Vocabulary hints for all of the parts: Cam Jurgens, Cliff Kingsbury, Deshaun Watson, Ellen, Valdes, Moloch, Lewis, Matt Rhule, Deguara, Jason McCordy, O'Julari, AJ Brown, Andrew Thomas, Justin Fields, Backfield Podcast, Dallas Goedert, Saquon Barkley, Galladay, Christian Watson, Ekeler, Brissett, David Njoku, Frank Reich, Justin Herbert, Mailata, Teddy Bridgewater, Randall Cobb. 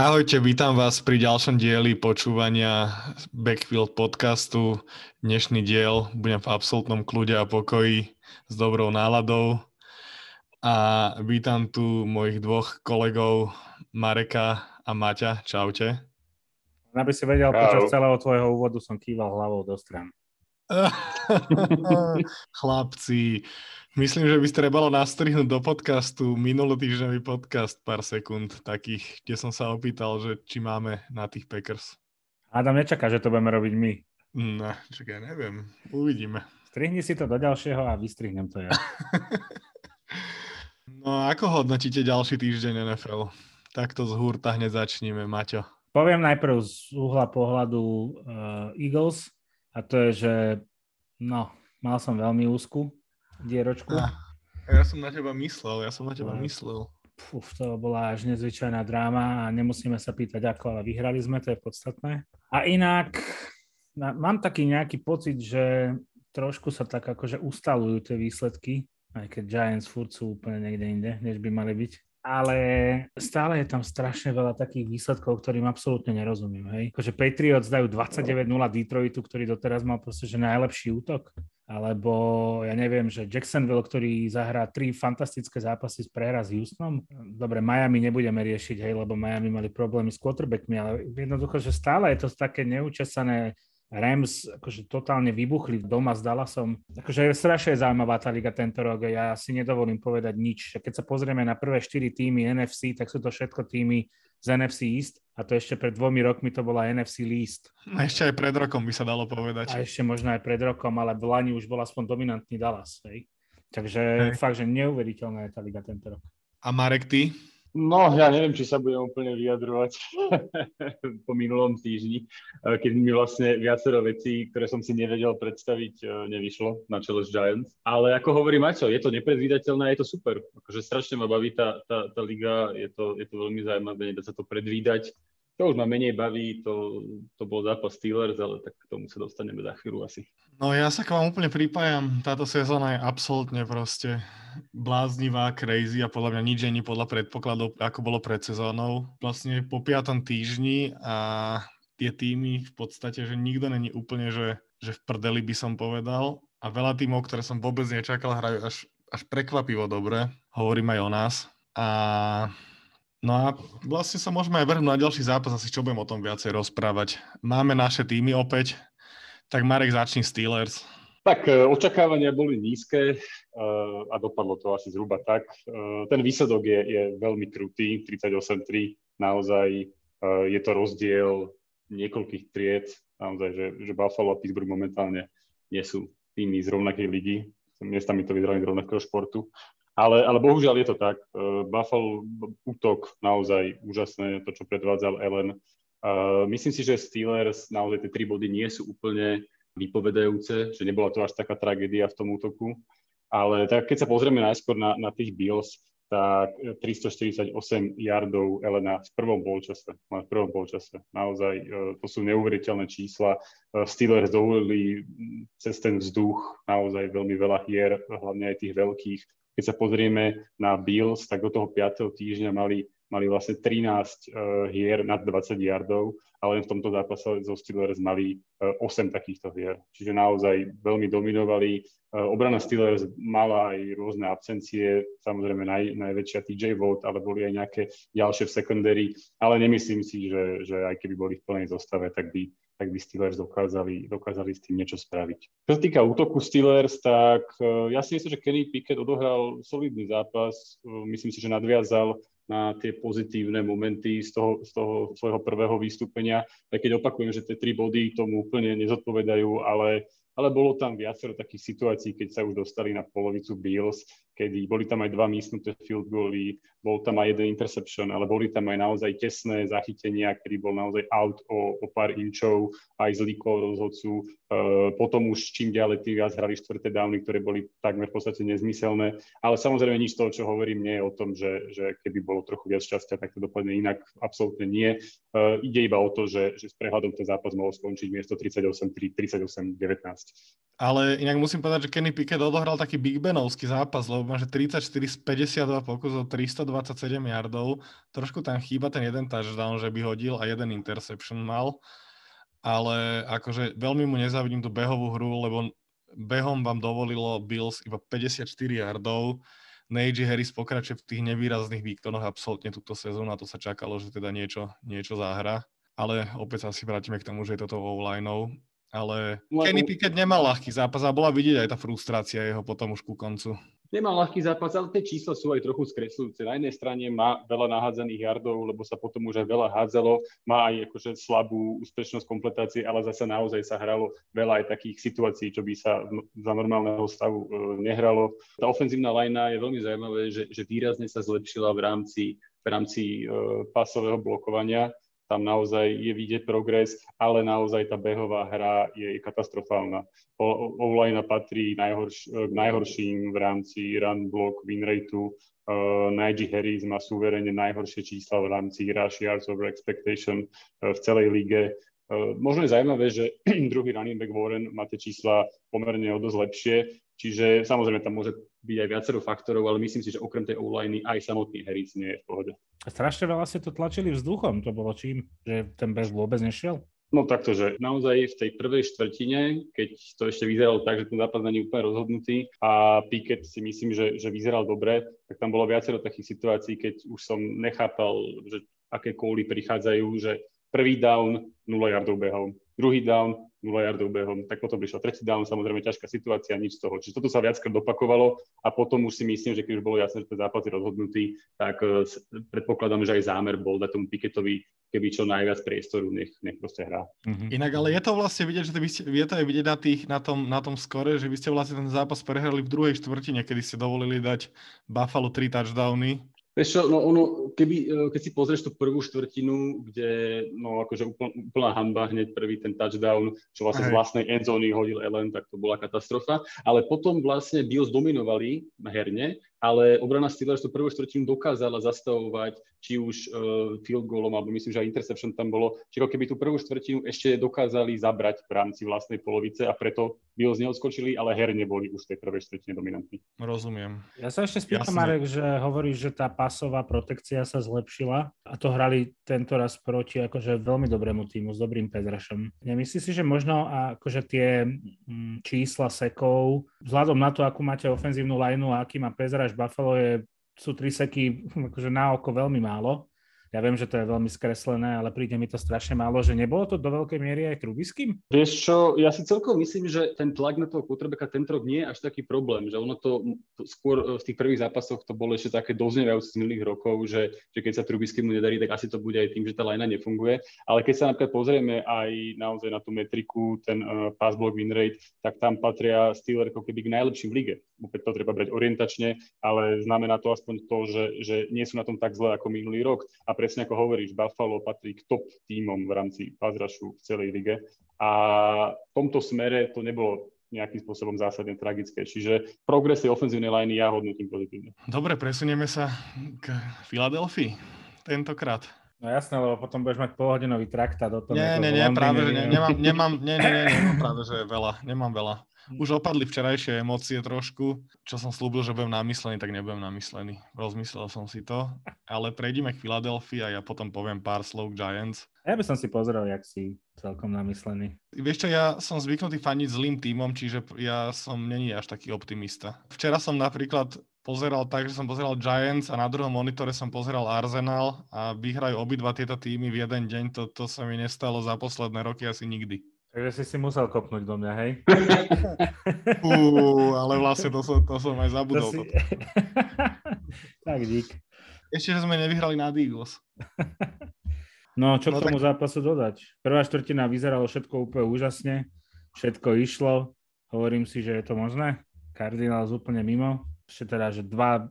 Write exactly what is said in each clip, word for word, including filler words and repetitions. Ahojte, vítam vás pri ďalšom dieli počúvania Backfield podcastu. Dnešný diel budem v absolútnom kľude a pokoji s dobrou náladou. A vítam tu mojich dvoch kolegov Mareka a Maťa. Čaute. Aby si vedel, počas celého tvojho úvodu som kýval hlavou do strany. Chlapci, myslím, že by trebalo nastrihnúť do podcastu minulotýždňový podcast pár sekúnd takých, kde som sa opýtal, že či máme na tých Packers. Adam nečaká, že to budeme robiť my. No, čakaj, neviem. Uvidíme. Strihni si to do ďalšieho a vystrihnem to ja. No, ako hodnotíte ďalší týždeň en ef el? Takto z húrta hneď začníme, Maťo. Poviem najprv z uhla pohľadu uh, Eagles, a to je, že no, mal som veľmi úzku dieročku. Ah, ja som na teba myslel, ja som na teba myslel. Uf, to bola až nezvyčajná dráma a nemusíme sa pýtať ako, ale vyhrali sme, to je podstatné. A inak mám taký nejaký pocit, že trošku sa tak akože ustalujú tie výsledky, aj keď Giants furt sú úplne niekde inde, než by mali byť. Ale stále je tam strašne veľa takých výsledkov, ktorým absolútne nerozumiem, hej. Akože Patriots dajú dvadsaťdeväť nula Detroitu, ktorý doteraz mal proste, že najlepší útok. Alebo, ja neviem, že Jacksonville, ktorý zahrá tri fantastické zápasy z prehra s Houstonom. Dobre, Miami nebudeme riešiť, hej, lebo Miami mali problémy s quarterbackmi, ale jednoducho, že stále je to také neúčesané. Rams akože totálne vybuchli doma s Dallasom. Akože je strašne zaujímavá tá liga tento rok. Ja si nedovolím povedať nič. Keď sa pozrieme na prvé štyri týmy en ef cé, tak sú to všetko týmy z en ef cé East. A to ešte pred dvomi rokmi to bola en ef cé East. A ešte aj pred rokom by sa dalo povedať. A ešte možno aj pred rokom, ale v lani už bol aspoň dominantný Dallas. Hej? Takže hej. Fakt, že neuveriteľná je tá liga tento rok. A Marek, ty? No, ja neviem, či sa budem úplne vyjadrovať po minulom týždni, keď mi vlastne viacero vecí, ktoré som si nevedel predstaviť, nevyšlo na čele s Giants. Ale ako hovorí Maťo, je to nepredvídateľné, je to super. Akože strašne ma baví tá, tá, tá liga, je to, je to veľmi zaujímavé, nedá sa to predvídať. To už ma menej baví, to, to bol zápas Steelers, ale tak k tomu sa dostaneme za chvíľu asi. No, ja sa k vám úplne pripájam. Táto sezóna je absolútne proste bláznivá, crazy a podľa mňa nič nie podľa predpokladov, ako bolo pred sezónou. Vlastne po piatom týždni a tie týmy v podstate, že nikto není úplne, že, že v prdeli by som povedal. A veľa týmov, ktoré som vôbec nečakal, hrajú až, až prekvapivo dobre. Hovorím aj o nás. A no a vlastne sa môžeme aj vrhnúť na ďalší zápas, asi čo budem o tom viacej rozprávať. Máme naše týmy opäť. Tak Marek, začni Steelers. Tak očakávania boli nízke a dopadlo to asi zhruba tak. Ten výsledok je, je veľmi krutý, tridsaťosem tri. Naozaj je to rozdiel niekoľkých tried. Naozaj, že, že Buffalo a Pittsburgh momentálne nie sú týmy z rovnakej ligy. Miestami to vyzerali z rovnakého športu. Ale, ale bohužiaľ je to tak. Buffalo útok naozaj úžasné, to, čo predvádzal Ellen. Myslím si, že Steelers naozaj tie tri body nie sú úplne vypovedajúce, že nebola to až taká tragédia v tom útoku. Ale tak, keď sa pozrieme najskôr na, na tých Bills, tak tristoštyridsaťosem yardov Elena v prvom polčase. V prvom polčase. Naozaj to sú neuveriteľné čísla. Steelers dovolili cez ten vzduch naozaj veľmi veľa hier, hlavne aj tých veľkých. Keď sa pozrieme na Bills, tak do toho piateho týždňa mali Mali vlastne trinásť uh, hier nad dvadsať yardov, ale v tomto zápase zo Steelers mali uh, osem takýchto hier. Čiže naozaj veľmi dominovali. Uh, obrana Steelers mala aj rôzne absencie, samozrejme naj, najväčšia tí džej Watt, ale boli aj nejaké ďalšie v secondary, ale nemyslím si, že, že aj keby boli v plnej zostave, tak by, tak by Steelers dokázali, dokázali s tým niečo spraviť. Čo sa týka útoku Steelers, tak uh, ja si myslím, že Kenny Pickett odohral solidný zápas. Uh, myslím si, že nadviazal na tie pozitívne momenty z toho, z toho svojho prvého vystúpenia. Aj keď opakujem, že tie tri body tomu úplne nezodpovedajú, ale, ale bolo tam viacero takých situácií, keď sa už dostali na polovicu Bills, kedy boli tam aj dva mísnuté field goaly, bol tam aj jeden interception, ale boli tam aj naozaj tesné zachytenia, kedy bol naozaj out o, o pár inčov, aj zlý kol rozhodcu. E, potom už čím ďalej tým viac hrali štvrté downy, ktoré boli takmer v podstate nezmyselné. Ale samozrejme nič z toho, čo hovorím, nie je o tom, že, že keby bolo trochu viac šťastia, tak to dopadne inak. Absolútne nie. Uh, ide iba o to, že, že s prehľadom ten zápas mohol skončiť miesto tridsaťosem tri, tridsaťosem devätnásť. Ale inak musím povedať, že Kenny Pickett odohral taký Big Benovský zápas, lebo má že tridsaťštyri z päťdesiatdva pokusov, tristodvadsaťsedem yardov. Trošku tam chýba ten jeden touchdown, že by hodil a jeden interception mal. Ale akože veľmi mu nezávidím tú behovú hru, lebo behom vám dovolilo Bills iba päťdesiatštyri yardov. Najee Harris pokračuje v tých nevýrazných výkonoch absolútne túto sezónu a to sa čakalo, že teda niečo, niečo zahra. Ale opäť sa asi vrátime k tomu, že je toto o-lineou. Ale Kenny Pickett nemal ľahký zápas a bola vidieť aj tá frustrácia jeho potom už ku koncu. Nemal ľahký zápas, ale tie čísla sú aj trochu skresľujúce. Na jednej strane má veľa nahádzaných yardov, lebo sa potom už aj veľa hádzalo. Má aj akože slabú úspešnosť kompletácie, ale zasa naozaj sa hralo veľa aj takých situácií, čo by sa za normálneho stavu nehralo. Tá ofenzívna lajna je veľmi zaujímavá, že, že výrazne sa zlepšila v rámci, v rámci uh, pasového blokovania. Tam naozaj je vidieť progres, ale naozaj tá behová hra je katastrofálna. O-line patrí najhorš- k najhorším v rámci run block win rateu. Uh, Najee Harris má suverene najhoršie čísla v rámci rush yards over expectation uh, v celej lige. Uh, možno je zaujímavé, že druhý running back Warren má tie čísla pomerne o dosť lepšie, čiže samozrejme tam môže byť aj viacero faktorov, ale myslím si, že okrem tej online aj samotný Harris nie je v pohode. Strašne veľa ste to tlačili vzduchom, to bolo čím, že ten bež vôbec nešiel? No takto, že naozaj v tej prvej štvrtine, keď to ešte vyzeralo tak, že ten zápas není úplne rozhodnutý a Pickett si myslím, že, že vyzeral dobre, tak tam bolo viacero takých situácií, keď už som nechápal, že aké kóly prichádzajú, že prvý down, nula yardov behom, druhý down, nula yardov behom, tak potom prišiel tretí down, samozrejme ťažká situácia, nič z toho. Čiže toto sa viackrát opakovalo a potom už si myslím, že keď už bolo jasné, že ten zápas je rozhodnutý, tak uh, predpokladám, že aj zámer bol dať tomu Pickettovi keby čo najviac priestoru, nech, nech proste hrá. Mm-hmm. Inak, ale je to vlastne vidieť, že ste, je to aj vidieť na, tých, na, tom, na tom skore, že vy ste vlastne ten zápas prehrali v druhej štvrtine, kedy ste dovolili dať Buffalo tri touchdowny. Ešte, no ono, keby, keď si pozrieš tú prvú štvrtinu, kde no akože úpln, úplná hanba, hneď prvý ten touchdown, čo vlastne Aj. z vlastnej endzóny hodil Ellen, tak to bola katastrofa. Ale potom vlastne Bills dominovali herne, ale obrana Steelers tú prvú štvrtinu dokázala zastavovať, či už uh, field goalom, alebo myslím, že aj interception tam bolo. Čiže keby tú prvú štvrtinu ešte dokázali zabrať v rámci vlastnej polovice a preto Bills neodskočili, ale herne boli už v tej prvej štvrtine dominantní. Rozumiem. Ja sa ešte spýtam, Marek, že hovoríš, že tá pasová protekcia sa zlepšila a to hrali tento raz proti akože veľmi dobrému tímu s dobrým pass rushom. Nemyslíš si, že možno akože tie čísla sekov, vzhľadom na to, akú máte ofenzívnu lineu a aký má pass rush Buffalo, je, sú tri seky akože na oko veľmi málo. Ja viem, že to je veľmi skreslené, ale príde mi to strašne málo, že nebolo to do veľkej miery aj Trubiskim? Vieš čo, ja si celkom myslím, že ten tlak na toho quarterbacka tento rok nie je až taký problém, že ono to skôr v tých prvých zápasoch to bolo ešte také doznevajúce z minulých rokov, že, že keď sa Trubiskimu nedarí, tak asi to bude aj tým, že tá lajna nefunguje. Ale keď sa napríklad pozrieme aj naozaj na tú metriku, ten uh, pass block win rate, tak tam patria Steelers ako keby k najlepším v lige. Opäť to treba brať orientačne, ale znamená to aspoň to, že, že nie sú na tom tak zle ako minulý rok. A presne ako hovoríš, Buffalo patrí k top tímom v rámci pass rushu v celej lige a v tomto smere to nebolo nejakým spôsobom zásadne tragické. Čiže progresie ofenzívnej liney ja hodnotím pozitívne. Dobre, presunieme sa k Philadelphii tentokrát. No jasné, lebo potom budeš mať polhodinový traktát o tom. Nie, nie, nie, práve, že nemám, nemám, nie, nie, nie, nemám práve, že veľa, nemám veľa. Už opadli včerajšie emócie trošku. Čo som slúbil, že budem namyslený, tak nebudem namyslený. Rozmyslel som si to. Ale prejdime k Philadelphii a ja potom poviem pár slov k Giants. Ja by som si pozrel, jak si celkom namyslený. Vieš čo, ja som zvyknutý faniť zlým tímom, čiže ja som není až taký optimista. Včera som napríklad pozeral tak, že som pozeral Giants a na druhom monitore som pozeral Arsenal a vyhrajú obidva tieto týmy v jeden deň. To, to sa mi nestalo za posledné roky asi nikdy. Takže si si musel kopnúť do mňa, hej? Uuu, ale vlastne to som, to som aj zabudol. To si... Tak, dík. Ešte, že sme nevyhrali nad Eagles. No, čo no, k tomu tak... zápasu dodať? Prvá štvrtina vyzeralo všetko úplne úžasne. Všetko išlo. Hovorím si, že je to možné. Cardinals úplne mimo. Ešte teda, že dva e,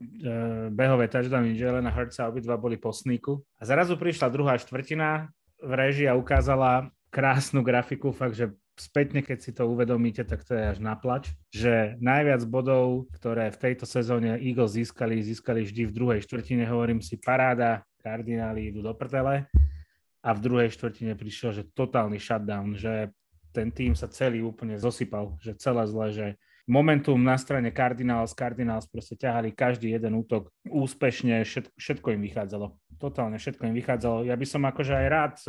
behové touchdowny Jalena Hurtsa, obidva boli po sníku. A zrazu prišla druhá štvrtina. V réžia ukázala krásnu grafiku, fakt, že spätne, keď si to uvedomíte, tak to je až na plač, že najviac bodov, ktoré v tejto sezóne Eagles získali, získali vždy v druhej štvrtine, hovorím si, paráda, kardináli idú do prdele a v druhej štvrtine prišiel, že totálny shutdown, že ten tým sa celý úplne zosypal, že celé zle, že momentum na strane Cardinals, Cardinals proste ťahali každý jeden útok úspešne, všetko, všetko im vychádzalo. Totálne všetko im vychádzalo. Ja by som akože aj rád e,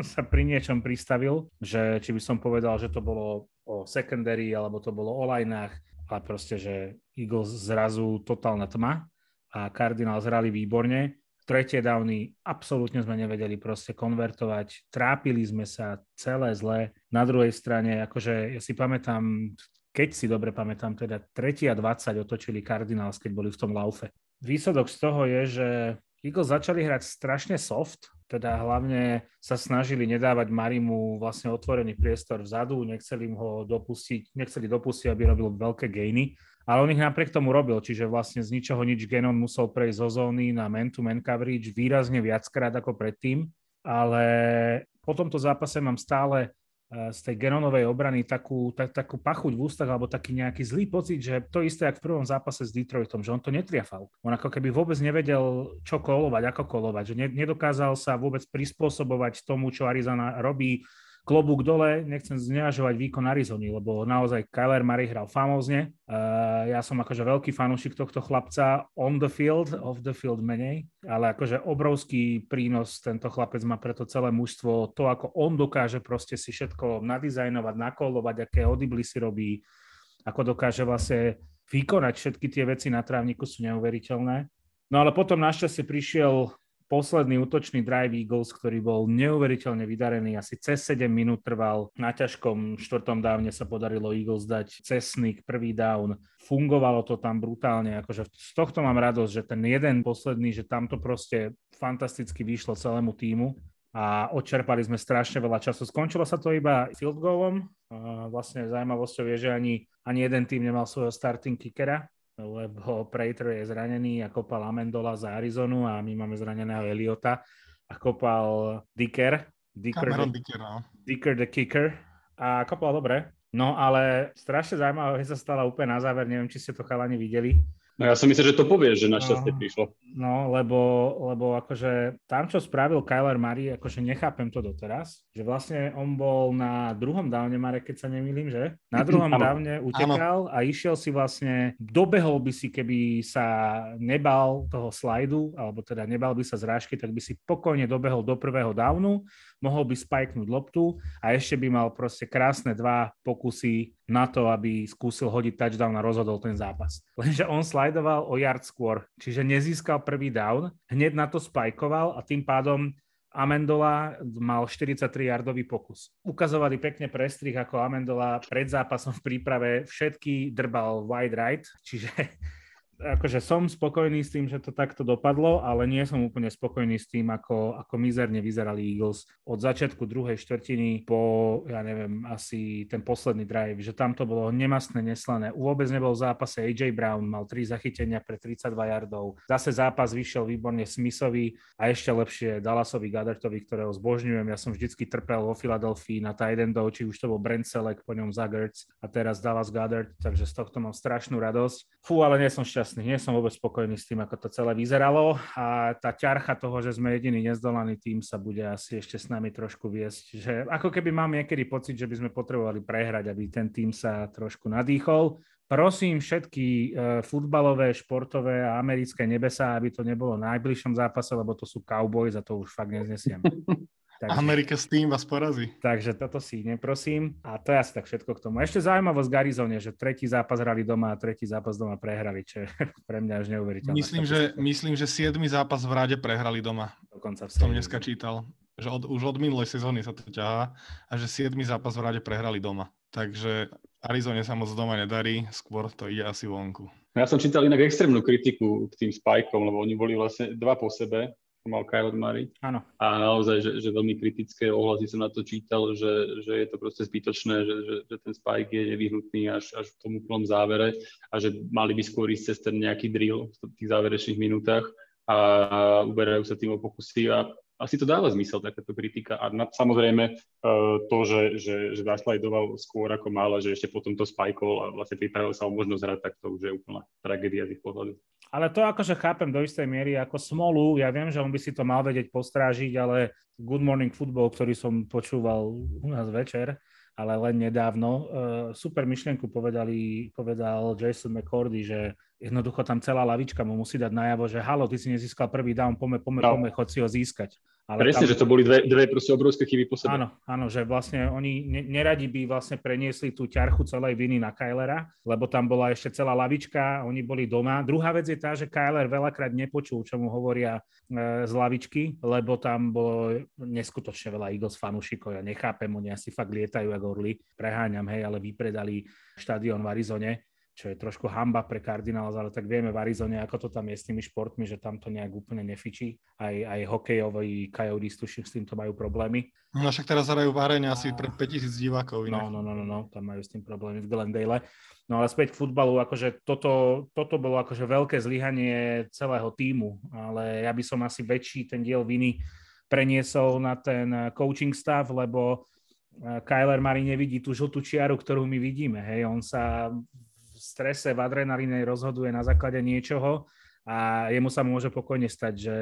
sa pri niečom pristavil, že či by som povedal, že to bolo o secondary, alebo to bolo o lineách, ale proste, že Eagles zrazu totálna tma a Cardinals hrali výborne. Tretie downy absolútne sme nevedeli proste konvertovať. Trápili sme sa celé zle. Na druhej strane, akože ja si pamätám, keď si dobre pamätám, teda tri dvadsať otočili Cardinals, keď boli v tom laufe. Výsledok z toho je, že Eagles začali hrať strašne soft, teda hlavne sa snažili nedávať Marimu vlastne otvorený priestor vzadu, nechceli im ho dopustiť, nechceli dopustiť, aby robil veľké gainy, ale on ich napriek tomu robil, čiže vlastne z ničoho nič Gannon musel prejsť zo zóny na man-to-man coverage výrazne viackrát ako predtým, ale po tomto zápase mám stále z tej Gannonovej obrany takú, tak, takú pachuť v ústach alebo taký nejaký zlý pocit, že to isté jak v prvom zápase s Detroitom, že on to netriafal. On ako keby vôbec nevedel, čo kolovať, ako kolovať, že nedokázal sa vôbec prispôsobovať tomu, čo Arizona robí. Klobúk dole, nechcem znevažovať výkon Arizony, lebo naozaj Kyler Murray hral famózne. Uh, ja som akože veľký fanúšik tohto chlapca on the field, off the field menej, ale akože obrovský prínos tento chlapec má pre to celé mužstvo. To, ako on dokáže proste si všetko nadizajnovať, nakolovať, aké odibly si robí, ako dokáže vlastne vykonať všetky tie veci na trávniku, sú neuveriteľné. No ale potom našťastie prišiel posledný útočný drive Eagles, ktorý bol neuveriteľne vydarený, asi cez sedem minút trval. Na ťažkom štvrtom dávne sa podarilo Eagles dať cesník, prvý down. Fungovalo to tam brutálne. Akože z tohto mám radosť, že ten jeden posledný, že tam to proste fantasticky vyšlo celému tímu a odčerpali sme strašne veľa času. Skončilo sa to iba field goalom. Vlastne zaujímavosťou je, že ani, ani jeden tým nemal svojho starting kickera, lebo Prater je zranený a kopal Amendola za Arizonu a my máme zraneného Eliota a kopal Dicker. Dicker, the, Dicker, no. Dicker the kicker a kopal dobre. No ale strašne zaujímavé sa stala úplne na záver, neviem, či ste to chalani videli. No ja som myslel, že to povieš, že našťastie no, prišlo. No, lebo, lebo akože tam, čo spravil Kyler Murray, akože nechápem to doteraz, že vlastne on bol na druhom dávne, Marek, keď sa nemýlim, že? Na druhom dávne utekal a išiel si vlastne, dobehol by si, keby sa nebal toho slajdu, alebo teda nebal by sa zrážky, tak by si pokojne dobehol do prvého dávnu, mohol by spajknúť loptu a ešte by mal proste krásne dva pokusy na to, aby skúsil hodiť touchdown a rozhodol ten zápas. Lenže on slidoval o yard skôr, čiže nezískal prvý down, hneď na to spajkoval a tým pádom Amendola mal štyridsaťtri yardový pokus. Ukazovali pekne prestrih, ako Amendola pred zápasom v príprave všetky drbal wide right, čiže akože som spokojný s tým, že to takto dopadlo, ale nie som úplne spokojný s tým, ako, ako mizerne vyzerali Eagles od začiatku druhej štvrtiny po, ja neviem, asi ten posledný drive, že tam to bolo nemastné, neslané. Vôbec nebol v zápase. á jé Brown mal tri zachytenia pre tridsaťdva yardov. Zase zápas vyšiel výborne Smithovi a ešte lepšie Dallasovi Goedertovi, ktorého zbožňujem. Ja som vždycky trpel vo Philadelphii na tight endov, či už to bol Brent Selleck, po ňom Zagertz a teraz Dallas Goedert, takže z tohto mám strašnú radosť. Fú, ale nie som šťastný. Nie som vôbec spokojný s tým, ako to celé vyzeralo a tá ťarcha toho, že sme jediný nezdolaný tým, sa bude asi ešte s nami trošku viesť. Že ako keby mám niekedy pocit, že by sme potrebovali prehrať, aby ten tým sa trošku nadýchol. Prosím všetky futbalové, športové a americké nebesá, aby to nebolo v najbližšom zápase, lebo to sú Cowboys a to už fakt neznesiem. Takže, Amerika s tým vás porazí. Takže toto si neprosím. A to je asi tak všetko k tomu. Ešte zaujímavosť v Arizone, že tretí zápas hrali doma a tretí zápas doma prehrali, čo je pre mňa už neuveriteľné. Myslím, že, myslím že siedmy zápas v rade prehrali doma. Dokonca v siedmom. Som dneska čítal, že od, už od minulej sezóny sa to ťahá a že siedmy zápas v rade prehrali doma. Takže Arizone sa moc doma nedarí, skôr to ide asi vonku. Ja som čítal inak extrémnu kritiku k tým spajkom, lebo oni boli vlastne dva po sebe. Mal Kyler Murray. Áno. A naozaj, že, že veľmi kritické ohlasy som na to čítal, že, že je to proste zbytočné, že, že, že ten spike je nevyhnutný až, až v tom úplnom závere a že mali by skôr ísť cez ten nejaký drill v tých záverečných minútach a uberajú sa tým o pokusy a asi to dáva zmysel, takáto kritika. A na, samozrejme to, že, že, že naslajdoval skôr ako mal a že ešte potom to spajkol a vlastne pripravil sa o možnosť hrať, tak to už je úplná tragédia z ich pohľadu. Ale to akože chápem do istej miery ako smolu. Ja viem, že on by si to mal vedieť postrážiť, ale Good Morning Football, ktorý som počúval u nás večer, ale len nedávno. Super myšlienku povedali, povedal Jason McCordy, že jednoducho tam celá lavička mu musí dať najavo, že halo, ty si nezískal prvý down, pome, pome, no. pome, chod si ho získať. Ale presne, tam... že to boli dve, dve proste obrovské chyby po sebe. Áno, áno, že vlastne oni neradi by vlastne preniesli tú ťarchu celej viny na Kylera, lebo tam bola ešte celá lavička, oni boli doma. Druhá vec je tá, že Kyler veľakrát nepočul, čo mu hovoria e, z lavičky, lebo tam bolo neskutočne veľa Eagles fanúšikov, ja nechápem, oni asi fakt lietajú ako orly, preháňam, hej, ale vypredali štadión v Arizone, čo je trošku hanba pre Cardinals, ale tak vieme v Arizone, ako to tam je s tými športmi, že tam to nejak úplne nefičí. Aj, aj hokejoví Coyotes, tuším, s týmto majú problémy. No však teraz hrajú v aréne a... asi pred päťtisíc divákov. No, no, no, no, no, tam majú s tým problémy v Glendale. No ale späť k futbalu, akože toto, toto bolo akože veľké zlyhanie celého tímu, ale ja by som asi väčší ten diel viny preniesol na ten coaching stav, lebo Kyler Murray nevidí tú žltú čiaru, ktorú my vidíme. Hej, on sa... v strese, v adrenalíne rozhoduje na základe niečoho a jemu sa môže pokojne stať, že,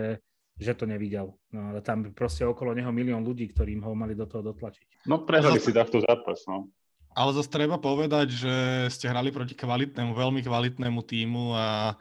že to nevidel. No ale tam proste okolo neho milión ľudí, ktorým ho mali do toho dotlačiť. No prehrali si takto zápas, no. Ale zase treba povedať, že ste hrali proti kvalitnému, veľmi kvalitnému tímu a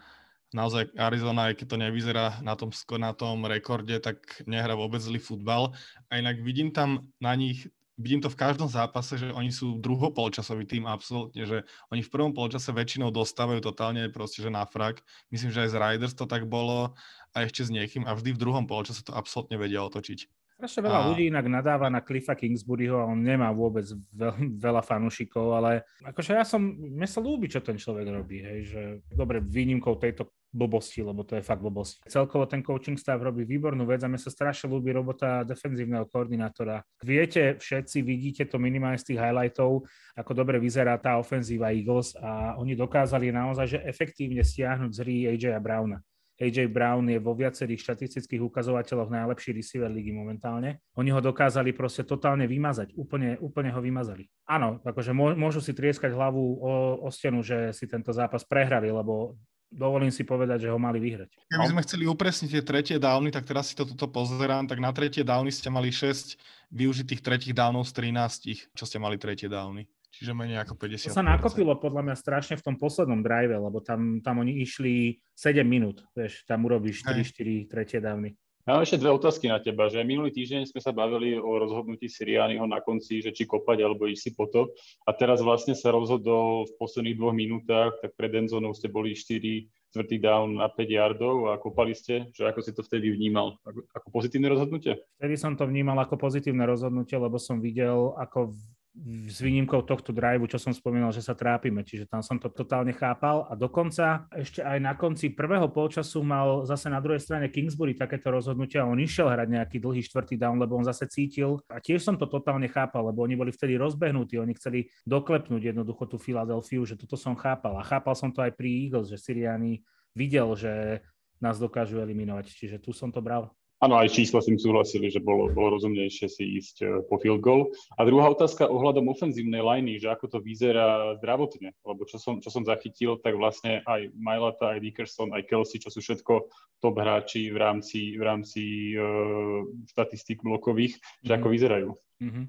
naozaj Arizona, aj keď to nevyzerá na tom, na tom rekorde, tak nehrá vôbec zlý futbal. A inak vidím tam na nich... Vidím to v každom zápase, že oni sú druhopolčasový tým absolútne, že oni v prvom polčase väčšinou dostávajú totálne proste, že na frak. Myslím, že aj z Riders to tak bolo a ešte s niekým a vždy v druhom polčase to absolútne vedia otočiť. Strašne veľa a... ľudí inak nadáva na Cliffa Kingsburyho a on nemá vôbec veľ, veľa fanúšikov, ale akože ja som, mne sa ľúbi, čo ten človek robí, hej, že dobre, výnimkou tejto blbosti, lebo to je fakt blbosti. Celkovo ten coaching stav robí výbornú vec a mne sa strašne ľúbi robota defenzívneho koordinátora. Viete, všetci vidíte to minimálne z tých highlightov, ako dobre vyzerá tá ofenzíva Eagles a oni dokázali naozaj, že efektívne stiahnuť z hry á jé Browna. á jé Brown je vo viacerých štatistických ukazovateľoch najlepší receiver ligy momentálne. Oni ho dokázali proste totálne vymazať. Úplne, úplne ho vymazali. Áno, akože môžu si trieskať hlavu o, o stenu, že si tento zápas prehrali, lebo dovolím si povedať, že ho mali vyhrať. Keby sme chceli upresniť tie tretie downy, tak teraz si to tuto pozerám, tak na tretie downy ste mali šesť využitých tretích downov z trinástich, čo ste mali tretie downy. Čiže menej ako päťdesiat percent. To sa nakopilo podľa mňa strašne v tom poslednom drive, lebo tam, tam oni išli sedem minút, vieš, tam urobíš tri štyri tretie dávny. Mám ešte dve otázky na teba, že minulý týždeň sme sa bavili o rozhodnutí Sirianniho na konci, že či kopať alebo ísť si po to. A teraz vlastne sa rozhodol v posledných dvoch minútach, tak pred endzonou ste boli štyri štvrtý down a päť yardov a kopali ste, že ako si to vtedy vnímal? Ako, ako pozitívne rozhodnutie? Vtedy som to vnímal ako pozitívne rozhodnutie, lebo som videl, ako s výnimkou tohto driveu, čo som spomínal, že sa trápime, čiže tam som to totálne chápal a dokonca ešte aj na konci prvého polčasu mal zase na druhej strane Kingsbury takéto rozhodnutia a on išiel hrať nejaký dlhý štvrtý down, lebo on zase cítil a tiež som to totálne chápal, lebo oni boli vtedy rozbehnutí, oni chceli doklepnúť jednoducho tú Filadelfiu, že toto som chápal a chápal som to aj pri Eagles, že Sirianni videl, že nás dokážu eliminovať, čiže tu som to bral. Áno, aj čísla s tým súhlasili, že bolo, bolo rozumnejšie si ísť po field goal. A druhá otázka ohľadom ofenzívnej liney, že ako to vyzerá zdravotne, lebo čo som, čo som zachytil, tak vlastne aj Mailata, aj Dickerson, aj Kelsey, čo sú všetko top hráči v rámci, v rámci uh, štatistík blokových, mm-hmm. že ako vyzerajú. Mm-hmm.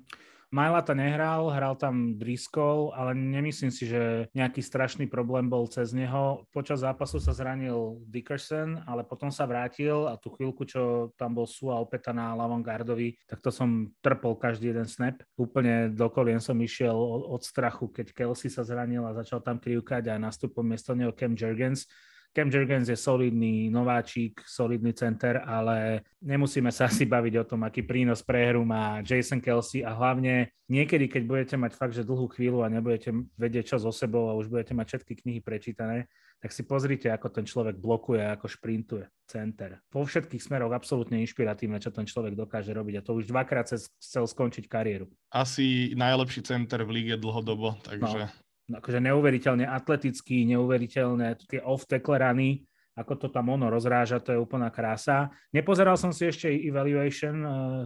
Mailata nehral, hral tam Driscoll, ale nemyslím si, že nejaký strašný problém bol cez neho. Počas zápasu sa zranil Dickerson, ale potom sa vrátil a tú chvíľku, čo tam bol Sua opäť na ľavom gardovi, tak to som trpol každý jeden snap. Úplne do kolien som išiel od strachu, keď Kelsey sa zranil a začal tam krivkať a nastúpil miesto neho Cam Jurgens. Cam Jurgens je solidný nováčik, solidný center, ale nemusíme sa asi baviť o tom, aký prínos pre hru má Jason Kelsey a hlavne niekedy, keď budete mať fakt, že dlhú chvíľu a nebudete vedieť čo so sebou a už budete mať všetky knihy prečítané, tak si pozrite, ako ten človek blokuje, ako šprintuje center. Po všetkých smeroch absolútne inšpiratívne, čo ten človek dokáže robiť a to už dvakrát chcel skončiť kariéru. Asi najlepší center v líge dlhodobo, takže... No. akože neuveriteľne atletický, neuveriteľné tie off-tackle rany, ako to tam ono rozráža, to je úplná krása. Nepozeral som si ešte evaluation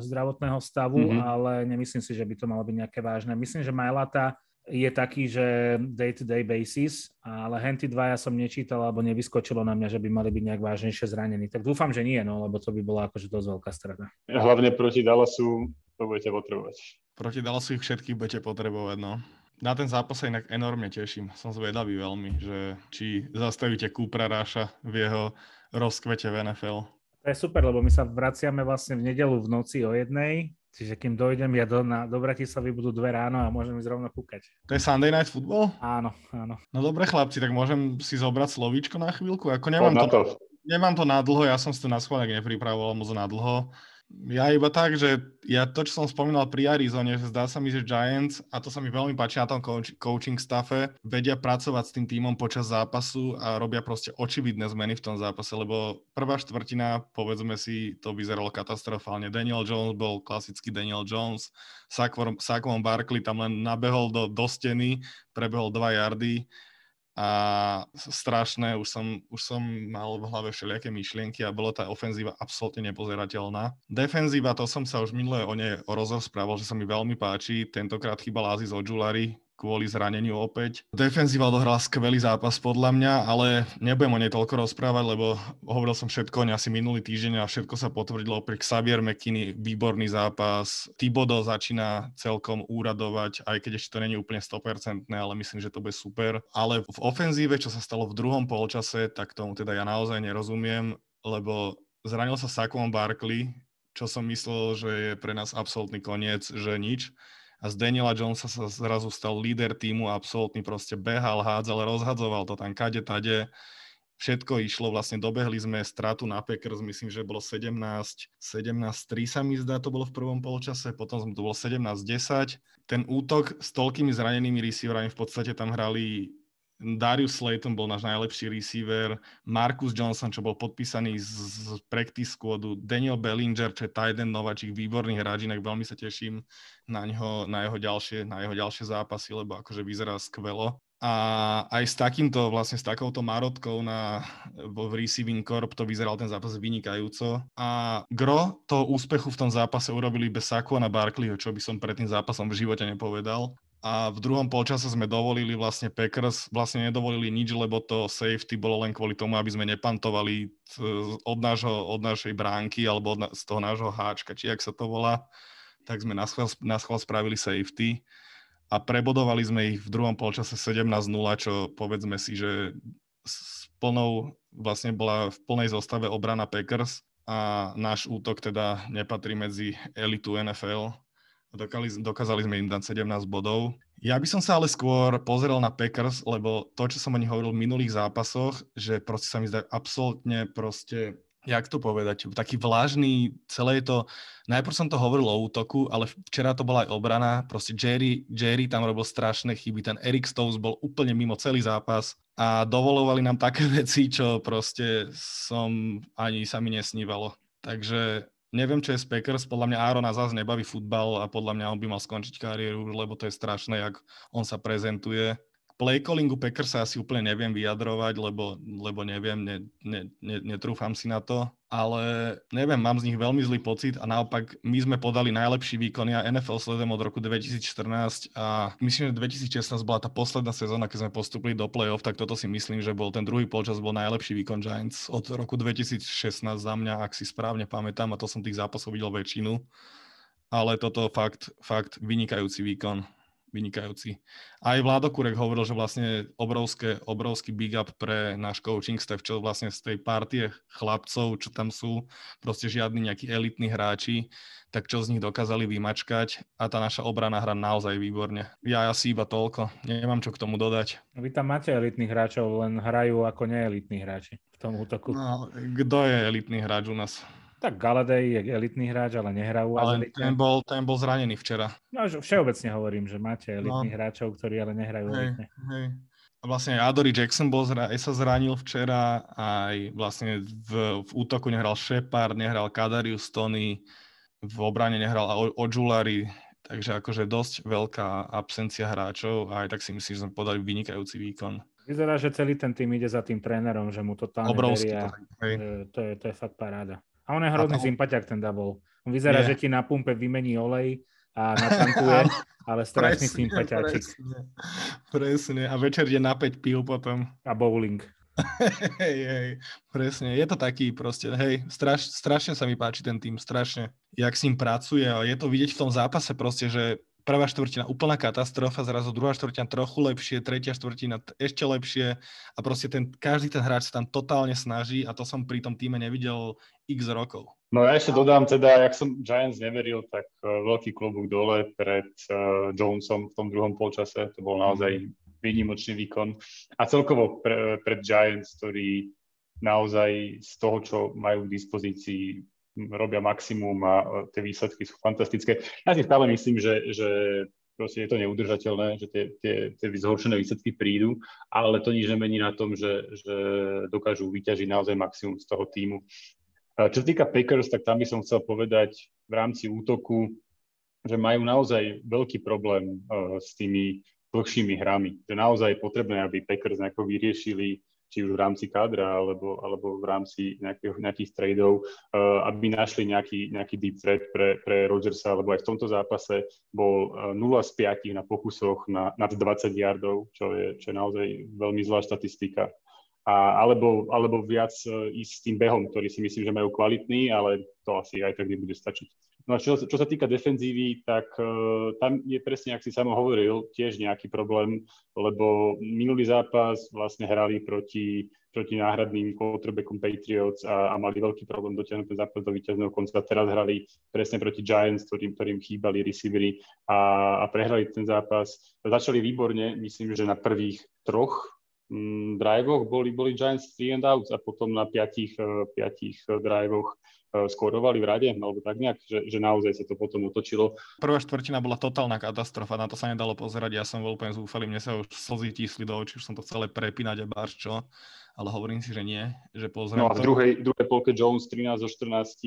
zdravotného stavu, mm-hmm. ale nemyslím si, že by to malo byť nejaké vážne. Myslím, že Mailata je taký, že day-to-day basis, ale henty dvaja som nečítal alebo nevyskočilo na mňa, že by mali byť nejak vážnejšie zranení. Tak dúfam, že nie, no, lebo to by bola akože dosť veľká strata. Hlavne proti Dallasu to budete potrebovať. Proti Dallasu ich všetkých budete potrebovať, no. Na ten zápas sa inak enormne teším. Som zvedavý veľmi, že či zastavíte Coopera Rusha v jeho rozkvete v en ef el. To je super, lebo my sa vraciame vlastne v nedeľu v noci o jednej, čiže kým dojdem ja do, na, do Bratislavy budú dve ráno a môžem ísť rovno kúkať. To je Sunday Night Football? Áno, áno. No dobre chlapci, tak môžem si zobrať slovíčko na chvíľku? Ako nemám to, to. nemám to nadlho, ja som si to na schválek nepripravoval moc nadlho. Ja iba tak, že ja to, čo som spomínal pri Arizone, že zdá sa mi, že Giants, a to sa mi veľmi páči na tom coach, coaching staffe, vedia pracovať s tým tímom počas zápasu a robia proste očividné zmeny v tom zápase, lebo prvá štvrtina, povedzme si, to vyzeralo katastrofálne. Daniel Jones bol klasický Daniel Jones, Saquon Barkley tam len nabehol do, do steny, prebehol dva yardy a strašné, už som, už som mal v hlave všelijaké myšlienky a bola tá ofenzíva absolútne nepozerateľná. Defenzíva, to som sa už minule o nej rozprával, že sa mi veľmi páči, tentokrát chýbal Aziz Ojulari kvôli zraneniu opäť. Defenzíva dohrala skvelý zápas podľa mňa, ale nebudem o nej toľko rozprávať, lebo hovoril som všetko o nej asi minulý týždeň a všetko sa potvrdilo. Pri Xavier McKinney výborný zápas. Thibodeau začína celkom úradovať, aj keď ešte to není úplne sto percent, ale myslím, že to bude super. Ale v ofenzíve, čo sa stalo v druhom polčase, tak tomu teda ja naozaj nerozumiem, lebo zranil sa Saquon Barkley, čo som myslel, že je pre nás absolútny koniec, že nič. A z Daniela Jonesa sa zrazu stal líder týmu, absolútny, proste behal, hádzal, rozhadzoval to tam kade, tade. Všetko išlo, vlastne dobehli sme stratu na Packers, myslím, že bolo sedemnásť tri sa mi zdá, to bolo v prvom polčase, potom to bolo sedemnásť desať. Ten útok s toľkými zranenými receiverami, v podstate tam hrali Darius Slayton, bol náš najlepší receiver, Marcus Johnson, čo bol podpísaný z practice squadu, Daniel Bellinger, čo je tight end nováčik, výborný hráč, inak veľmi sa teším na ňo, na jeho ďalšie, na jeho ďalšie zápasy, lebo akože vyzerá skvelo. A aj s takýmto, vlastne s takouto marotkou na, v receiving corp to vyzeral ten zápas vynikajúco. A gro toho úspechu v tom zápase urobili bez Saquona Barkleyho, čo by som pred tým zápasom v živote nepovedal. A v druhom polčase sme dovolili vlastne Packers, vlastne nedovolili nič, lebo to safety bolo len kvôli tomu, aby sme nepantovali od, nášho, od našej bránky alebo od, z toho nášho háčka, či jak sa to volá, tak sme na schvál spravili safety a prebodovali sme ich v druhom polčase sedemnásť nula, čo povedzme si, že s plnou, vlastne bola v plnej zostave obrana Packers a náš útok teda nepatrí medzi elitu en ef el. Dokázali sme im dať sedemnásť bodov. Ja by som sa ale skôr pozrel na Packers, lebo to, čo som o nich hovoril v minulých zápasoch, že proste sa mi zdá absolútne proste, jak to povedať, taký vlážny, celé je to, najprv som to hovoril o útoku, ale včera to bola aj obrana, proste Jerry, Jerry tam robil strašné chyby, ten Eric Stokes bol úplne mimo celý zápas a dovolovali nám také veci, čo proste som ani sa mi nesnívalo. Takže neviem, čo je z Packers, podľa mňa Aarona zás nebaví futbal a podľa mňa on by mal skončiť kariéru, lebo to je strašné, jak on sa prezentuje. K playcallingu Packers sa asi úplne neviem vyjadrovať, lebo, lebo neviem, ne, ne, ne, netrúfam si na to, ale neviem, mám z nich veľmi zlý pocit a naopak my sme podali najlepší výkon. Ja en ef el sledujem od roku dvetisícštrnásť a myslím, že dvetisícšestnásť bola tá posledná sezóna, keď sme postúpili do play-off, tak toto si myslím, že bol ten druhý polčas bol najlepší výkon Giants od roku dvetisícšestnásť za mňa, ak si správne pamätám, a to som tých zápasov videl väčšinu, ale toto fakt, fakt vynikajúci výkon. vynikajúci. Aj Vlado Kurek hovoril, že vlastne obrovské, obrovský big up pre náš coaching staff, čo vlastne z tej partie chlapcov, čo tam sú, proste žiadni nejakí elitní hráči, tak čo z nich dokázali vymačkať a tá naša obrana hra naozaj výborne. Ja asi iba toľko, nemám čo k tomu dodať. Vy tam máte elitných hráčov, len hrajú ako neelitní hráči v tom útoku. No, kto je elitný hráč u nás? Tak Galladay je elitný hráč, ale nehrá u Azerite. Ale ten bol, ten bol zranený včera. No, všeobecne hovorím, že máte elitných no. hráčov, ktorí ale nehrajú elitne. A vlastne Adory Jackson bol zra- sa zranil včera, aj vlastne v, v útoku nehral Shepard, nehral Kadarius Toney, v obrane nehral o- Ojulari, takže akože dosť veľká absencia hráčov a aj tak si myslím, že sme podali vynikajúci výkon. Vyzerá, že celý ten tým ide za tým trénerom, že mu totálne obrovský veria. To je, to je fakt paráda. A on je hrozný to sympatiak, ten Davol. On vyzerá, je. že ti na pumpe vymení olej a natankuje, ale strašný sympatiačik. Presne, presne. A večer je na päť pív potom. A bowling. Hej, hej, presne. Je to taký proste, hej, straš, strašne sa mi páči ten tým, strašne. Jak s ním pracuje, ale je to vidieť v tom zápase proste, že prvá štvrtina úplná katastrofa, zrazu druhá štvrtina trochu lepšie, tretia štvrtina ešte lepšie a proste ten, každý ten hráč sa tam totálne snaží a to som pri tom týme nevidel x rokov. No ja ešte dodám teda, jak som Giants neveril, tak veľký klobúk dole pred uh, Jonesom v tom druhom polčase, to bol naozaj výnimočný výkon. A celkovo pre, pred Giants, ktorí naozaj z toho, čo majú k dispozícii, robia maximum a tie výsledky sú fantastické. Ja si stále myslím, že, že proste je to neudržateľné, že tie, tie, tie zhoršené výsledky prídu, ale to nič nemení na tom, že, že dokážu vyťažiť naozaj maximum z toho týmu. Čo sa týka Packers, tak tam by som chcel povedať v rámci útoku, že majú naozaj veľký problém uh, s tými dlhšími hrami. To je naozaj potrebné, aby Packers nejako vyriešili, či už v rámci kádra, alebo, alebo v rámci nejakých, nejakých tradeov, uh, aby našli nejaký, nejaký deep threat pre, pre Rodgersa, lebo aj v tomto zápase bol nula z piatich na pokusoch na, nad dvadsať yardov, čo je, čo je naozaj veľmi zlá štatistika. A, alebo, alebo viac ísť s tým behom, ktorý si myslím, že majú kvalitný, ale to asi aj tak nebude stačiť. No a čo, čo sa týka defenzívy, tak uh, tam je presne, ak si sám hovoril, tiež nejaký problém, lebo minulý zápas vlastne hrali proti, proti náhradným quarterbackom Patriots a, a mali veľký problém dotiahnuť ten zápas do víťazného konca. Teraz hrali presne proti Giants, ktorým, ktorým chýbali receivery a, a prehrali ten zápas. Začali výborne, myslím, že na prvých troch drivoch boli, boli Giants three and outs a potom na piatich, piatich drivoch skórovali v rade, alebo tak nejak, že, že naozaj sa to potom otočilo. Prvá štvrtina bola totálna katastrofa, na to sa nedalo pozerať, ja som bol úplne zúfalý, mne sa už slzy tísli do očí, už som to celé prepínať a bárs čo, ale hovorím si, že nie, že pozriem. No a v druhej, druhej polke Jones trinásť zo štrnásť,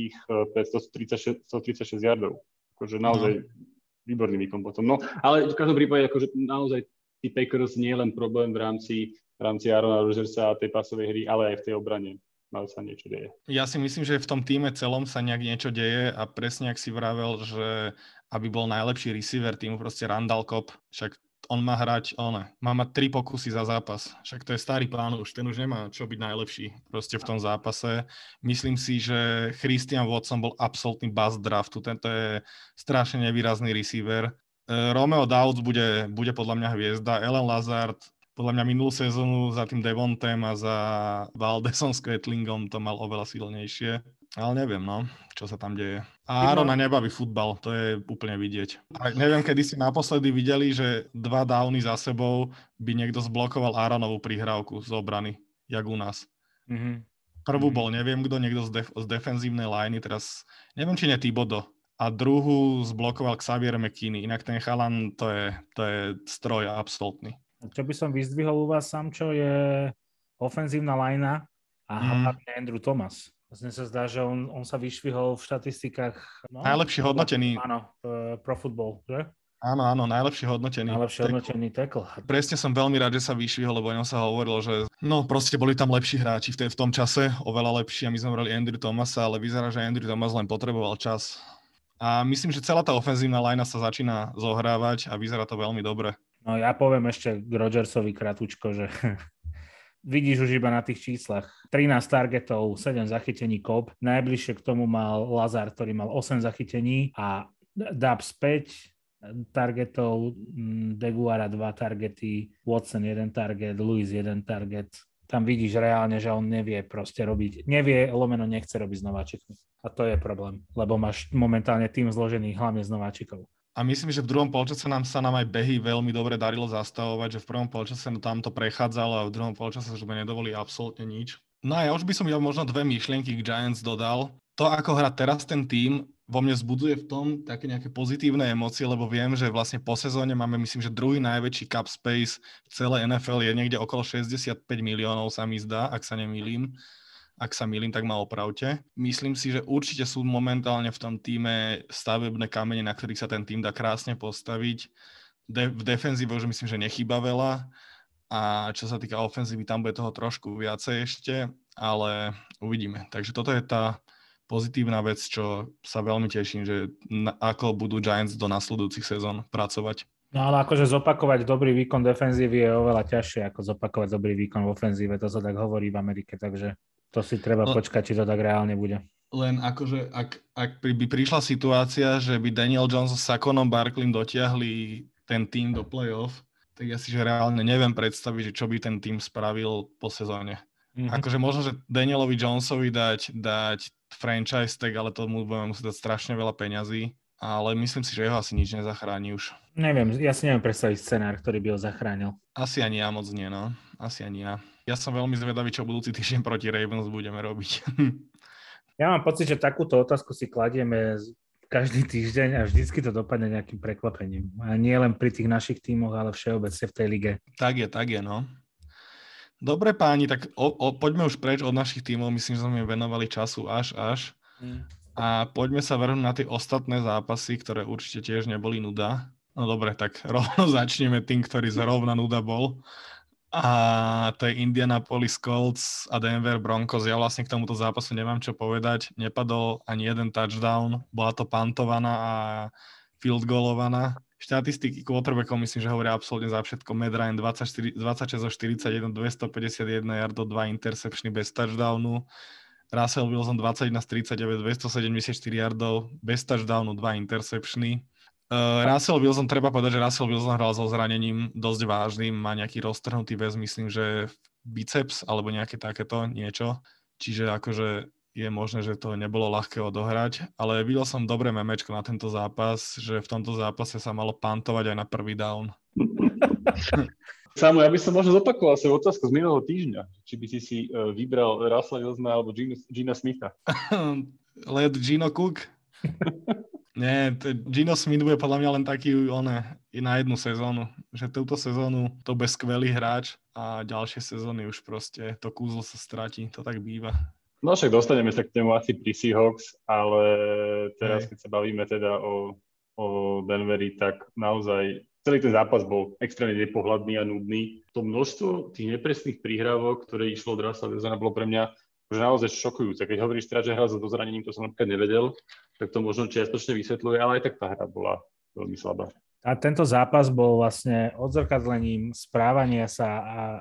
päťstotridsaťšesť yardov, akože naozaj no. Výborný výkon potom. No, ale v každom prípade, akože naozaj tí Packers nie je len problém v rámci, v rámci Aarona Rodgersa a tej pasovej hry, ale aj v tej obrane mal sa niečo deje. Ja si myslím, že v tom týme celom sa nejak niečo deje a presne ak si vravel, že aby bol najlepší receiver týmu, proste Randall Cobb, však on má hrať, on má mať tri pokusy za zápas, však to je starý pán už, ten už nemá čo byť najlepší proste v tom zápase. Myslím si, že Christian Watson bol absolútny bust draftu, tento je strašne nevýrazný receiver. Romeo Dowd bude, bude podľa mňa hviezda, Ellen Lazard, podľa mňa minulú sezónu za tým Devontem a za Valdesom s Quetlingom to mal oveľa silnejšie, ale neviem, no, čo sa tam deje. A Arona nebaví futbal, to je úplne vidieť. A neviem, kedy si naposledy videli, že dva downy za sebou by niekto zblokoval Aronovú prihrávku z obrany, jak u nás. Mm-hmm. Prvú bol, neviem kto, niekto z, def- z defenzívnej liney, teraz neviem, či nie Thibodeau. A druhú zblokoval Xavier McKinney. Inak ten chalan, to je, to je stroj absolútny. Čo by som vyzdvihol u vás, Samčo, je ofenzívna lajna a hlavne mm. Andrew Thomas. Vlastne sa zdá, že on, on sa vyšvihol v štatistikách... No, najlepší hodnotený. Áno, pro futbol, že? Áno, áno, najlepší hodnotený. Najlepší tackle. hodnotený tackle. Presne som veľmi rád, že sa vyšvihol, lebo o ňom sa hovorilo, že no proste boli tam lepší hráči v, tej, v tom čase, oveľa lepší a my sme brali Andrew Thomasa, ale vyzerá, že Andrew Thomas len potreboval čas. A myslím, že celá tá ofenzívna lajna sa začína zohrávať a vyzerá to veľmi dobre. No ja poviem ešte k Rodgersovi kratučko, že vidíš už iba na tých číslach. trinásť targetov, sedem zachytení Cobb. Najbližšie k tomu mal Lazard, ktorý mal osem zachytení a Dubs päť targetov, Deguara dva targety, Watson jeden target, Lewis jeden target. Tam vidíš reálne, že on nevie proste robiť, nevie, lomeno nechce robiť s nováčikmi. A to je problém, lebo máš momentálne tým zložený hlavne z nováčikov. A myslím, že v druhom polčase nám sa nám aj behy veľmi dobre darilo zastavovať, že v prvom polčase tam to prechádzalo a v druhom polčase už by nedovolí absolútne nič. No a ja už by som ja možno dve myšlienky k Giants dodal. To, ako hrá teraz ten tím, vo mne vzbudzuje v tom také nejaké pozitívne emócie, lebo viem, že vlastne po sezóne máme, myslím, že druhý najväčší cap space v celej en ef el je niekde okolo šesťdesiatpäť miliónov, sa mi zdá, ak sa nemýlim. Ak sa mýlim, tak ma opravte. Myslím si, že určite sú momentálne v tom týme stavebné kamene, na ktorých sa ten tým dá krásne postaviť. De- v defenzíve už myslím, že nechýba veľa. A čo sa týka ofenzívy, tam bude toho trošku viacej ešte, ale uvidíme. Takže toto je tá pozitívna vec, čo sa veľmi teším, že na, ako budú Giants do nasledujúcich sezón pracovať. No ale akože zopakovať dobrý výkon defenzívy je oveľa ťažšie, ako zopakovať dobrý výkon v ofenzíve, to sa tak hovorí v Amerike, takže to si treba no, počkať, či to tak reálne bude. Len akože, ak, ak by prišla situácia, že by Daniel Jones s Sakonom Barkleym dotiahli ten tým do playoff, tak ja si že reálne neviem predstaviť, čo by ten tým spravil po sezóne. Mm-hmm. Akože možno, že Danielovi Jonesovi dať, dať franchise tag, ale tomu budeme musieť dať strašne veľa peňazí. Ale myslím si, že jeho asi nič nezachráni už. Neviem, ja si neviem predstaviť scenár, ktorý by ho zachránil. Asi ani ja moc nie, no. Asi ani ja. Ja som veľmi zvedavý, čo budúci týždeň proti Ravens budeme robiť. Ja mám pocit, že takúto otázku si kladieme každý týždeň a vždycky to dopadne nejakým prekvapením. A nie len pri tých našich tímoch, ale všeobecne v tej lige. Tak je, tak je, no. Dobre páni, tak o, o, poďme už preč od našich tímov. Myslím, že sme venovali času až, až. Mm. A poďme sa vrhnúť na tie ostatné zápasy, ktoré určite tiež neboli nuda. No dobre, tak rovno začneme tým, ktorý zrovna nuda bol. A to je Indianapolis Colts a Denver Broncos. Ja vlastne k tomuto zápasu nemám čo povedať. Nepadol ani jeden touchdown. Bola to pantovaná a field goalovaná. Štatistiky quarterbackov myslím, že hovoria absolútne za všetko. Matt Ryan dvadsaťštyri, dvadsaťšesť zo štyridsaťjeden, dvestopäťdesiatjeden yardov, dva interceptiony bez touchdownu. Russell Wilson dvadsaťjeden z tridsaťdeväť, dvestosedemdesiatštyri yardov, bez touchdownu, dva interceptiony. Uh, Russell Wilson, treba povedať, že Russell Wilson hral so zranením dosť vážnym, má nejaký roztrhnutý väz, myslím, že biceps alebo nejaké takéto niečo. Čiže akože je možné, že to nebolo ľahké odohrať, ale videl som dobré memečko na tento zápas, že v tomto zápase sa malo pantovať aj na prvý down. Samo, ja by som možno zopakoval svoju otázku z minulého týždňa, či by si si vybral Russell Wilsona alebo Gina, Gina Smitha. Led Gino Cook? Nie, t- Gino Smith bude podľa mňa len taký one, i na jednu sezónu, že túto sezónu to bude skvelý hráč a ďalšie sezóny už proste to kúzlo sa stratí, to tak býva. No však dostaneme sa k tému asi pri Seahawks, ale teraz Hej. keď sa bavíme teda o, o Denveri, tak naozaj celý ten zápas bol extrémne nepohľadný a nudný. To množstvo tých nepresných príhrávok, ktoré išlo od Russella Wilsona, bolo pre mňa už naozaj šokujúce. Keď hovoríš teda, že hral za dozranením, to som napríklad nevedel, tak to možno čiastočne vysvetľuje, ale aj tak tá hra bola veľmi slabá. A tento zápas bol vlastne odzrkadlením správania sa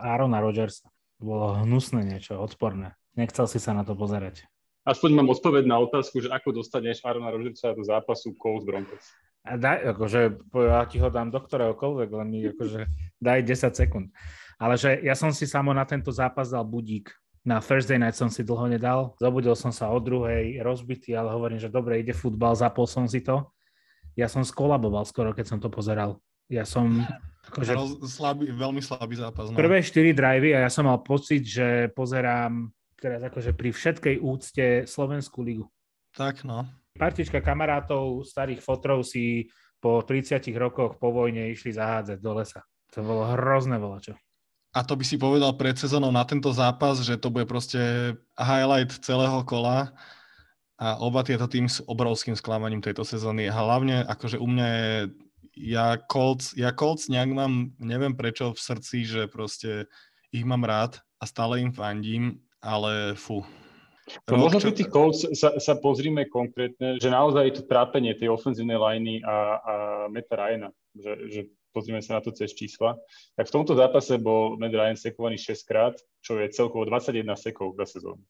Aarona Rodgersa. Bolo hnusné niečo, odporné. Nechcel si sa na to pozerať. Aspoň mám odpoveď na otázku, že ako dostaneš Aarona Rodgersa do zápasu Colts Broncos. A daj, akože, ja ti ho dám do ktoréhokoľvek, len mi akože daj desať sekúnd. Ale že ja som si samo na tento zápas dal budík. Na Thursday night som si dlho nedal. Zobudil som sa o druhej, rozbitý, ale hovorím, že dobre, ide futbal, zapol som si to. Ja som skolaboval skoro, keď som to pozeral. Ja som... Akože, slabý, veľmi slabý zápas. No. Prvé štyri drivey a ja som mal pocit, že pozerám teraz akože pri všetkej úcte Slovenskú ligu. Tak no. Partička kamarátov, starých fotrov si po tridsiatich rokoch po vojne išli zahádzať do lesa. To bolo hrozné volačo. A to by si povedal pred sezónou na tento zápas, že to bude proste highlight celého kola a oba tieto tým s obrovským sklamaním tejto sezóny. A hlavne akože u mňa je, ja Colts, ja Colts nejak mám, neviem prečo v srdci, že proste ich mám rád a stále im fandím, ale fú. No možno pri tých Colts sa, sa pozrime konkrétne, že naozaj to trápenie tej ofenzívnej liney a, a Matta Ryana, že, že pozrime sa na to cez čísla, tak v tomto zápase bol Matt Ryan sekovaný šesťkrát, čo je celkovo dvadsaťjeden sekov za sezónu.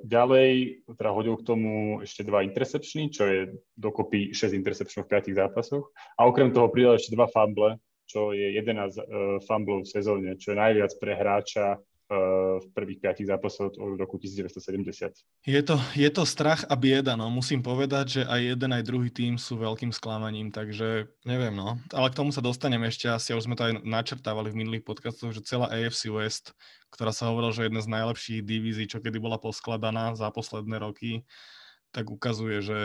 Ďalej teda hodil k tomu ešte dva interceptiony, čo je dokopy šesť interceptionov v piatich zápasoch a okrem toho pridal ešte dva fumble, čo je jedenásť fumblov v sezóne, čo je najviac pre hráča v prvých piatich zápasoch od roku devätnásťsedemdesiat. Je to, je to strach a bieda, no. Musím povedať, že aj jeden, aj druhý tím sú veľkým sklamaním, takže neviem, no. Ale k tomu sa dostaneme ešte asi, už sme to aj načrtávali v minulých podcastoch, že celá á ef cé West, ktorá sa hovorila, že je jedna z najlepších divízií, čo kedy bola poskladaná za posledné roky, tak ukazuje, že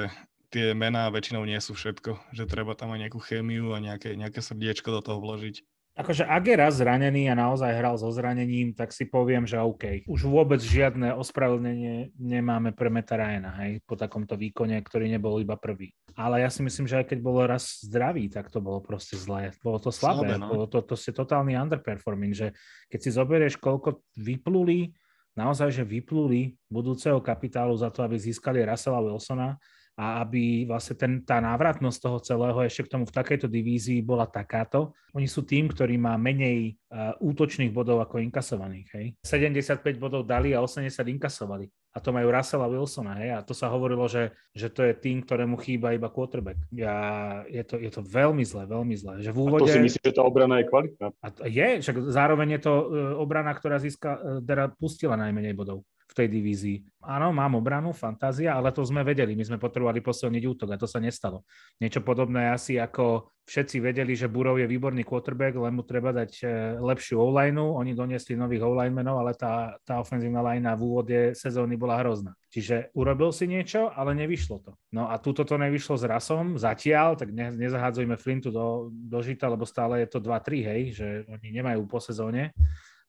tie mená väčšinou nie sú všetko, že treba tam aj nejakú chémiu a nejaké, nejaké srdiečko do toho vložiť. Akože ak je raz zranený a naozaj hral so zranením, tak si poviem, že OK. Už vôbec žiadne ospravedlnenie nemáme pre Matta Ryana, hej, po takomto výkone, ktorý nebol iba prvý. Ale ja si myslím, že aj keď bolo raz zdravý, tak to bolo proste zlé. Bolo to slabé, slabé no? Bolo to, to je totálny underperforming, že keď si zoberieš, koľko vypluli, naozaj, že vypluli budúceho kapitálu za to, aby získali Russella Wilsona a aby vlastne ten, tá návratnosť toho celého ešte k tomu v takejto divízii bola takáto. Oni sú tým, ktorý má menej uh, útočných bodov ako inkasovaných. Hej. sedemdesiatpäť bodov dali a osemdesiat inkasovali. A to majú Russella Wilsona. Hej. A to sa hovorilo, že, že to je tým, ktorému chýba iba quarterback. Ja, je, to, je to veľmi zle, veľmi zle. Že v úvode... A to si myslíš, že tá obrana je kvalitná? A to je, však zároveň je to obrana, ktorá získa, teda pustila najmenej bodov v tej divízii. Áno, mám obranu, fantázia, ale to sme vedeli. My sme potrebovali posilniť útok a to sa nestalo. Niečo podobné asi ako všetci vedeli, že Burrow je výborný quarterback, len mu treba dať lepšiu o-lineu. Oni doniesli nových o-linemenov, ale tá, tá ofenzívna linea v úvode sezóny bola hrozná. Čiže urobil si niečo, ale nevyšlo to. No a túto to nevyšlo s Rasom zatiaľ, tak ne, nezahádzujme flintu do, do žita, lebo stále je to dva tri, hej, že oni nemajú po sezóne.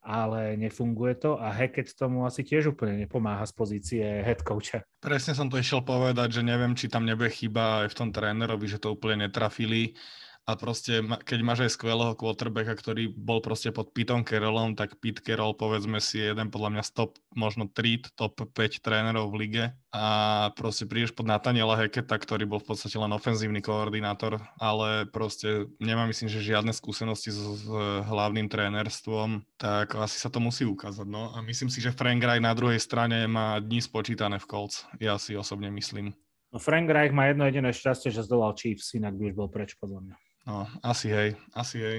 Ale nefunguje to a Hackett tomu asi tiež úplne nepomáha z pozície head coacha. Presne som to išiel povedať, že neviem, či tam nebude chyba aj v tom trénerovi, že to úplne netrafili. A proste, keď máš aj skvelého quarterbacka, ktorý bol proste pod Pittom Carrollom, tak Pete Carroll, povedzme si, jeden podľa mňa z top, možno tri, top päť trénerov v lige. A proste prídeš pod Nathaniela Hacketta, ktorý bol v podstate len ofenzívny koordinátor, ale proste nemá, myslím, že žiadne skúsenosti s, s hlavným trénerstvom, tak asi sa to musí ukázať. No. A myslím si, že Frank Reich na druhej strane má dni spočítané v Colts. Ja si osobne myslím. No Frank Reich má jedno jediné šťastie, že zdolal Chiefs, inak by už bol preč podľa mňa. No, asi hej, asi hej.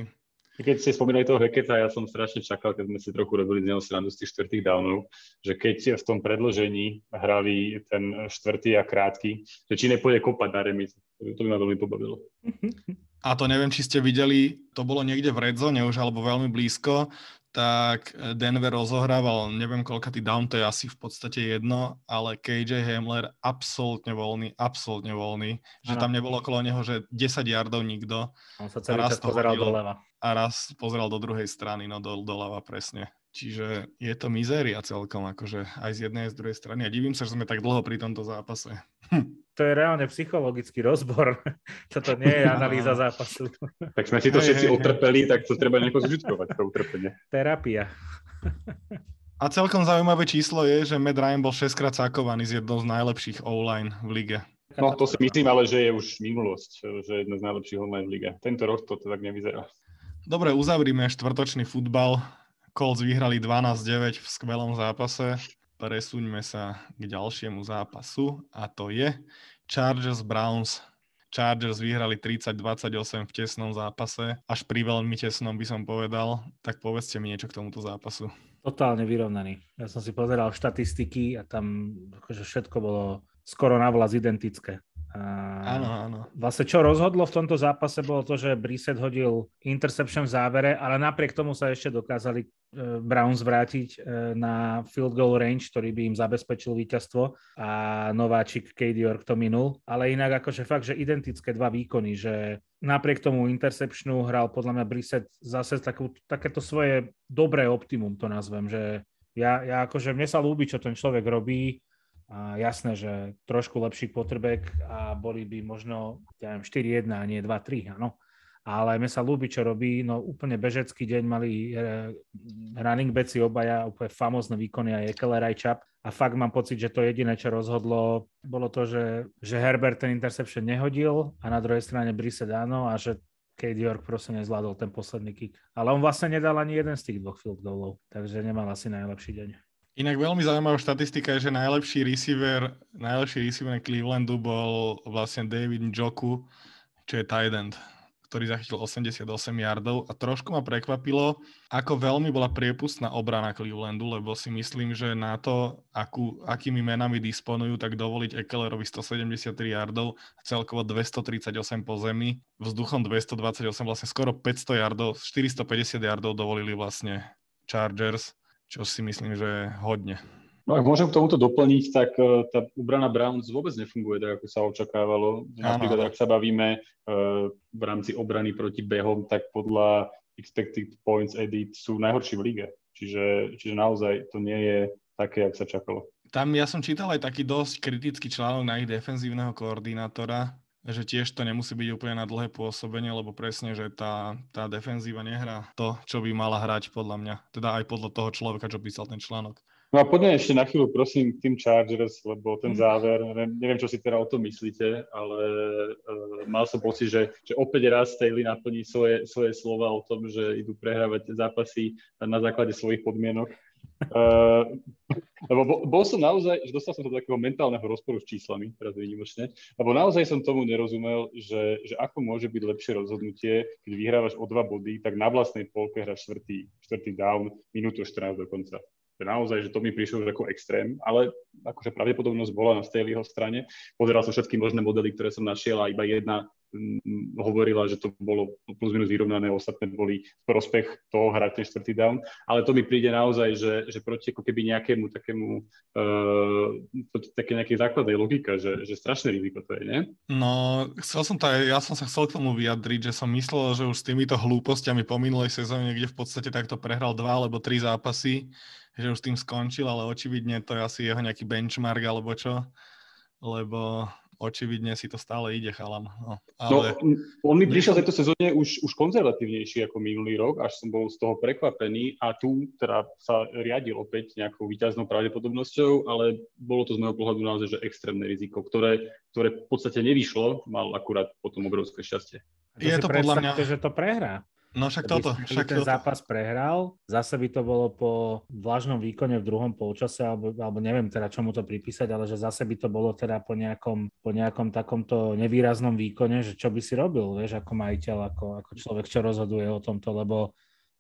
Keď ste spomínali toho Hacketta, ja som strašne čakal, keď sme si trochu robili z neho srandu z tých štvrtých downov, že keď v tom predložení hrali ten štvrtý a krátky, že či nepôjde kopať na remizu. To by ma veľmi pobavilo. A to neviem, či ste videli, to bolo niekde v redzone už, alebo veľmi blízko, tak Denver rozohrával, neviem koľka tý down, to je asi v podstate jedno, ale ká jé Hamler absolútne voľný, absolútne voľný, že ano. Tam nebolo okolo neho, že desať yardov nikto. On sa celý čas pozeral doľava. A raz pozeral do druhej strany, no do, doľava presne. Čiže je to mizéria celkom, akože aj z jednej, aj z druhej strany. A divím sa, že sme tak dlho pri tomto zápase. Hm. To je reálne psychologický rozbor. Toto nie je analýza zápasu. Tak sme si to všetci utrpeli, tak to treba nejako zužitkovať, to utrpenie. Terapia. A celkom zaujímavé číslo je, že Matt Ryan bol šesťkrát sakovaný z jednou z najlepších online v lige. No to si myslím, ale že je už minulosť, že je jedna z najlepších online v lige. Tento rok to tak nevyzerá. Dobre, uzavrime štvrtočný futbal. Colts vyhrali dvanásť deväť v skvelom zápase. Presuňme sa k ďalšiemu zápasu a to je Chargers Browns. Chargers vyhrali tridsať dvadsaťosem v tesnom zápase, až pri veľmi tesnom by som povedal. Tak povedzte mi niečo k tomuto zápasu. Totálne vyrovnaný. Ja som si pozeral štatistiky a tam akože všetko bolo skoro na vlas identické. A áno, áno. Vlastne čo rozhodlo v tomto zápase bolo to, že Brissett hodil interception v závere, ale napriek tomu sa ešte dokázali e, Browns vrátiť e, na field goal range, ktorý by im zabezpečil víťazstvo a nováčik Cady York to minul. Ale inak akože fakt, že identické dva výkony, že napriek tomu interceptionu hral podľa mňa Brissett zase takú, takéto svoje dobré optimum, to nazvem, že ja, ja akože mne sa ľúbi, čo ten človek robí. A jasné, že trošku lepší quarterback a boli by možno ja neviem, štyri jedna a nie dva tri, áno. Ale mne sa ľúbi, čo robí. No úplne bežecký deň mali e, running backi obaja, úplne famózne výkony aj Ekeler aj Chubb. A fakt mám pocit, že to jediné, čo rozhodlo, bolo to, že, že Herbert ten interception nehodil a na druhej strane Brissett áno a že Cady York proste nezvládol ten posledný kick. Ale on vlastne nedal ani jeden z tých dvoch field goalov, takže nemal asi najlepší deň. Inak veľmi zaujímavá štatistika je, že najlepší receiver, najlepší receiver Clevelandu bol vlastne David Njoku, čo je tight end, ktorý zachytil osemdesiatosem yardov a trošku ma prekvapilo, ako veľmi bola priepustná obrana Clevelandu, lebo si myslím, že na to, akú, akými menami disponujú, tak dovoliť Ekelerovi stosedemdesiattri yardov a celkovo dvestotridsaťosem po zemi, vzduchom dvestodvadsaťosem, vlastne skoro päťsto yardov, štyristopäťdesiat yardov dovolili vlastne Chargers. Čo si myslím, že je hodne. No ak môžem k tomuto doplniť, tak tá obrana Browns vôbec nefunguje tak, ako sa očakávalo. Napríklad, ak sa bavíme v rámci obrany proti behom, tak podľa expected points edit sú najhorší v lige. Čiže, čiže naozaj to nie je také, jak sa čakalo. Tam ja som čítal aj taký dosť kritický článok na ich defenzívneho koordinátora, že tiež to nemusí byť úplne na dlhé pôsobenie, lebo presne, že tá, tá defenzíva nehrá to, čo by mala hrať podľa mňa. Teda aj podľa toho človeka, čo písal ten článok. No a poďme ešte na chvíľu, prosím, k tým Chargers, lebo ten záver, neviem, neviem čo si teda o tom myslíte, ale uh, mal som pocit, že, že opäť raz Staley naplní svoje, svoje slova o tom, že idú prehrávať zápasy na základe svojich podmienok. Uh, lebo bol, bol som naozaj, že dostal som sa do takého mentálneho rozporu s číslami, teraz výnimočne, lebo naozaj som tomu nerozumel, že, že ako môže byť lepšie rozhodnutie, keď vyhrávaš o dva body, tak na vlastnej polke hráš štvrtý, štvrtý down, minútu štrnásť dokonca. Naozaj, že to mi prišlo už ako extrém, ale akože pravdepodobnosť bola na Staleyho strane. Pozeral som všetky možné modely, ktoré som našiel a iba jedna hm, hovorila, že to bolo plus minus vyrovnané, ostatné boli v prospech toho hrať ten štvrtý down, ale to mi príde naozaj, že, že proti ako keby nejakému takému uh, také nejakej základnej logika, že, že strašné riziko to je, nie? No, chcel som to aj, ja som sa chcel tomu vyjadriť, že som myslel, že už s týmito hlúpostiami po minulej sezóne, kde v podstate takto prehral dva alebo tri zápasy, že už tým skončil, ale očividne to je asi jeho nejaký benchmark alebo čo, lebo očividne si to stále ide, chalam. No, ale... no on mi prišiel v tejto sezóne už, už konzervatívnejší ako minulý rok, až som bol z toho prekvapený a tu teda sa riadil opäť nejakou výťaznou pravdepodobnosťou, ale bolo to z môjho pohľadu naozaj, že extrémne riziko, ktoré, ktoré v podstate nevyšlo, mal akurát potom obrovské šťastie. Je to podľa mňa... že to prehrá. No však toto. Však ten toto. Zápas prehral, zase by to bolo po vlažnom výkone v druhom polčase, alebo, alebo neviem teda, čomu to pripísať, ale že zase by to bolo teda po nejakom, po nejakom takomto nevýraznom výkone, že čo by si robil, vieš, ako majiteľ, ako, ako človek, čo rozhoduje o tomto, lebo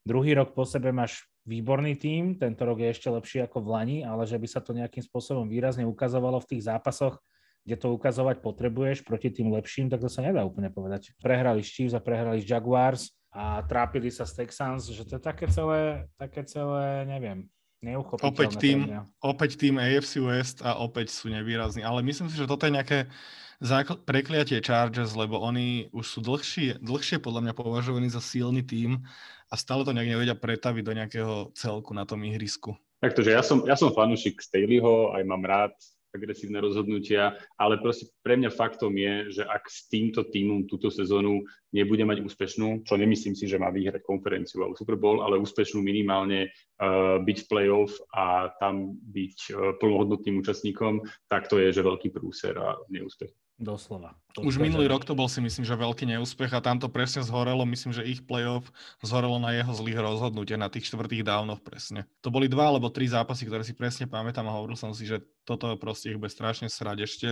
druhý rok po sebe máš výborný tím, tento rok je ešte lepší ako v lani, ale že by sa to nejakým spôsobom výrazne ukazovalo v tých zápasoch, kde to ukazovať potrebuješ proti tým lepším, tak to sa nedá úplne povedať. Prehrali Chiefs a prehrali Jaguars, a trápili sa z Texans, že to je také celé, také celé, neviem, neuchopiteľné. Opäť tým, opäť tým á ef cé West a opäť sú nevýrazní. Ale myslím si, že toto je nejaké zákl- prekliatie Chargers, lebo oni už sú dlhšie, dlhšie podľa mňa považovaní za silný tím a stále to nejak nevedia pretaviť do nejakého celku na tom ihrisku. Takže ja som, ja som fanúšik Staleyho, aj mám rád agresívne rozhodnutia, ale proste pre mňa faktom je, že ak s týmto tímom túto sezónu nebude mať úspešnú, čo nemyslím si, že má vyhrať konferenciu alebo Super Bowl, ale úspešnú minimálne uh, byť v play-off a tam byť uh, plnohodnotným účastníkom, tak to je, že veľký prúser a neúspech. Doslova. Doslova. Už minulý rok to bol si myslím, že veľký neúspech a tam to presne zhorelo, myslím, že ich play-off zhorelo na jeho zlých rozhodnutia, na tých štvrtých dávnoch presne. To boli dva alebo tri zápasy, ktoré si presne pamätám a hovoril som si, že toto proste ich bude strašne srať ešte.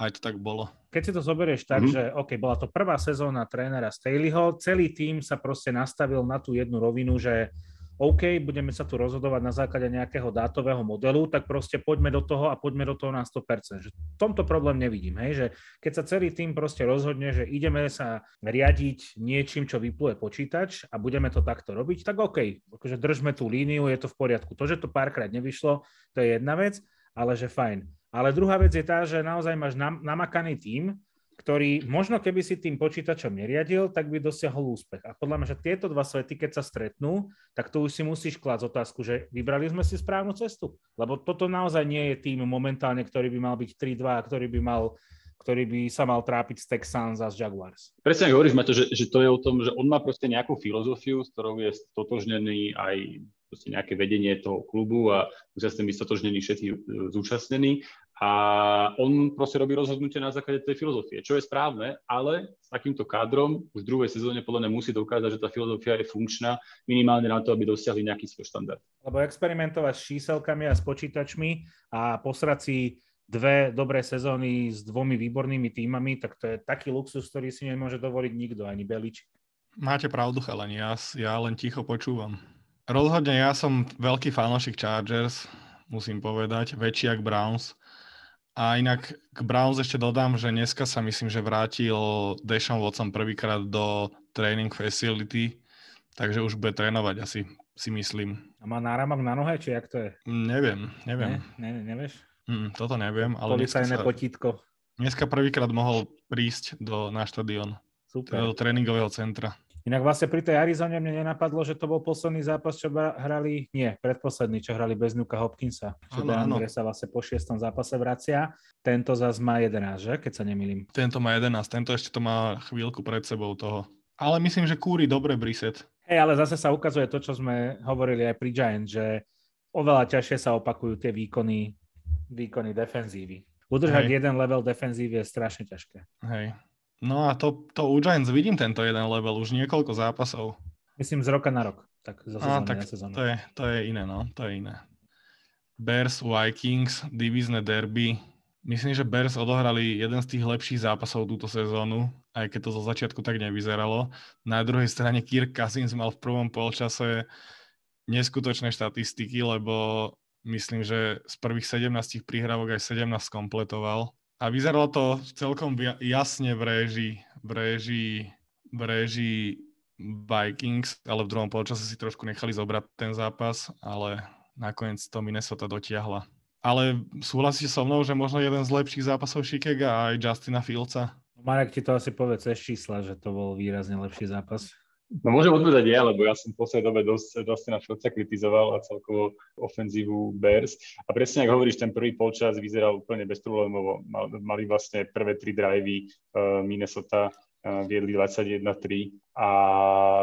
Aj to tak bolo. Keď si to zoberieš tak, mm-hmm. že OK, bola to prvá sezóna trénera Staleyho, celý tím sa proste nastavil na tú jednu rovinu, že OK, budeme sa tu rozhodovať na základe nejakého dátového modelu, tak proste poďme do toho a poďme do toho na sto percent. Že v tomto problém nevidím, hej, že keď sa celý tým proste rozhodne, že ideme sa riadiť niečím, čo vypluje počítač a budeme to takto robiť, tak OK, akože držme tú líniu, je to v poriadku. To, že to párkrát nevyšlo, to je jedna vec, ale že fajn. Ale druhá vec je tá, že naozaj máš nam- namakaný tím, ktorý možno keby si tým počítačom neriadil, tak by dosiahol úspech. A podľa mňa, že tieto dva svety, keď sa stretnú, tak tu už si musíš klásť otázku, že vybrali sme si správnu cestu. Lebo toto naozaj nie je tým momentálne, ktorý by mal byť tri dva a ktorý by mal... ktorý by sa mal trápiť z Texans a z Jaguars. Presne ako hovoríš, Maťo, že, že to je o tom, že on má proste nejakú filozofiu, s ktorou je stotožnený aj proste nejaké vedenie toho klubu a zase my stotožnení všetci zúčastnení a on proste robí rozhodnutie na základe tej filozofie, čo je správne, ale s takýmto kádrom už v druhej sezóne podľa mňa musí dokázať, že tá filozofia je funkčná minimálne na to, aby dosiahli nejaký svoj štandard. Lebo experimentovať s číselkami a s počítačmi a posrať si dve dobré sezóny s dvomi výbornými tímami, tak to je taký luxus, ktorý si nemôže dovoliť nikto, ani Beličík. Máte pravdu, chalani, ja, ja len ticho počúvam. Rozhodne ja som veľký fanúšik Chargers, musím povedať, väčší ako Browns. A inak k Browns ešte dodám, že dneska sa myslím, že vrátil Deshaun Watson prvýkrát do training facility, takže už bude trénovať asi, si myslím. A má náramok na nohe, či jak to je? Neviem, neviem. Ne, ne, nevieš? Mm, toto neviem, ale dneska, sa, dneska prvýkrát mohol prísť do, na štadión, do tréningového centra. Inak vlastne pri tej Arizone mne nenapadlo, že to bol posledný zápas, čo hrali, nie, predposledný, čo hrali bez Nuka Hopkinsa. Čo DeAndre sa vlastne po šiestom zápase vracia. Tento zás má jedenásť, že? Keď sa nemýlim. Tento má jedenásť, tento ešte to má chvíľku pred sebou toho. Ale myslím, že kúri dobre Brissett. Hej, ale zase sa ukazuje to, čo sme hovorili aj pri Giants, že oveľa ťažšie sa opakujú tie výkony, výkony defenzívy. Udržať Hej. jeden level defenzívy je strašne ťažké. Hej. No a to, to u Giants vidím tento jeden level už niekoľko zápasov. Myslím z roka na rok. Tak zo sezóny na sezónu. To je, to je iné, no. To je iné. Bears, Vikings, divízne derby. Myslím, že Bears odohrali jeden z tých lepších zápasov túto sezónu, aj keď to zo začiatku tak nevyzeralo. Na druhej strane Kirk Cousins mal v prvom polčase neskutočné štatistiky, lebo myslím, že z prvých sedemnástich prihrávok aj sedemnásť kompletoval. A vyzeralo to celkom jasne v réžii, v réžii, v réžii Vikings, ale v druhom polčase si trošku nechali zobrať ten zápas, ale nakoniec to Minnesota dotiahla. Ale súhlasíte so mnou, že možno jeden z lepších zápasov Chicaga aj Justina Fieldsa? Marek, ti to asi povie cez čísla, že to bol výrazne lepší zápas. No môžem odpovedať ja, lebo ja som v poslednej dobe dosť Justina Fieldsa kritizoval a celkovo ofenzívu Bears. A presne, ako hovoríš, ten prvý polčas vyzeral úplne bezproblémovo. Mali vlastne prvé tri drivey Minnesota, viedli dvadsaťjeden tri a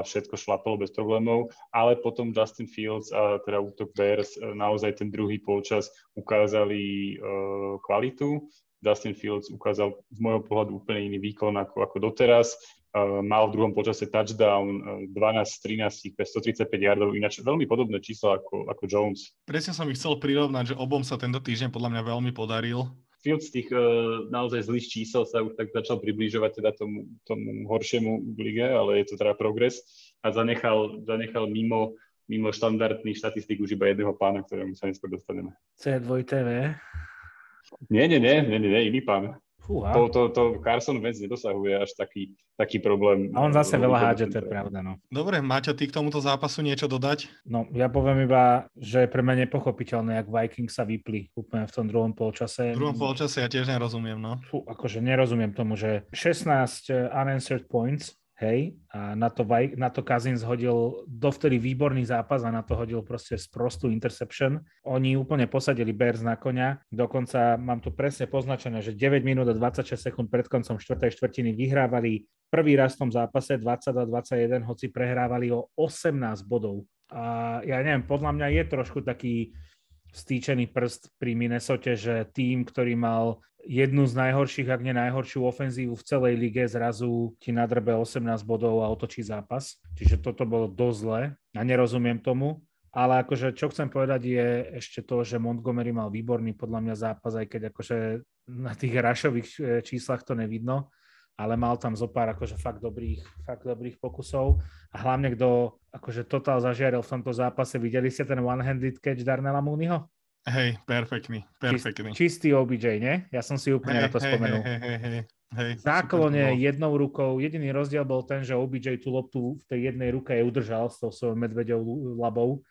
všetko šlapalo bez problémov, ale potom Justin Fields a teda útok Bears naozaj ten druhý polčas ukázali uh, kvalitu. Justin Fields ukázal z môjho pohľadu úplne iný výkon ako, ako doteraz. Uh, mal v druhom polčase touchdown dvanásť z trinásť pre stotridsaťpäť yardov, ináč veľmi podobné číslo ako, ako Jones. Presne som ich chcel prirovnať, že obom sa tento týždeň podľa mňa veľmi podaril. Fields tých uh, naozaj zlých čísel sa už tak začal približovať teda tomu, tomu horšiemu lige, ale je to teda progres a zanechal, zanechal mimo, mimo štandardných štatistík už iba jedného pána, ktorého sa neskôr dostaneme. cé dva té vé? Nie, nie, nie, nie, nie, iný pán. Fúha. To, to, to Carson Wentz nedosahuje až taký, taký problém. A on zase no, veľa hádže, to je pravda, no. Dobre, Maťo, ty k tomuto zápasu niečo dodať? No, ja poviem iba, že je pre mňa nepochopiteľné, jak Vikings sa vypli úplne v tom druhom polčase. V druhom polčase ja tiež nerozumiem, no. Fú, akože nerozumiem tomu, že šestnásť unanswered points, hej, a na to, na to Cousins hodil dovtedy výborný zápas a na to hodil proste sprostú interception. Oni úplne posadili Bears na koňa, dokonca mám tu presne poznačené, že deväť minút a dvadsaťšesť sekúnd pred koncom štvrtej štvrtiny vyhrávali prvý raz v tom zápase dvadsaťdva dvadsaťjeden, hoci prehrávali o osemnásť bodov. A ja neviem, podľa mňa je trošku taký stýčený prst pri Minnesote, že tým, ktorý mal jednu z najhorších, ak nie najhoršiu ofenzívu v celej lige, zrazu ti nadrbe osemnásť bodov a otočí zápas. Čiže toto bolo dosť zlé a nerozumiem tomu. Ale akože čo chcem povedať je ešte to, že Montgomery mal výborný podľa mňa zápas, aj keď akože na tých rašových číslach to nevidno, ale mal tam zopár akože fakt dobrých, fakt dobrých pokusov. A hlavne kto akože totál zažiaril v tomto zápase, videli ste ten one-handed catch Darnella Mooneyho? Hej, perfektný, perfektný. Čistý ó bé jé, ne? Ja som si úplne hey, na to hey, spomenul. Hej, hej, hej. hej Záklone jednou rukou, jediný rozdiel bol ten, že ó bé jé tú loptu v tej jednej ruke je udržal s tou svojou medveďou labou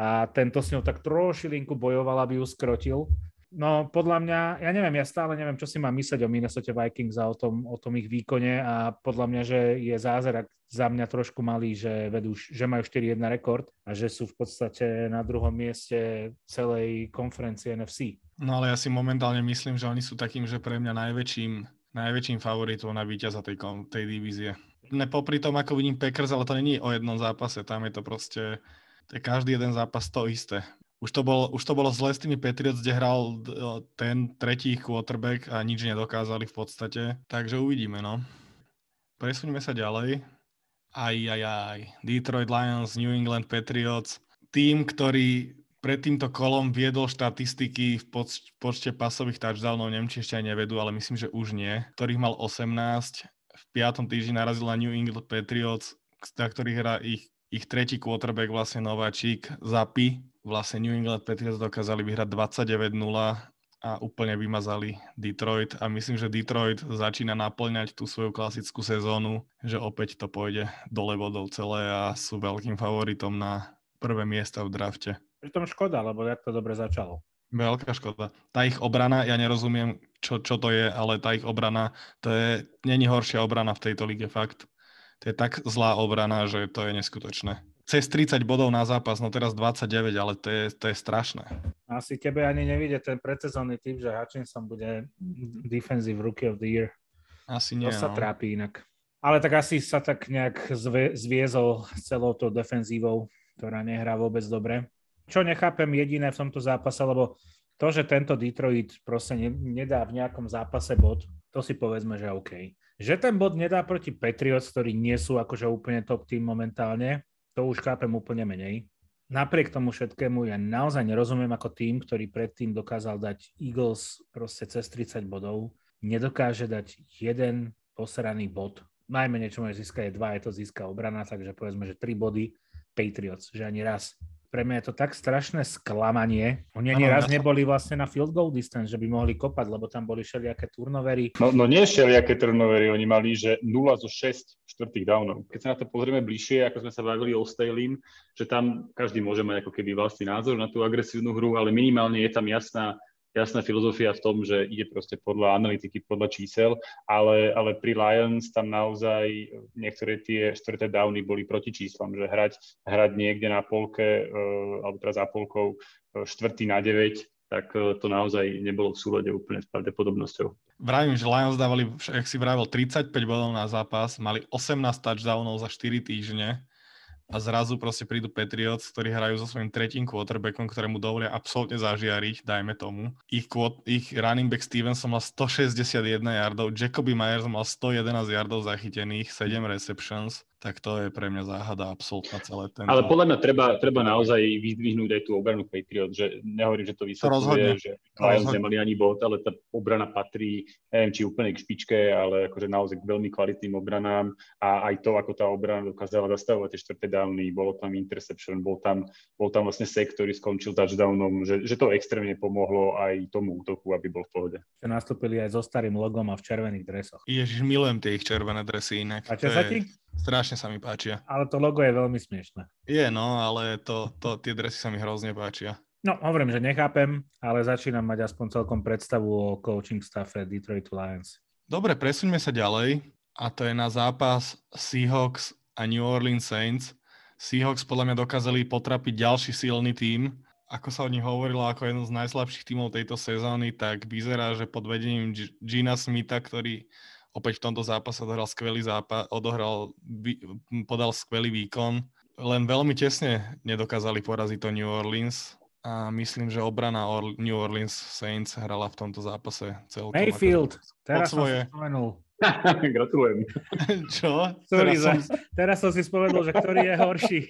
a tento s ňou tak trošilinku bojoval, aby ju skrotil. No podľa mňa, ja neviem, ja stále neviem, čo si mám mysleť o Minnesota Vikings a o tom, o tom ich výkone a podľa mňa, že je zázrak za mňa trošku malý, že vedú, že majú štyri jedna rekord a že sú v podstate na druhom mieste celej konferencie en ef cé. No ale ja si momentálne myslím, že oni sú takým, že pre mňa najväčším, najväčším favoritom na víťaza tej, tej divízie. Popri tom, ako vidím Packers, ale to nie je o jednom zápase, tam je to proste, to je každý jeden zápas to isté. Už to bolo, už to bolo zle s tými Patriots, kde hral ten tretí quarterback a nič nedokázali v podstate. Takže uvidíme, no. Presuňme sa ďalej. Aj, aj, aj. Detroit Lions, New England Patriots. Tým, ktorý pred týmto kolom viedol štatistiky v poč- počte pasových touchdownov, neviem, či ešte aj nevedú, ale myslím, že už nie. Ktorých mal osemnásť. V piatom týždni narazil na New England Patriots, na ktorých hrá ich, ich tretí quarterback, vlastne nováčik, Zapi. Vlastne New England Patriots dokázali vyhrať dvadsaťdeväť nula a úplne vymazali Detroit. A myslím, že Detroit začína naplňať tú svoju klasickú sezónu, že opäť to pôjde dole bodov celé a sú veľkým favoritom na prvé miesta v drafte. Je to škoda, lebo tak to dobre začalo. Veľká škoda. Tá ich obrana, ja nerozumiem, čo, čo to je, ale tá ich obrana, to je, není horšia obrana v tejto lige, fakt. To je tak zlá obrana, že to je neskutočné. Cez tridsať bodov na zápas, no teraz dvadsaťdeväť, ale to je, to je strašné. Asi tebe ani nevidie ten predsezónny tip, že Hutchinson bude Defensive Rookie of the Year. Asi nie, To sa no. trápi inak. Ale tak asi sa tak nejak zviezol celou tou defenzívou, ktorá nehrá vôbec dobre. čo nechápem jediné v tomto zápase, lebo to, že tento Detroit proste ne, nedá v nejakom zápase bod, to si povedzme, že OK. Že ten bod nedá proti Patriots, ktorí nie sú akože úplne top tým momentálne, to už chápem úplne menej. Napriek tomu všetkému ja naozaj nerozumiem, ako tým, ktorý predtým dokázal dať Eagles proste cez tridsať bodov, nedokáže dať jeden posraný bod. Najmenej, čo môže získať je dva, je to získa obrana, takže povedzme, že tri body Patriots, že ani raz. Pre mňa je to tak strašné sklamanie. Oni ani ano, raz neboli vlastne na field goal distance, že by mohli kopať, lebo tam boli všelijaké turnovery. No, no nie všelijaké turnovery, oni mali, že nula zo šesť štvrtých downov. Keď sa na to pozrieme bližšie, ako sme sa bavili o Stalin, že tam každý môže mať ako keby vlastný názor na tú agresívnu hru, ale minimálne je tam jasná, jasná filozofia v tom, že ide proste podľa analytiky, podľa čísel, ale, ale pri Lions tam naozaj niektoré tie štvrté downy boli proti číslam, že hrať, hrať niekde na polke, uh, alebo teraz za polkou, uh, štvrtý na deväť, tak uh, to naozaj nebolo v súlade úplne s pravdepodobnosťou. Vravím, že Lions dávali, ak si vravel, tridsaťpäť bodov na zápas, mali osemnásť touchdownov za štyri týždne, a zrazu proste prídu Patriots, ktorí hrajú so svojím tretím quarterbackom, ktorému dovolia absolútne zažiariť, dajme tomu. Ich, quot, ich running back Stevenson mal stošesťdesiatjeden yardov, Jacoby Myers mal stojedenásť yardov zachytených, sedem receptions. Tak to je pre mňa záhada absolútna celé ten. Ale podľa mňa treba, treba naozaj vyzdvihnúť aj tú obranu Patriot, že nehovorím, že to vysvetluje, že Lions nemali ani bod, ale tá obrana patrí, neviem, či úplne k špičke, ale akože naozaj k veľmi kvalitným obranám a aj to, ako tá obrana dokázala zastavovať tie štvrté downy, bolo tam interception, bol tam, bol tam vlastne sack, ktorý skončil touchdownom, že, že to extrémne pomohlo aj tomu útoku, aby bol v pohode. Že nastúpili aj so starým logom a v červených dresoch. Ježiš, milujem tie ich červené dresy inak. A čo sa ti? Strašne sa mi páčia. Ale to logo je veľmi smiešné. Je, no, ale to, to, tie dresy sa mi hrozne páčia. No, hovorím, že nechápem, ale začínam mať aspoň celkom predstavu o coaching staffe Detroit Lions. Dobre, presuňme sa ďalej a to je na zápas Seahawks a New Orleans Saints. Seahawks podľa mňa dokázali potrapiť ďalší silný tím. Ako sa o nich hovorilo ako jeden z najslabších tímov tejto sezóny, tak vyzerá, že pod vedením Gina Smitha, ktorý opäť v tomto zápase odohral skvelý zápas, odohral, podal skvelý výkon. Len veľmi tesne nedokázali poraziť to New Orleans a myslím, že obrana Or- New Orleans Saints hrala v tomto zápase celkom. Mayfield, ako... teraz som si spomenul. Gratulujem. Čo? Sorry, teraz, som... teraz som si spomenul, že ktorý je horší.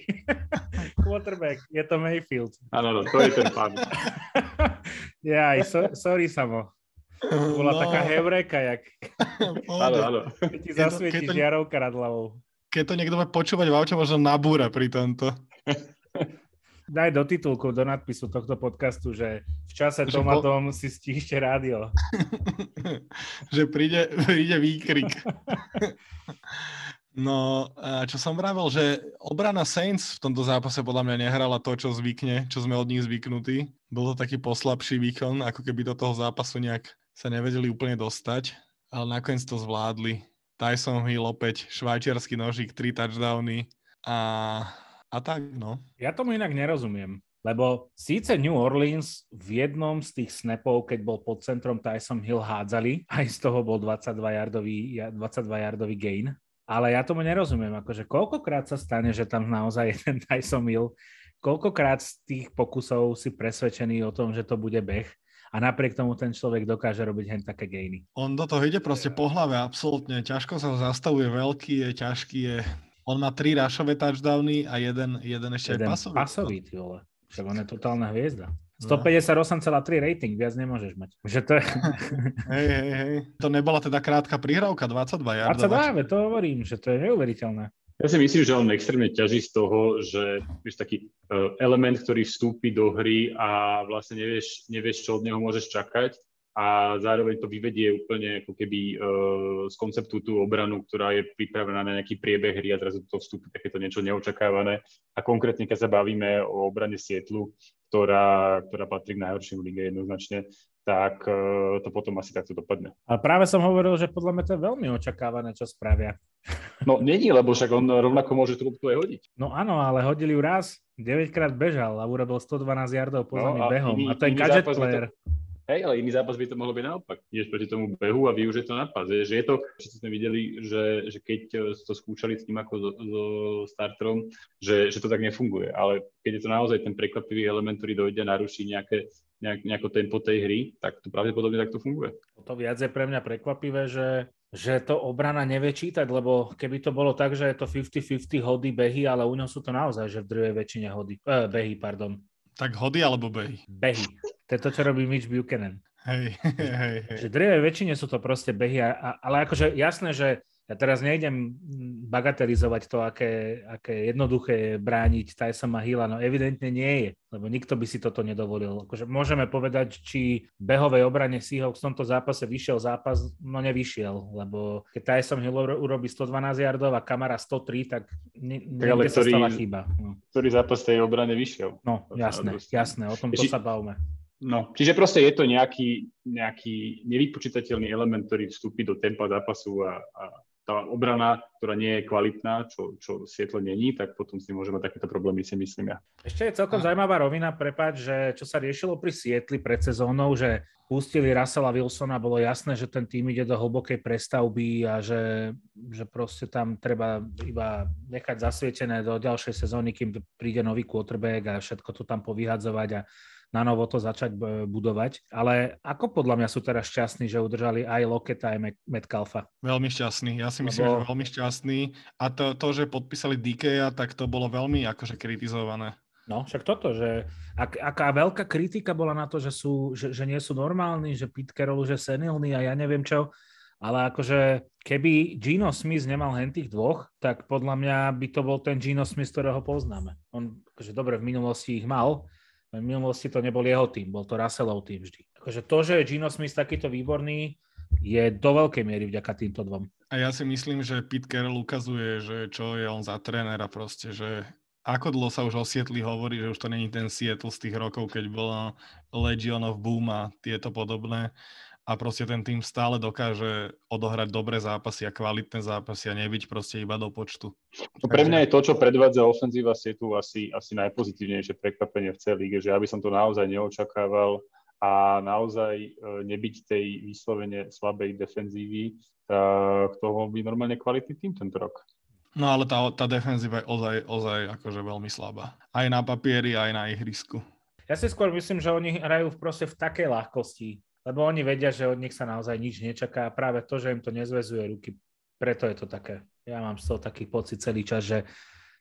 Quarterback, je to Mayfield. Áno, to je ten pán. Jaj, so, sorry Samo. Bola no. taká heureka, jak keď ti zasvietí žiarovka nad hlavou. Keď to niekto bude počúvať v aute, možno nabúra pri tomto. Daj do titulku, do nadpisu tohto podcastu, že v čase že tomatom bol... si stíšte rádio. Že príde, príde výkrik. No, čo som vravel, že obrana Saints v tomto zápase podľa mňa nehrala to, čo zvykne, čo sme od nich zvyknutí. Bol to taký poslabší výkon, ako keby do toho zápasu nejak sa nevedeli úplne dostať, ale nakoniec to zvládli. Tyson Hill opäť, švajčiarsky nožík, tri touchdowny a, a tak, no. Ja tomu inak nerozumiem, lebo síce New Orleans v jednom z tých snapov, keď bol pod centrom Tyson Hill hádzali, aj z toho bol dvadsaťdva yardový gain. Ale ja tomu nerozumiem, akože koľkokrát sa stane, že tam naozaj je ten Tyson Hill, koľkokrát z tých pokusov si presvedčený o tom, že to bude beh a napriek tomu ten človek dokáže robiť hen také gainy. On do toho ide proste po hlave, absolútne, ťažko sa ho zastavuje, veľký je, ťažký je. On má tri rushové touchdowny a jeden, jeden ešte jeden aj pasový. pasový, ty vole, že on je totálna hviezda. stodpäťdesiatosem celá tri rating, viac nemôžeš mať. Že to je... hej, hej, hej. To nebola teda krátka prihrávka, dvadsaťdva yardov. dvadsaťdva, to hovorím, že to je neuveriteľné. Ja si myslím, že on extrémne ťaží z toho, že je taký uh, element, ktorý vstúpi do hry a vlastne nevieš, nevieš, čo od neho môžeš čakať a zároveň to vyvedie úplne ako keby uh, z konceptu tú obranu, ktorá je pripravená na nejaký priebeh hry a zrazu to vstúpi takéto niečo neočakávané. A konkrétne, keď sa bavíme o obrane Sietlu, ktorá, ktorá patrí k najhorším lige jednoznačne, tak to potom asi takto dopadne. Ale práve som hovoril, že podľa mňa to je veľmi očakávané, čo spravia. No není, lebo však on rovnako môže trúbku aj hodiť. No áno, ale hodili ju raz, deväťkrát bežal a urobil stodvanásť yardov po zemi no, behom. Iný, a to je gadget player. To... Hej, ale iný zápas by to mohlo byť naopak. Ideš proti tomu behu a využije to na pás. Že je to, všetci sme videli, že, že keď to skúšali s tým ako so, so starterom, že, že to tak nefunguje. Ale keď je to naozaj ten prekvapivý element, ktorý dojde a naruší nejaké nejak, nejako tempo tej hry, tak to pravdepodobne takto funguje. To viac je pre mňa prekvapivé, že, že to obrana nevie čítať, lebo keby to bolo tak, že je to päťdesiat päťdesiat hody, behy, ale u ňom sú to naozaj, že v druhej väčšine hody, eh, behy, pardon. Tak hody alebo behy? Behy. To je to, čo robí Mitch Buchanan. Hej, hej, hej. Že v druhej väčšine sú to proste behy, a, ale akože jasné, že ja teraz nejdem bagatelizovať to, aké, aké jednoduché je brániť Tysona Hilla, no evidentne nie je, lebo nikto by si toto nedovolil. Akože môžeme povedať, či behovej obrane Seahawks v tomto zápase vyšiel zápas, no nevyšiel, lebo keď Tyson Hill urobí stodvanásť yardov a Kamara stotri, tak ne, niekde sa stala chyba. No. Ktorý zápas tej obrane vyšiel? No, jasné, jasné, o tomto Ježi... sa bavme. No, čiže proste je to nejaký, nejaký nevypočítateľný element, ktorý vstúpi do tempa zápasu a, a tá obrana, ktorá nie je kvalitná, čo, čo Sietlo není, tak potom si môže mať takéto problémy, si myslím ja. Ešte je celkom zaujímavá rovina, prepáč, že čo sa riešilo pri Sietli pred sezónou, že pustili Russella Wilsona, bolo jasné, že ten tým ide do hlbokej prestavby a že, že proste tam treba iba nechať zasvietené do ďalšej sezóny, kým príde nový quarterback a všetko to tam povyhadzovať a na novo to začať budovať. Ale ako podľa mňa sú teraz šťastní, že udržali aj Locketa, aj Metcalfa? Veľmi šťastní. Ja si myslím, Lebo... že veľmi šťastní. A to, to, že podpísali dé ká, tak to bolo veľmi akože kritizované. No, však toto, že ak, aká veľká kritika bola na to, že, sú, že, že nie sú normálni, že Pete Carroll už je senilný a ja neviem čo. Ale akože keby Geno Smith nemal hen tých dvoch, tak podľa mňa by to bol ten Geno Smith, ktorého poznáme. On, akože dobre, v minulosti ich mal, v minulosti to nebol jeho tým, bol to Russellov tým vždy. Takže to, že je Geno Smith takýto výborný, je do veľkej miery vďaka týmto dvom. A ja si myslím, že Pete Carroll ukazuje, že čo je on za trénera proste, že ako dlho sa už o Sietli hovorí, že už to není ten Seattle z tých rokov, keď bola Legion of Boom a tieto podobné. A proste ten tým stále dokáže odohrať dobré zápasy a kvalitné zápasy a nebyť proste iba do počtu. No pre mňa je to, čo predvádza ofenzíva Seattle asi, asi najpozitívnejšie prekvapenie v celej lige, že ja by som to naozaj neočakával a naozaj nebyť tej výslovene slabej defenzívy, toho by normálne kvalitný tým tento rok. No ale tá, tá defenzíva je ozaj, ozaj akože veľmi slabá. Aj na papieri, aj na ihrisku. Ja si skôr myslím, že oni hrajú proste v takej ľahkosti, lebo oni vedia, že od nich sa naozaj nič nečaká a práve to, že im to nezväzuje ruky, preto je to také. Ja mám z toho taký pocit celý čas, že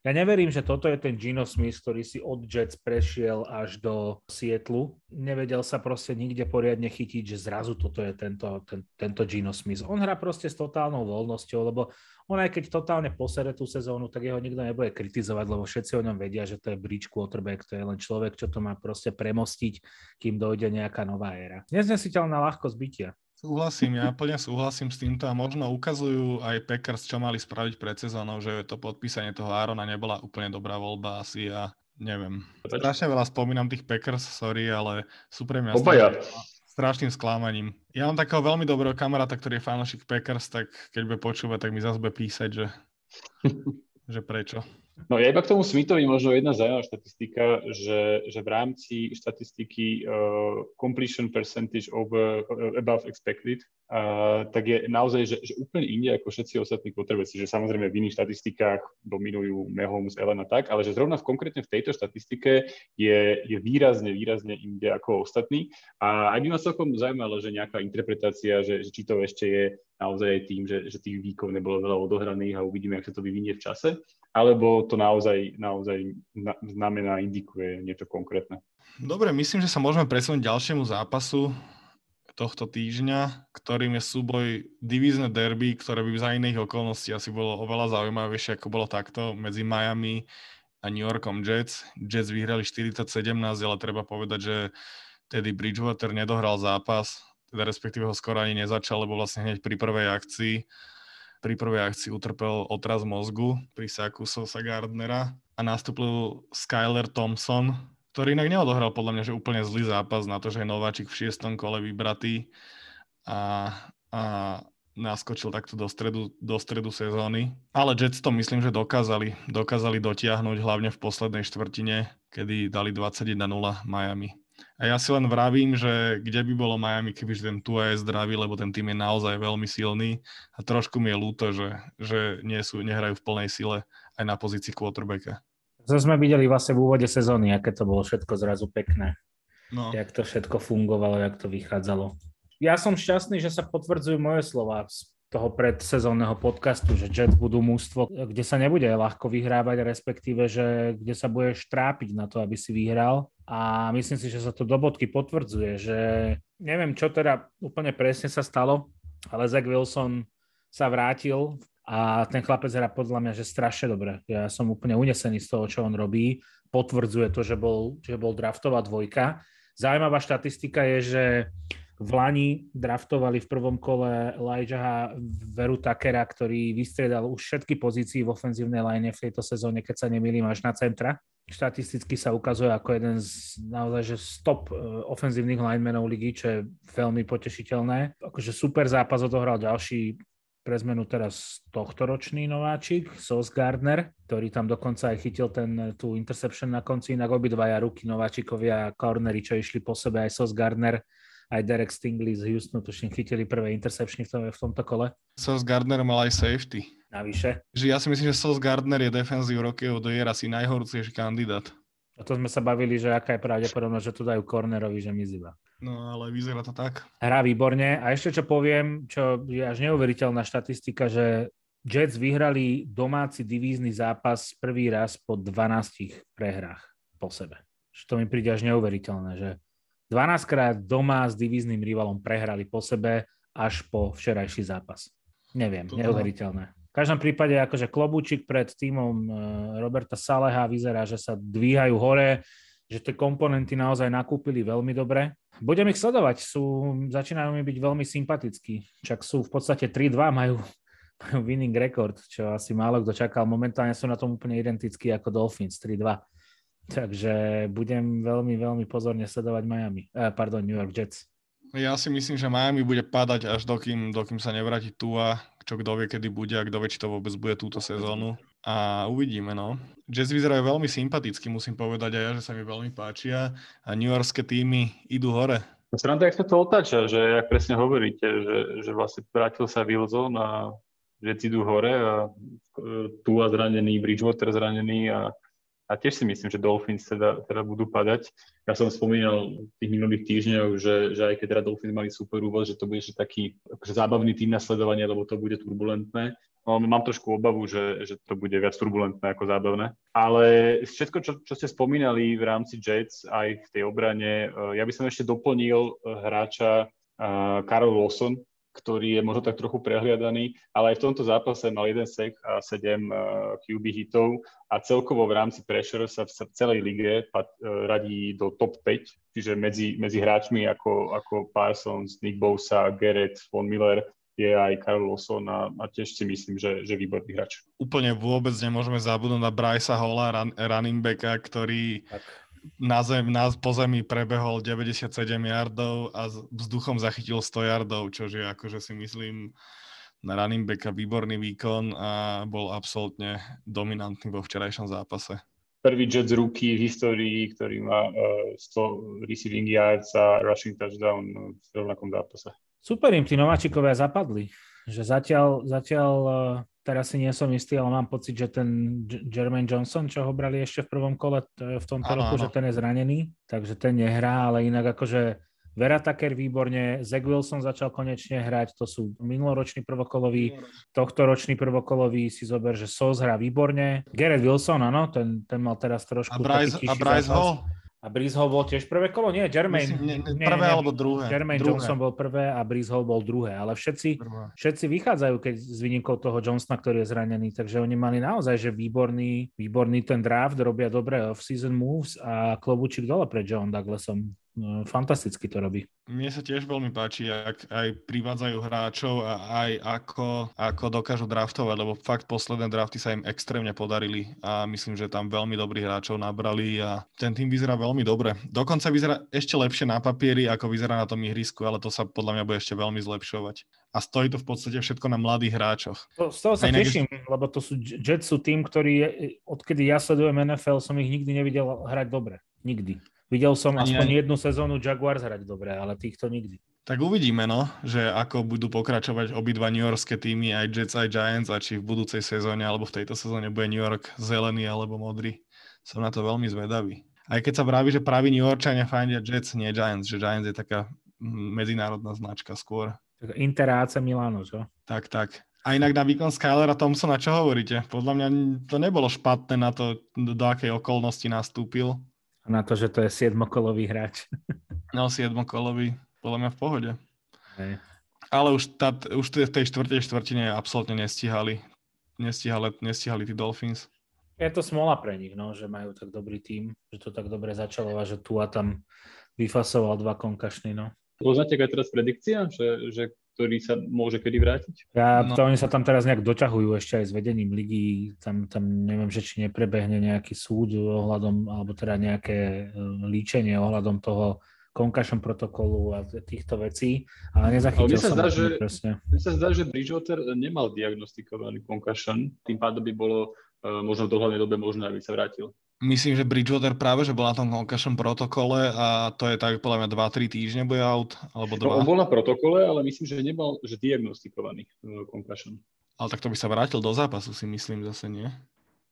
ja neverím, že toto je ten Geno Smith, ktorý si od Jets prešiel až do Seattle. Nevedel sa proste nikde poriadne chytiť, že zrazu toto je tento, ten, tento Geno Smith. On hrá proste s totálnou voľnosťou, lebo on aj keď totálne posere tú sezónu, tak jeho nikto nebude kritizovať, lebo všetci o ňom vedia, že to je bridge quarterback, to je len človek, čo to má proste premostiť, kým dojde nejaká nová éra. Neznesiteľná ľahkosť bytia. Súhlasím, ja plne súhlasím s týmto a možno ukazujú aj Packers, čo mali spraviť pred sezónou, že to podpísanie toho Arona nebola úplne dobrá voľba asi a neviem. Strašne veľa spomínam tých Packers, sorry, ale sú pre mňa strašným, strašným sklamaním. Ja mám takého veľmi dobrého kamaráta, ktorý je fanúšik Packers, tak keď bude počúvať, tak mi zase bude písať, že, že prečo. No ja iba k tomu Smithovi možno jedna zaujímavá štatistika, že, že v rámci štatistiky uh, completion percentage over, uh, above expected, uh, tak je naozaj, že, že úplne inde ako všetci ostatní quarterbacki, že samozrejme v iných štatistikách dominujú Mahomes, Ellen a tak, ale že zrovna v, konkrétne v tejto štatistike je, je výrazne, výrazne inde ako ostatní. A aj by ma celkom zaujímalo, že nejaká interpretácia, že, že či to ešte je naozaj tým, že, že tých výkov nebolo veľa odohraných a uvidíme, ak sa to vyvinie v čase, alebo to naozaj, naozaj znamená, indikuje niečo konkrétne. Dobre, myslím, že sa môžeme presunúť ďalšiemu zápasu tohto týždňa, ktorým je súboj divízne derby, ktoré by za iných okolností asi bolo oveľa zaujímavejšie, ako bolo takto medzi Miami a New Yorkom Jets. Jets vyhrali štyridsať sedemnásť, ale treba povedať, že Teddy Bridgewater nedohral zápas, teda respektíve ho skoro ani nezačal, lebo vlastne hneď pri prvej akcii pri prvej akcii utrpel otraz mozgu pri saku Sosa Gardnera a nastúpil Skyler Thompson, ktorý inak neodohral podľa mňa, že úplne zlý zápas na to, že je nováčik v šiestom kole vybratý a, a naskočil takto do stredu, do stredu sezóny. Ale Jets to myslím, že dokázali. Dokázali dotiahnuť hlavne v poslednej štvrtine, kedy dali dvadsaťjeden nula Miami. A ja si len vravím, že kde by bolo Miami, kebyže ten Tua je zdravý, lebo ten tým je naozaj veľmi silný a trošku mi je ľúto, že, že nie sú, nehrajú v plnej sile aj na pozícii quarterbacka. To sme videli vlastne v úvode sezóny, aké to bolo všetko zrazu pekné. No. Jak to všetko fungovalo, jak to vychádzalo. Ja som šťastný, že sa potvrdzujú moje slová z toho predsezónneho podcastu, že Jets budú mužstvo, kde sa nebude ľahko vyhrávať, respektíve, že kde sa budeš trápiť na to, aby si vyhral. A myslím si, že sa to do bodky potvrdzuje, že neviem, čo teda úplne presne sa stalo, ale Zach Wilson sa vrátil a ten chlapec hrá podľa mňa, že strašne dobre. Ja som úplne unesený z toho, čo on robí. Potvrdzuje to, že bol, že bol draftová dvojka. Zaujímavá štatistika je, že v Lani draftovali v prvom kole Elijah Veru Takera, ktorý vystriedal už všetky pozície v ofenzívnej line v tejto sezóne, keď sa nemýlim, až na centra. Štatisticky sa ukazuje ako jeden z naozaj že top ofenzívnych linemenov ligy, čo je veľmi potešiteľné. Akože super zápas odohral ďalší pre zmenu teraz tohtoročný nováčik, Sauce Gardner, ktorý tam dokonca aj chytil ten, tú interception na konci, inak obidvaja ruky nováčikovia, cornery, čo išli po sebe, aj Sauce Gardner, aj Derek Stingley z Houstonu, tuším, chytili prvé interceptiony v, tom, v tomto kole. Sauce Gardner mal aj safety. Navyše. Ja si myslím, že Sauce Gardner je defenzív rokeho do jera, asi najhorúcejší kandidát. O to sme sa bavili, že aká je pravdepodobnosť, že to dajú cornerovi, že mizíva. No ale vyzerá to tak. Hrá výborne. A ešte čo poviem, čo je až neuveriteľná štatistika, že Jets vyhrali domáci divízny zápas prvý raz po dvanástich prehrách po sebe. Čo mi príde až neuveriteľné, že dvanásťkrát doma s divízným rivalom prehrali po sebe až po včerajší zápas. Neviem, to neuveriteľné. V každom prípade akože klobúčik pred tímom Roberta Saleha, vyzerá, že sa dvíhajú hore, že tie komponenty naozaj nakúpili veľmi dobre. Budem ich sledovať, sú, začínajú mi byť veľmi sympatickí. Čak sú v podstate tri dva, majú, majú winning record, čo asi málo kto čakal. Momentálne sú na tom úplne identickí ako Dolphins, tri dva. Takže budem veľmi, veľmi pozorne sledovať Miami, eh, pardon, New York Jets. Ja si myslím, že Miami bude padať až dokým, dokým sa nevráti Tua, čo kto vie, kedy bude a kto vie, či to vôbec bude túto sezónu. A uvidíme, no. Jets vyzerajú veľmi sympaticky, musím povedať aj ja, že sa mi veľmi páčia a newyorské týmy idú hore. Sranda, jak sa to otáča, že jak presne hovoríte, že, že vlastne vrátil sa Wilson a Jets idú hore a Tua zranený, Bridgewater zranený a A tiež si myslím, že Dolphins teda, teda budú padať. Ja som spomínal v tých minulých týždňoch, že, že aj keď teda Dolphins mali super úvod, že to bude že taký akože zábavný tým na sledovanie, lebo to bude turbulentné. No, mám trošku obavu, že, že to bude viac turbulentné ako zábavné. Ale všetko, čo, čo ste spomínali v rámci Jets aj v tej obrane, ja by som ešte doplnil hráča Carl Lawson, ktorý je možno tak trochu prehliadaný, ale aj v tomto zápase mal jeden sack a sedem kjú bí hitov a celkovo v rámci pressure sa v celej lige radí do top päť, čiže medzi, medzi hráčmi ako, ako Parsons, Nick Bosa, Garrett, Von Miller je aj Carl Lawson a, a tiež si myslím, že, že výborný hráč. Úplne vôbec nemôžeme zabudnúť na Bryce'a Halla, run, running backa, ktorý... Tak. Na zem, na, po zemi prebehol deväťdesiatsedem yardov a vzduchom zachytil sto yardov, čo je akože si myslím na running backa výborný výkon a bol absolútne dominantný vo včerajšom zápase. Prvý Jets rookie v histórii, ktorý má sto receiving yards a rushing touchdown v rovnakom zápase. Super im tí nováčikovia zapadli, že zatiaľ, zatiaľ teraz si nie som istý, ale mám pocit, že ten Jermaine Johnson, čo ho brali ešte v prvom kole v tomto ano, roku, ano. Že ten je zranený, takže ten nehrá, ale inak akože Vera Tucker výborne, Zach Wilson začal konečne hrať, to sú minuloroční prvokolový, tohtoročný prvokolový, si zober, že Sos hrá výborne, Garrett Wilson, áno, ten, ten mal teraz trošku... A Bryce, a Bryce Hall? A Brees Hall bol tiež prvé kolo? Nie, Jermaine. Myslím, nie, nie, prvé nie, alebo druhé. Jermaine druhé. Johnson bol prvé a Brees Hall bol druhé. Ale všetci, všetci vychádzajú keď s výnimkou toho Johnsona, ktorý je zranený. Takže oni mali naozaj že výborný, výborný ten draft, robia dobré off-season moves a klobúčik dole pre John Douglasom. Fantasticky to robí. Mne sa tiež veľmi páči, ak aj privádzajú hráčov a aj ako, ako dokážu draftovať, lebo fakt posledné drafty sa im extrémne podarili a myslím, že tam veľmi dobrých hráčov nabrali a ten tým vyzerá veľmi dobre. Dokonca vyzerá ešte lepšie na papieri, ako vyzerá na tom ihrisku, ale to sa podľa mňa bude ešte veľmi zlepšovať. A stojí to v podstate všetko na mladých hráčoch. To, z toho sa inak... teším, lebo to sú Jets sú tým, ktorí, odkedy ja sledujem en ef el, som ich nikdy nevidel hrať dobre. Nikdy. Videl som ani, aspoň ani... jednu sezónu Jaguars hrať dobre, ale týchto nikdy. Tak uvidíme, no, že ako budú pokračovať obidva newyorské týmy, aj Jets, aj Giants, a či v budúcej sezóne alebo v tejto sezóne bude New York zelený alebo modrý. Som na to veľmi zvedavý. Aj keď sa praví, že praví New Yorkčania fandia Jets, nie Giants, že Giants je taká medzinárodná značka skôr. Interácia Milano, čo? Tak, tak. A inak na výkon Skylera Thompsona, čo hovoríte? Podľa mňa to nebolo špatné na to, do, do akej okolnosti nastúpil. Na to, že to je siedmokolový hráč. No, siedmokolový, podľa mňa v pohode. Hej. Ale už, tá, už v tej štvrtej štvrtine absolútne nestíhali. Nestíhali, nestíhali tí Dolphins. Je to smola pre nich, no, že majú tak dobrý tím, že to tak dobre začalo a že tu a tam vyfasoval dva konkašny. No. Poznáte, aká je teraz predikcia, že, že ktorý sa môže kedy vrátiť? Ja, no. To oni sa tam teraz nejak doťahujú ešte aj s vedením ligy. Tam, tam neviem, že či neprebehne nejaký súd ohľadom, alebo teda nejaké líčenie ohľadom toho concussion protokolu a týchto vecí. Ale nezachytil som na to presne. Mne sa zdá, že Bridgewater nemal diagnostikovaný concussion. Tým pádom by bolo uh, možno v dohľadnej dobe možné, aby sa vrátil. Myslím, že Bridgewater práve, že bol na tom concussion protokole a to je tak, podľa mňa, dva tri týždne bude out, alebo dva. No, on bol na protokole, ale myslím, že nebol, že diagnostikovaný concussion. Ale tak to by sa vrátil do zápasu, si myslím, zase nie.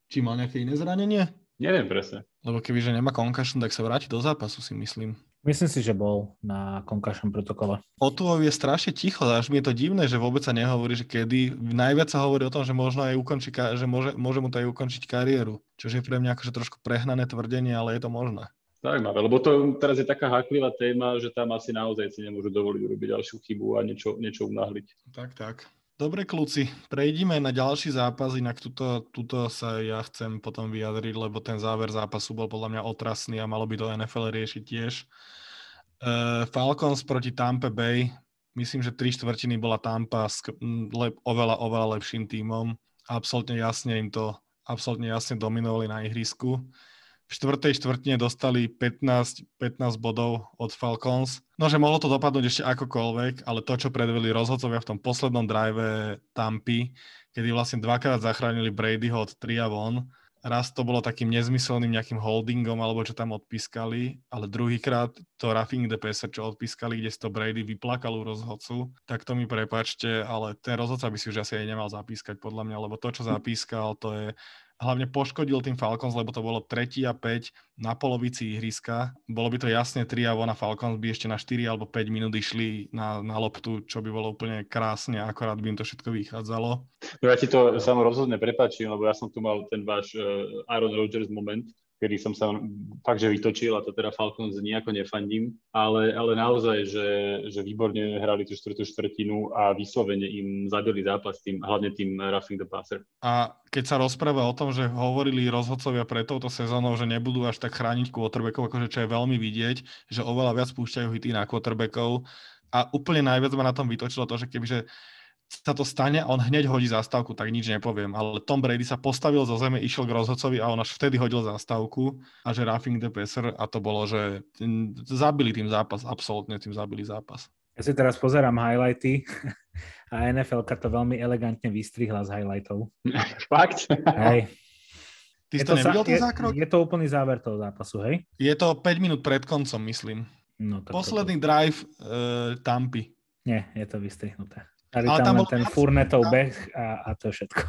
Či mal nejaké iné zranenie? Neviem presne. Lebo kebyže nemá concussion, tak sa vráti do zápasu, si myslím. Myslím si, že bol na concussion protokole. O Tuovi je strašne ticho, až mi je to divné, že vôbec sa nehovorí, že kedy. Najviac sa hovorí o tom, že možno aj ukončí, že môže, môže mu to aj ukončiť kariéru. Čo je pre mňa akože trošku prehnané tvrdenie, ale je to možné. Zaujímavé, lebo to teraz je taká háklivá téma, že tam asi naozaj si nemôžu dovoliť urobiť ďalšiu chybu a niečo, niečo umnáhliť. Tak, tak. Dobre, kľúci, prejdime na ďalší zápas, inak tuto, tuto sa ja chcem potom vyjadriť, lebo ten záver zápasu bol podľa mňa otrasný a malo by to en ef el riešiť tiež. Uh, Falcons proti Tampa Bay, myslím, že tri štvrtiny bola Tampa s lep, oveľa, oveľa lepším tímom. Absolutne jasne im to, absolútne jasne dominovali na ihrisku. V štvrtej štvrtine dostali pätnásť, pätnásť bodov od Falcons. Nože mohlo to dopadnúť ešte akokoľvek, ale to, čo predvedli rozhodcovia v tom poslednom drive Tampy, kedy vlastne dvakrát zachránili Bradyho od tria von. Raz to bolo takým nezmyselným nejakým holdingom, alebo čo tam odpískali, ale druhýkrát to roughing the passer, čo odpískali, kde si to Brady vyplakal u rozhodcu, tak to mi prepáčte, ale ten rozhodca by si už asi aj nemal zapískať, podľa mňa, lebo to, čo zapískal, to je... Hlavne poškodil tým Falcons, lebo to bolo tri a päť na polovici ihriska. Bolo by to jasne tri a von a Falcons by ešte na štyri alebo päť minút išli na, na loptu, čo by bolo úplne krásne, akorát by im to všetko vychádzalo. No ja ti to samo rozhodne prepáčim, lebo ja som tu mal ten váš uh, Aaron Rodgers moment, kedy som sa fakt, že vytočil a to teda Falcons nejako nefandím, ale, ale naozaj, že, že výborne hrali tú štvrtú štvrtinu a vyslovene im zabili zápas tým, hlavne tým roughing the passer. A keď sa rozpráva o tom, že hovorili rozhodcovia pred touto sezónou, že nebudú až tak chrániť quarterbackov, akože čo je veľmi vidieť, že oveľa viac púšťajú hity na quarterbackov a úplne najviac ma na tom vytočilo to, že kebyže sa to stane a on hneď hodí zástavku, tak nič nepoviem. Ale Tom Brady sa postavil zo zeme, išiel k rozhodcovi a on až vtedy hodil zástavku a že roughing the passer a to bolo, že zabili tým zápas, absolútne tým zabili zápas. Ja si teraz pozerám highlighty a en ef elka to veľmi elegantne vystrihla z highlightov. Fakt? Hej. Ty si to nevidel ten zákrok? Je to úplný záver toho zápasu, hej? Je to päť minút pred koncom, myslím. No, posledný to... drive uh, Tampy. Nie, je to vystrihnuté. Tam ale tam bol ten Fournetov beh a, a to všetko.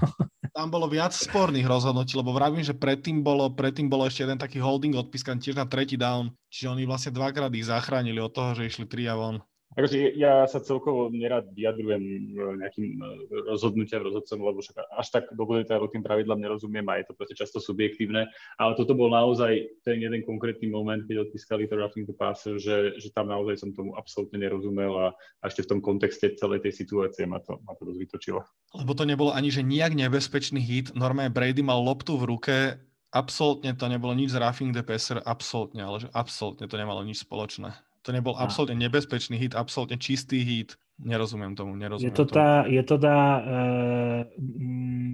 Tam bolo viac sporných rozhodnutí, lebo vravím, že predtým bolo, predtým bolo ešte jeden taký holding odpískaný tiež na tretí down, čiže oni vlastne dvakrát ich zachránili od toho, že išli tri a von. Takže ja sa celkovo nerad vyjadrujem nejakým rozhodnutiam rozhodcom, lebo však až tak dobre teda tým pravidlám nerozumiem a je to proste často subjektívne, ale toto bol naozaj ten jeden konkrétny moment, keď odpískali to roughing the passer, že, že tam naozaj som tomu absolútne nerozumel a, a ešte v tom kontexte celej tej situácie ma to, ma to rozvytočilo. Lebo to nebolo ani, že nijak nebezpečný hit, normálne Brady mal loptu v ruke, absolútne to nebolo nič z roughing the passer, absolútne, ale že absolútne to nemalo nič spoločné. To nebol absolútne nebezpečný hit, absolútne čistý hit. Nerozumiem tomu, nerozumiem je to tomu. Tá, je to tá uh,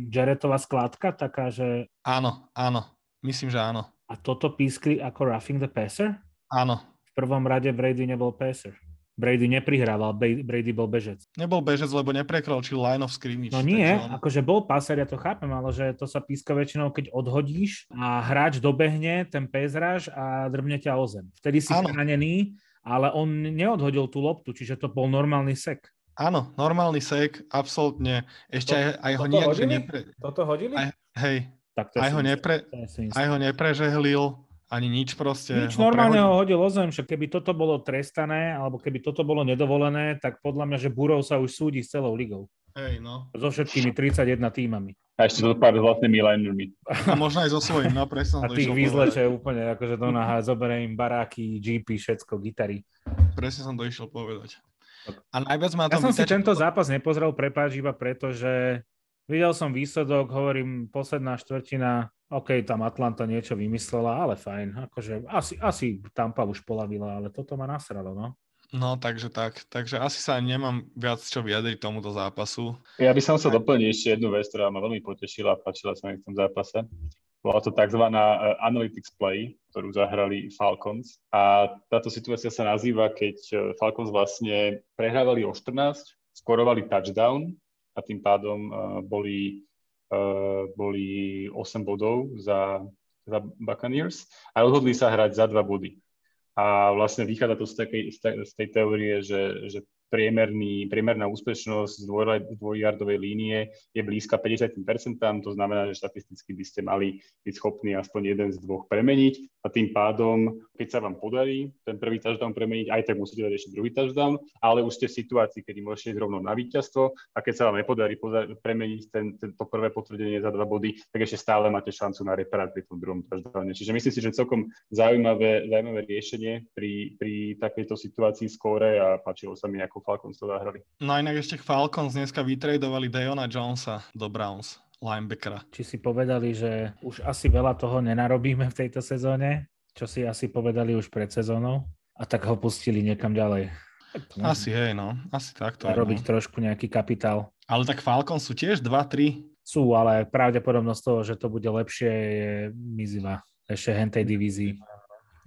Jarrettová skládka taká, že... Áno, áno, myslím, že áno. A toto pískli ako roughing the passer? Áno. V prvom rade Brady nebol passer. Brady neprihrával, Brady bol bežec. Nebol bežec, lebo neprekročil line of scrimmage. No nie, on... akože bol paser, ja to chápem, ale že to sa píska väčšinou, keď odhodíš a hráč dobehne, ten pézraž a drbne ťa o zem. Vtedy si chránený, ale on neodhodil tú loptu, čiže to bol normálny sek. Áno, normálny sek, absolútne. Ešte to, aj, aj ho nejak... Nepre... Toto hodili? Aj, hej, aj ho, nepre... aj ho neprežehlil. Ani nič proste. Nič normálne ho hodil o zem, že keby toto bolo trestané, alebo keby toto bolo nedovolené, tak podľa mňa, že Burov sa už súdi s celou ligou. Hej, no. So všetkými tridsaťjeden týmami. A ešte to pár s vlastnými linermi. A možno aj so svojím, no presne. A tých výzleče úplne, akože to nahá, zoberie im baráky, džípy, všetko, gitary. Presne som to išiel povedať. A najviac ma ja som si tento to... zápas nepozrel, prepáč, iba preto, že videl som výsledok, hovorím, posledná štvrtina... OK, tam Atlanta niečo vymyslela, ale fajn. Akože asi, asi Tampa už polavila, ale toto ma nasralo, no. No, takže tak. Takže asi sa nemám viac čo vyjadriť tomuto zápasu. Ja by som sa doplnil ešte jednu vec, ktorá ma veľmi potešila a páčila sa mi v tom zápase. Bola to takzvaná analytics play, ktorú zahrali Falcons. A táto situácia sa nazýva, keď Falcons vlastne prehrávali o štrnásť, skorovali touchdown a tým pádom boli... Uh, boli osem bodov za, za Buccaneers a rozhodli sa hrať za dva body. A vlastne vychádza to z, takej, z, te, z tej teórie, že, že priemerný, priemerná úspešnosť z dvojjardovej línie je blízka päťdesiat percent, to znamená, že štatisticky by ste mali byť schopní aspoň jeden z dvoch premeniť a tým pádom, keď sa vám podarí ten prvý touchdown premeniť, aj tak musíte dať ešte druhý touchdown, ale už ste v situácii, kedy môžete ísť rovno na víťazstvo a keď sa vám nepodarí poda- premeniť ten, to prvé potvrdenie za dva body, tak ešte stále máte šancu na reparát pri tom druhom touchdowne. Čiže myslím si, že celkom zaujímavé, zaujímavé riešenie pri, pri takejto situácii skóre a páčilo sa mi, ako Falcons to zahrali. No inak ešte Falcons dneska vytradovali Deiona Jonesa do Browns, linebackera. Či si povedali, že už asi veľa toho nenarobíme v tejto sezóne, čo si asi povedali už pred sezónou a tak ho pustili niekam ďalej. Asi hej, no. Asi takto. Robiť no. trošku nejaký kapitál. Ale tak Falcons sú tiež dva tri. Sú, ale pravdepodobnosť toho, že to bude lepšie, je mizivá. Ešte hentej divízii.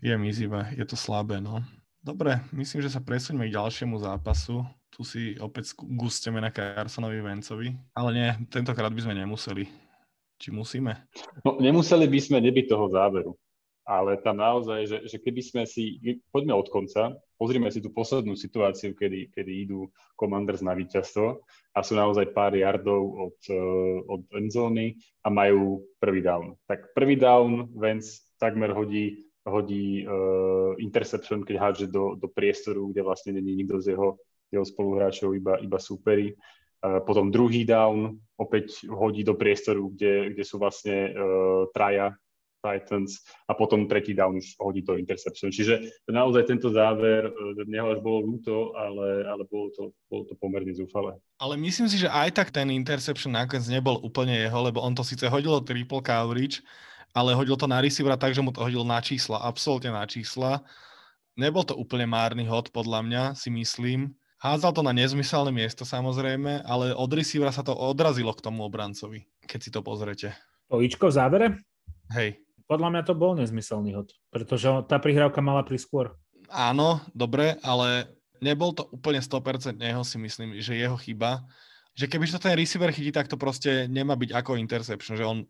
Je mizivá, je to slabé, no. Dobre, myslím, že sa presuňme k ďalšiemu zápasu. Tu si opäť gusteme na Carsonovi Wentzovi. Ale nie, tentokrát by sme nemuseli. Či musíme? No, nemuseli by sme nebyť toho záveru. Ale tam naozaj, že, že keby sme si... Poďme od konca. Pozrime si tú poslednú situáciu, kedy, kedy idú Commanders na víťazstvo a sú naozaj pár yardov od, od endzóny a majú prvý down. Tak prvý down Wentz takmer hodí hodí uh, interception, keď hádže do, do priestoru, kde vlastne nie je nikto z jeho, jeho spoluhráčov, iba, iba súperi. Uh, potom druhý down opäť hodí do priestoru, kde, kde sú vlastne uh, traja Titans a potom tretí down už hodí to interception. Čiže naozaj tento záver, mne ho až bolo ľúto, ale, ale bolo, to, bolo to pomerne zúfale. Ale myslím si, že aj tak ten interception nakoniec nebol úplne jeho, lebo on to síce hodilo triple coverage, ale hodil to na receivera tak, že mu to hodil na čísla, absolútne na čísla. Nebol to úplne márny hod, podľa mňa, si myslím. Házal to na nezmyselné miesto, samozrejme, ale od receivera sa to odrazilo k tomu obrancovi, keď si to pozrete. To ičko v závere? Hej. Podľa mňa to bol nezmyselný hod, pretože tá prihrávka mala prískôr. Áno, dobre, ale nebol to úplne sto percent jeho, si myslím, že jeho chyba. Že keby to ten receiver chytí, tak to proste nemá byť ako interception, že on...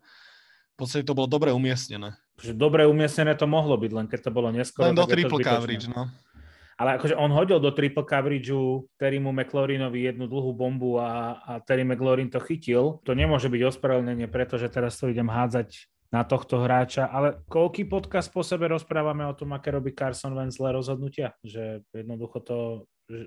V podstate to bolo dobre umiestnené. Dobre umiestnené to mohlo byť, len keď to bolo neskoro. Len do triple coverage, no. Ale akože on hodil do triple coverageu Terrymu McLaurinovi jednu dlhú bombu a, a Terry McLaurin to chytil. To nemôže byť ospravedlnenie, pretože teraz to idem hádzať na tohto hráča. Ale koľký podcast po sebe rozprávame o tom, aké robí Carson Wentz zlé rozhodnutia? Že jednoducho to,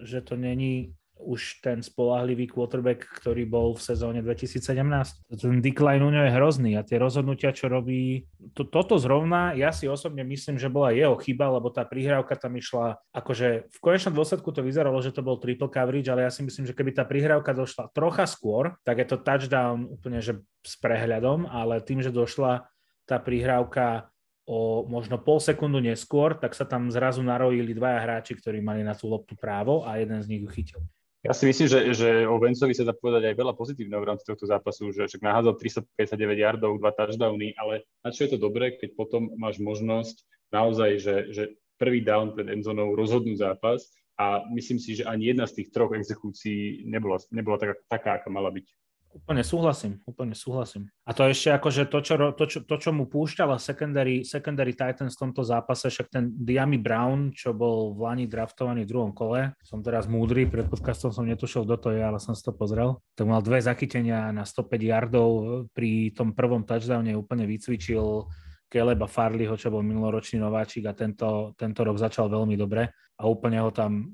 že to není... už ten spoľahlivý quarterback, ktorý bol v sezóne dvetisícsedemnásť. Ten decline u ňo je hrozný a tie rozhodnutia, čo robí... To, toto zrovna, ja si osobne myslím, že bola jeho chyba, lebo tá prihrávka tam išla... Akože v konečnom dôsledku to vyzeralo, že to bol triple coverage, ale ja si myslím, že keby tá prihrávka došla trocha skôr, tak je to touchdown úplne že s prehľadom, ale tým, že došla tá prihrávka o možno pol sekundu neskôr, tak sa tam zrazu narojili dvaja hráči, ktorí mali na tú loptu právo a jeden z nich ju chytil. Ja si myslím, že, že o Wentzovi sa dá povedať aj veľa pozitívneho v rámci tohto zápasu, že však nahádzal tristopäťdesiatdeväť yardov, dva touchdowny, ale na čo je to dobré, keď potom máš možnosť naozaj, že, že prvý down pred endzónou rozhodnú zápas a myslím si, že ani jedna z tých troch exekúcií nebola, nebola taká, taká, aká mala byť. Úplne súhlasím, úplne súhlasím. A to ešte akože to, čo, to, čo, to, čo mu púšťala secondary, secondary Titans v tomto zápase, však ten Diami Brown, čo bol v lani draftovaný v druhom kole, som teraz múdry, pred podcastom som netušil, kto to je, ale som si to pozrel, tak mal dve zachytenia na stopäť yardov, pri tom prvom touchdowne úplne vycvičil Caleba Farleyho, čo bol minuloročný nováčik a tento, tento rok začal veľmi dobre a úplne ho tam,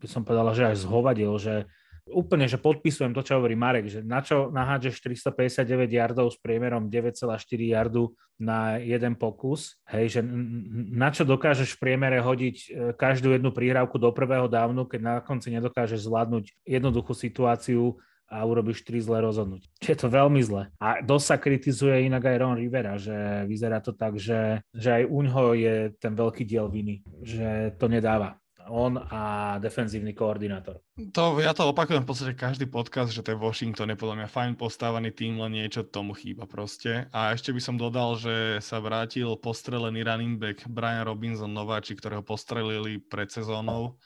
by som povedala, že až zhovadil, že úplne, že podpisujem to, čo hovorí Marek, že na čo nahádžeš tristopäťdesiatdeväť yardov s priemerom deväť celá štyri yardu na jeden pokus, hej, že na čo dokážeš v priemere hodiť každú jednu prihrávku do prvého dávnu, keď na konci nedokážeš zvládnuť jednoduchú situáciu a urobíš tri zlé rozhodnutia. Je to veľmi zle. A dosť sa kritizuje inak aj Ron Rivera, že vyzerá to tak, že, že aj uňho je ten veľký diel viny, že to nedáva. On a defenzívny koordinátor. To, ja to opakujem v podstate každý podcast, že ten Washington je podľa mňa fajn postávaný tým, len niečo tomu chýba proste. A ešte by som dodal, že sa vrátil postrelený running back Brian Robinson, nováčik, ktorého postrelili pred sezónou.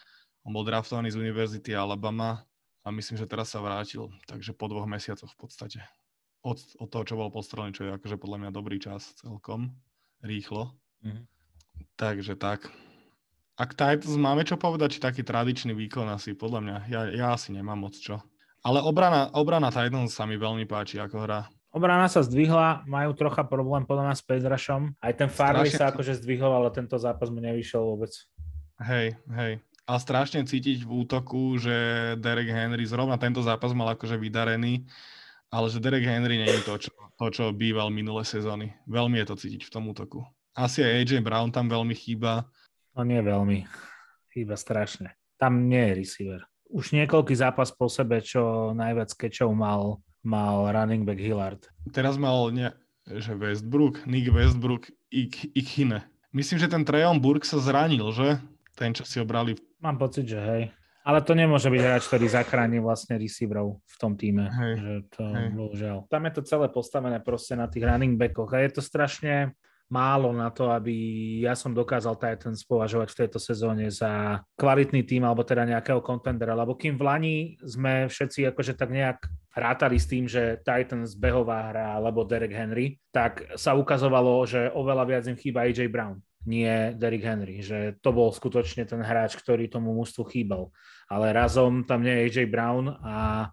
On bol draftovaný z Univerzity Alabama a myslím, že teraz sa vrátil. Takže po dvoch mesiacoch v podstate. Od, od toho, čo bol postrelený, čo je akože podľa mňa dobrý čas celkom. Rýchlo. Mhm. Takže tak. Ak Titans máme čo povedať, či taký tradičný výkon asi, podľa mňa, ja, ja asi nemám moc čo. Ale obrana, obrana Titans sa mi veľmi páči, ako hra. Obrana sa zdvihla, majú trocha problém podľa mňa s pass rushom. Aj ten Farley strašne... sa akože zdvihol, ale tento zápas mu nevyšiel vôbec. Hej, hej. A strašne cítiť v útoku, že Derek Henry, zrovna tento zápas mal akože vydarený, ale že Derek Henry nie je to, čo, to, čo býval minulé sezóny. Veľmi je to cítiť v tom útoku. Asi aj á jé Brown tam veľmi chýba. No nie veľmi. Chýba strašne. Tam nie je receiver. Už niekoľký zápas po sebe, čo najviac catchov mal, mal running back Hillard. Teraz mal, nie, že Westbrook, Nick Westbrook, ik, ik hine. Myslím, že ten Treon Burke sa zranil, že? Ten, čo si obrali. Mám pocit, že hej. Ale to nemôže byť hráč, ktorý zachráni vlastne receiverov v tom týme. Hej, že to hej. Bohužiaľ. Tam je to celé postavené proste na tých running backoch a je to strašne... málo na to, aby ja som dokázal Titans považovať v tejto sezóne za kvalitný tým, alebo teda nejakého contendera, lebo kým v lani sme všetci akože tak nejak rátali s tým, že Titans behová hra alebo Derek Henry, tak sa ukazovalo, že oveľa viac im chýba á jé Brown, nie Derek Henry, že to bol skutočne ten hráč, ktorý tomu mužstvu chýbal, ale razom tam nie je á jé Brown a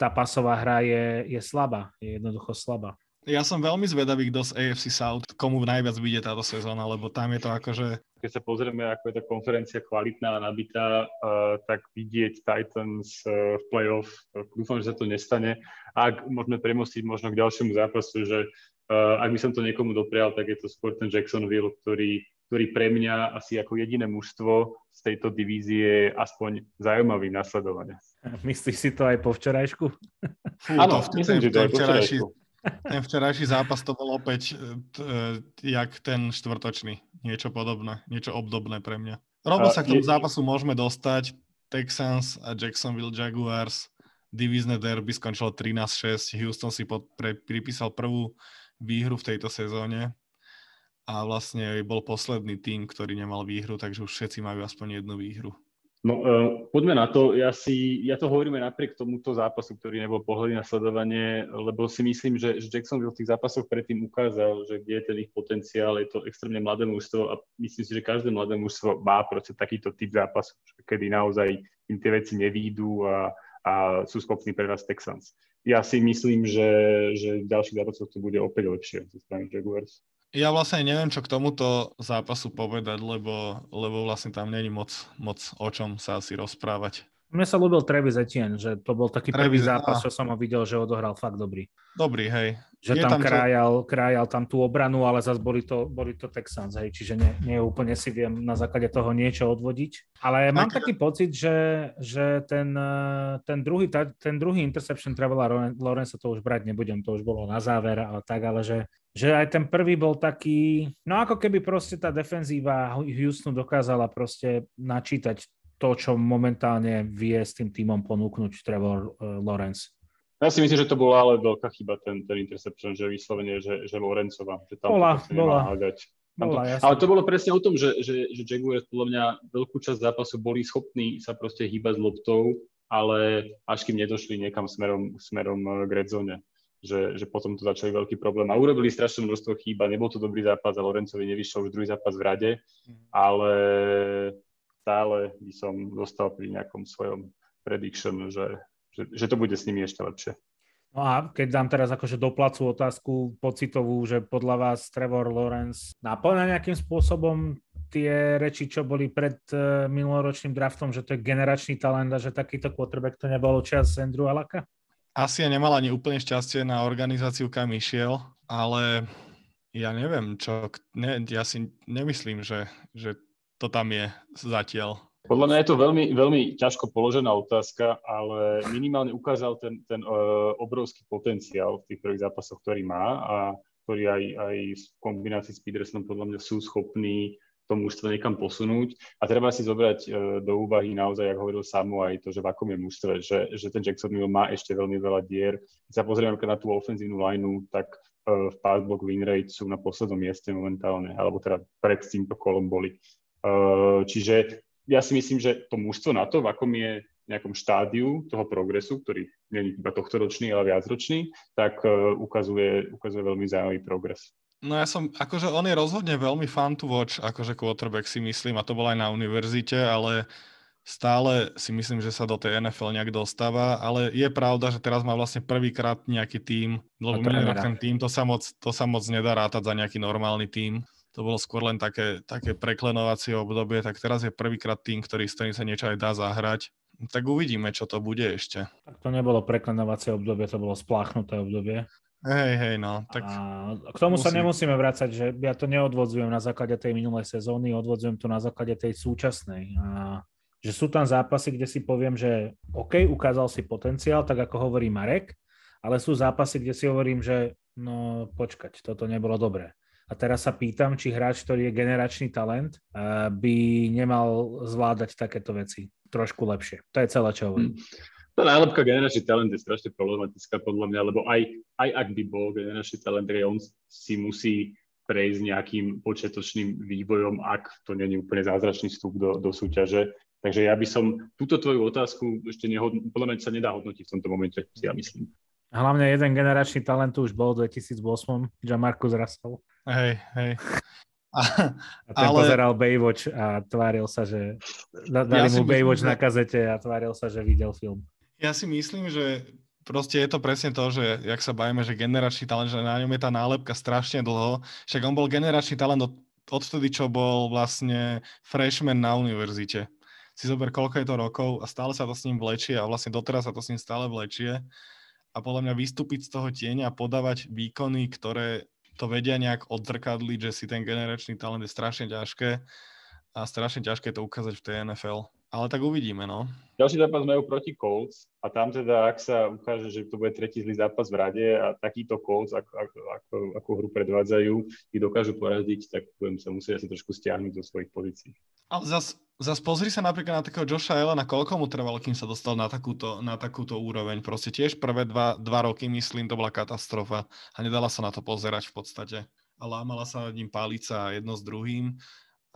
tá pasová hra je, je slabá, je jednoducho slabá. Ja som veľmi zvedavý, kto z á ef cé South, komu najviac vyjde táto sezóna, lebo tam je to akože... Keď sa pozrieme, ako je tá konferencia kvalitná a nabitá, uh, tak vidieť Titans uh, v play-off, uh, dúfam, že sa to nestane. Ak môžeme premostiť možno k ďalšiemu zápasu, že uh, ak by som to niekomu doprial, tak je to skôr ten Jacksonville, ktorý, ktorý pre mňa asi ako jediné mužstvo z tejto divízie aspoň zaujímavý nasledovanie. Myslíš si to aj po včerajšku? Áno, myslím, že to aj po včerajšku. Ten včerajší zápas to bol opäť t, jak ten štvrtočný. Niečo podobné, niečo obdobné pre mňa. Rovno sa k tomu zápasu môžeme dostať. Texans a Jacksonville Jaguars. Divízne derby skončilo trinásť šesť. Houston si pod, pre, pripísal prvú výhru v tejto sezóne. A vlastne bol posledný tým, ktorý nemal výhru, takže už všetci majú aspoň jednu výhru. No, uh, poďme na to. Ja, si, ja to hovoríme napriek tomuto zápasu, ktorý nebol pohľadný na sledovanie, lebo si myslím, že Jacksonville v tých zápasoch predtým ukázal, že kde je ten ich potenciál, je to extrémne mladé mužstvo a myslím si, že každé mladé mužstvo má proste takýto typ zápasu, kedy naozaj im tie veci nevídu a, a sú schopní pre nás Texans. Ja si myslím, že, že v ďalších zápasoch to bude opäť lepšie zo strany Jaguars. Ja vlastne neviem, čo k tomuto zápasu povedať, lebo, lebo vlastne tam není moc, moc o čom sa asi rozprávať. Mne sa ľúbil Travis Etienne, že to bol taký Travis, prvý zápas, á. čo som ho videl, že odohral fakt dobrý. Dobrý, hej. Že je tam, tam krájal, to... krájal tam tú obranu, ale zase boli to, boli to Texans, hej. Čiže nie, nie úplne si viem na základe toho niečo odvodiť. Ale mám tak... taký pocit, že, že ten, ten, druhý, ten druhý interception Travela Lawrence to už brať nebudem, to už bolo na záver a tak, ale že že aj ten prvý bol taký, no ako keby proste tá defenzíva Houstonu dokázala proste načítať to, čo momentálne vie s tým tímom ponúknuť Trevor Lawrence. Ja si myslím, že to bola ale veľká chyba ten, ten interception, že vyslovene, že, že Lawrenceova, že tam bola, to proste nemá hágať. No, to, ale to bolo presne o tom, že, že, že Jaguars podľa mňa veľkú časť zápasu boli schopní sa proste hýbať loptou, ale až kým nedošli niekam smerom, smerom k red zone, že, že potom to začali veľký problém. A urobili strašné množstvo chýb, nebol to dobrý zápas a Lorencovi nevyšiel už druhý zápas v rade, ale stále by som zostal pri nejakom svojom prediction, že, že, že to bude s nimi ešte lepšie. No a keď dám teraz akože do placu otázku pocitovú, že podľa vás Trevor Lawrence naplňa nejakým spôsobom tie reči, čo boli pred minuloročným draftom, že to je generačný talent a že takýto quarterback to nebolo čas Andrew Alaka? Asi ja nemal ani úplne šťastie na organizáciu, kam išiel, ale ja neviem, čo, ne, ja si nemyslím, že, že to tam je zatiaľ. Podľa mňa je to veľmi, veľmi ťažko položená otázka, ale minimálne ukázal ten, ten uh, obrovský potenciál v tých prvých zápasoch, ktorý má a ktorý aj, aj v kombinácii s Petersonom podľa mňa sú schopní to mužstvo niekam posunúť. A treba si zobrať uh, do úvahy naozaj, jak hovoril Samo, aj to, že v akom je mužstve, že, že ten Jacksonville má ešte veľmi veľa dier. Keď sa pozrieme na tú ofenzívnu lineu, tak uh, v passblock win rate sú na poslednom mieste momentálne, alebo teda pred týmto kolom boli. Uh, čiže ja si myslím, že to mužstvo na to, v akom je nejakom štádiu toho progresu, ktorý nie je iba tohtoročný, ale viacročný, tak ukazuje, ukazuje veľmi zaujímavý progres. No ja som, akože on je rozhodne veľmi fan to watch, akože quarterback si myslím, a to bol aj na univerzite, ale stále si myslím, že sa do tej en ef el nejak dostáva, ale je pravda, že teraz má vlastne prvýkrát nejaký tím, lebo ten tím, to sa moc, to sa moc nedá rátať za nejaký normálny tím. To bolo skôr len také, také preklenovacie obdobie, tak teraz je prvýkrát tým, ktorý s ktorým sa niečo aj dá zahrať. Tak uvidíme, čo to bude ešte. Tak to nebolo preklenovacie obdobie, to bolo spláchnuté obdobie. Hej, hej, no. Tak k tomu musím. sa nemusíme vracať, že ja to neodvodzujem na základe tej minulej sezóny, odvodzujem to na základe tej súčasnej. A že sú tam zápasy, kde si poviem, že OK, ukázal si potenciál, tak ako hovorí Marek, ale sú zápasy, kde si hovorím, že no počkať, toto nebolo dobré. A teraz sa pýtam, či hráč, ktorý je generačný talent, by nemal zvládať takéto veci trošku lepšie. To je celé, čo hovorím. Tá nálepka generačný talent je strašne problematická podľa mňa, lebo aj, aj ak by bol generačný talent, on si musí prejsť nejakým počiatočným vývojom, ak to nie je úplne zázračný vstup do, do súťaže. Takže ja by som túto tvoju otázku ešte nehodnotila, podľa mňa sa nedá hodnotiť v tomto momente, ja myslím. Hlavne jeden generačný talent tu už bol v dvetisíc osem, Jamarcus Russell. Hej, hej. A, a ten ale... pozeral Baywatch a tváril sa, že dali ja mu Baywatch myslím, na kazete a tváril sa, že videl film. Ja si myslím, že proste je to presne to, že jak sa bavíme, že generačný talent, že na ňom je tá nálepka strašne dlho. Však on bol generačný talent od, odvtedy, čo bol vlastne freshman na univerzite. Si zober, koľko je to rokov a stále sa to s ním vlečie a vlastne doteraz sa to s ním stále vlečie. A podľa mňa vystúpiť z toho tieňa a podávať výkony, ktoré to vedia nejak odzrkadliť, že si ten generačný talent je strašne ťažké a strašne ťažké to ukázať v tej en ef el. Ale tak uvidíme, no. Ďalší zápas majú proti Colts a tam teda, ak sa ukáže, že to bude tretí zlý zápas v rade a takýto Colts, ako, ako, ako, ako hru predvádzajú, ich dokážu poraziť, tak budem sa musieť asi trošku stiahnuť do svojich pozícií. Ale zas, zas pozri sa napríklad na takého Josha Ellena, koľko mu trvalo, kým sa dostal na takúto, na takúto úroveň. Proste tiež prvé dva, dva roky, myslím, to bola katastrofa a nedala sa na to pozerať v podstate. A lámala sa nad ním pálica jedno s druhým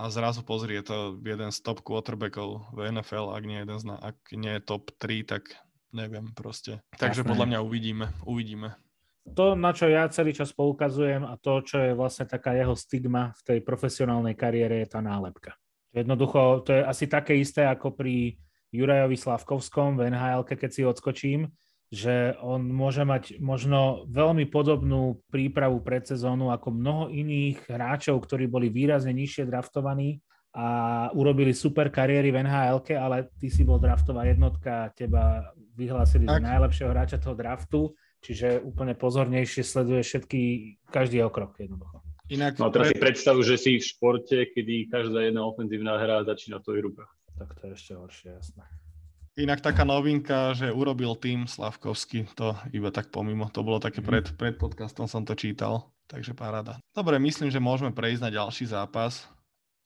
a zrazu pozri, je to jeden z top quarterbackov v en ef el, ak nie, jeden z, ak nie je top tri, tak neviem proste. Takže podľa mňa uvidíme, uvidíme. To, na čo ja celý čas poukazujem a to, čo je vlastne taká jeho stigma v tej profesionálnej kariére, je tá nálepka. Jednoducho, to je asi také isté ako pri Jurajovi Slavkovskom v en há elke, keď si odskočím, že on môže mať možno veľmi podobnú prípravu pred sezónu ako mnoho iných hráčov, ktorí boli výrazne nižšie draftovaní a urobili super kariéry v en há elke, ale ty si bol draftová jednotka, teba vyhlásili za najlepšieho hráča toho draftu, čiže úplne pozornejšie sleduje všetky, každý jeho krok jednoducho. Inak, no teraz si predstavu, že si v športe, kedy každá jedna ofenzívna hra začína v tvojich rukách. Tak to je ešte horšie, jasné. Inak taká novinka, že urobil tým Slavkovský, to iba tak pomimo. To bolo také pred, pred podcastom, som to čítal, takže paráda. Dobre, myslím, že môžeme prejsť na ďalší zápas.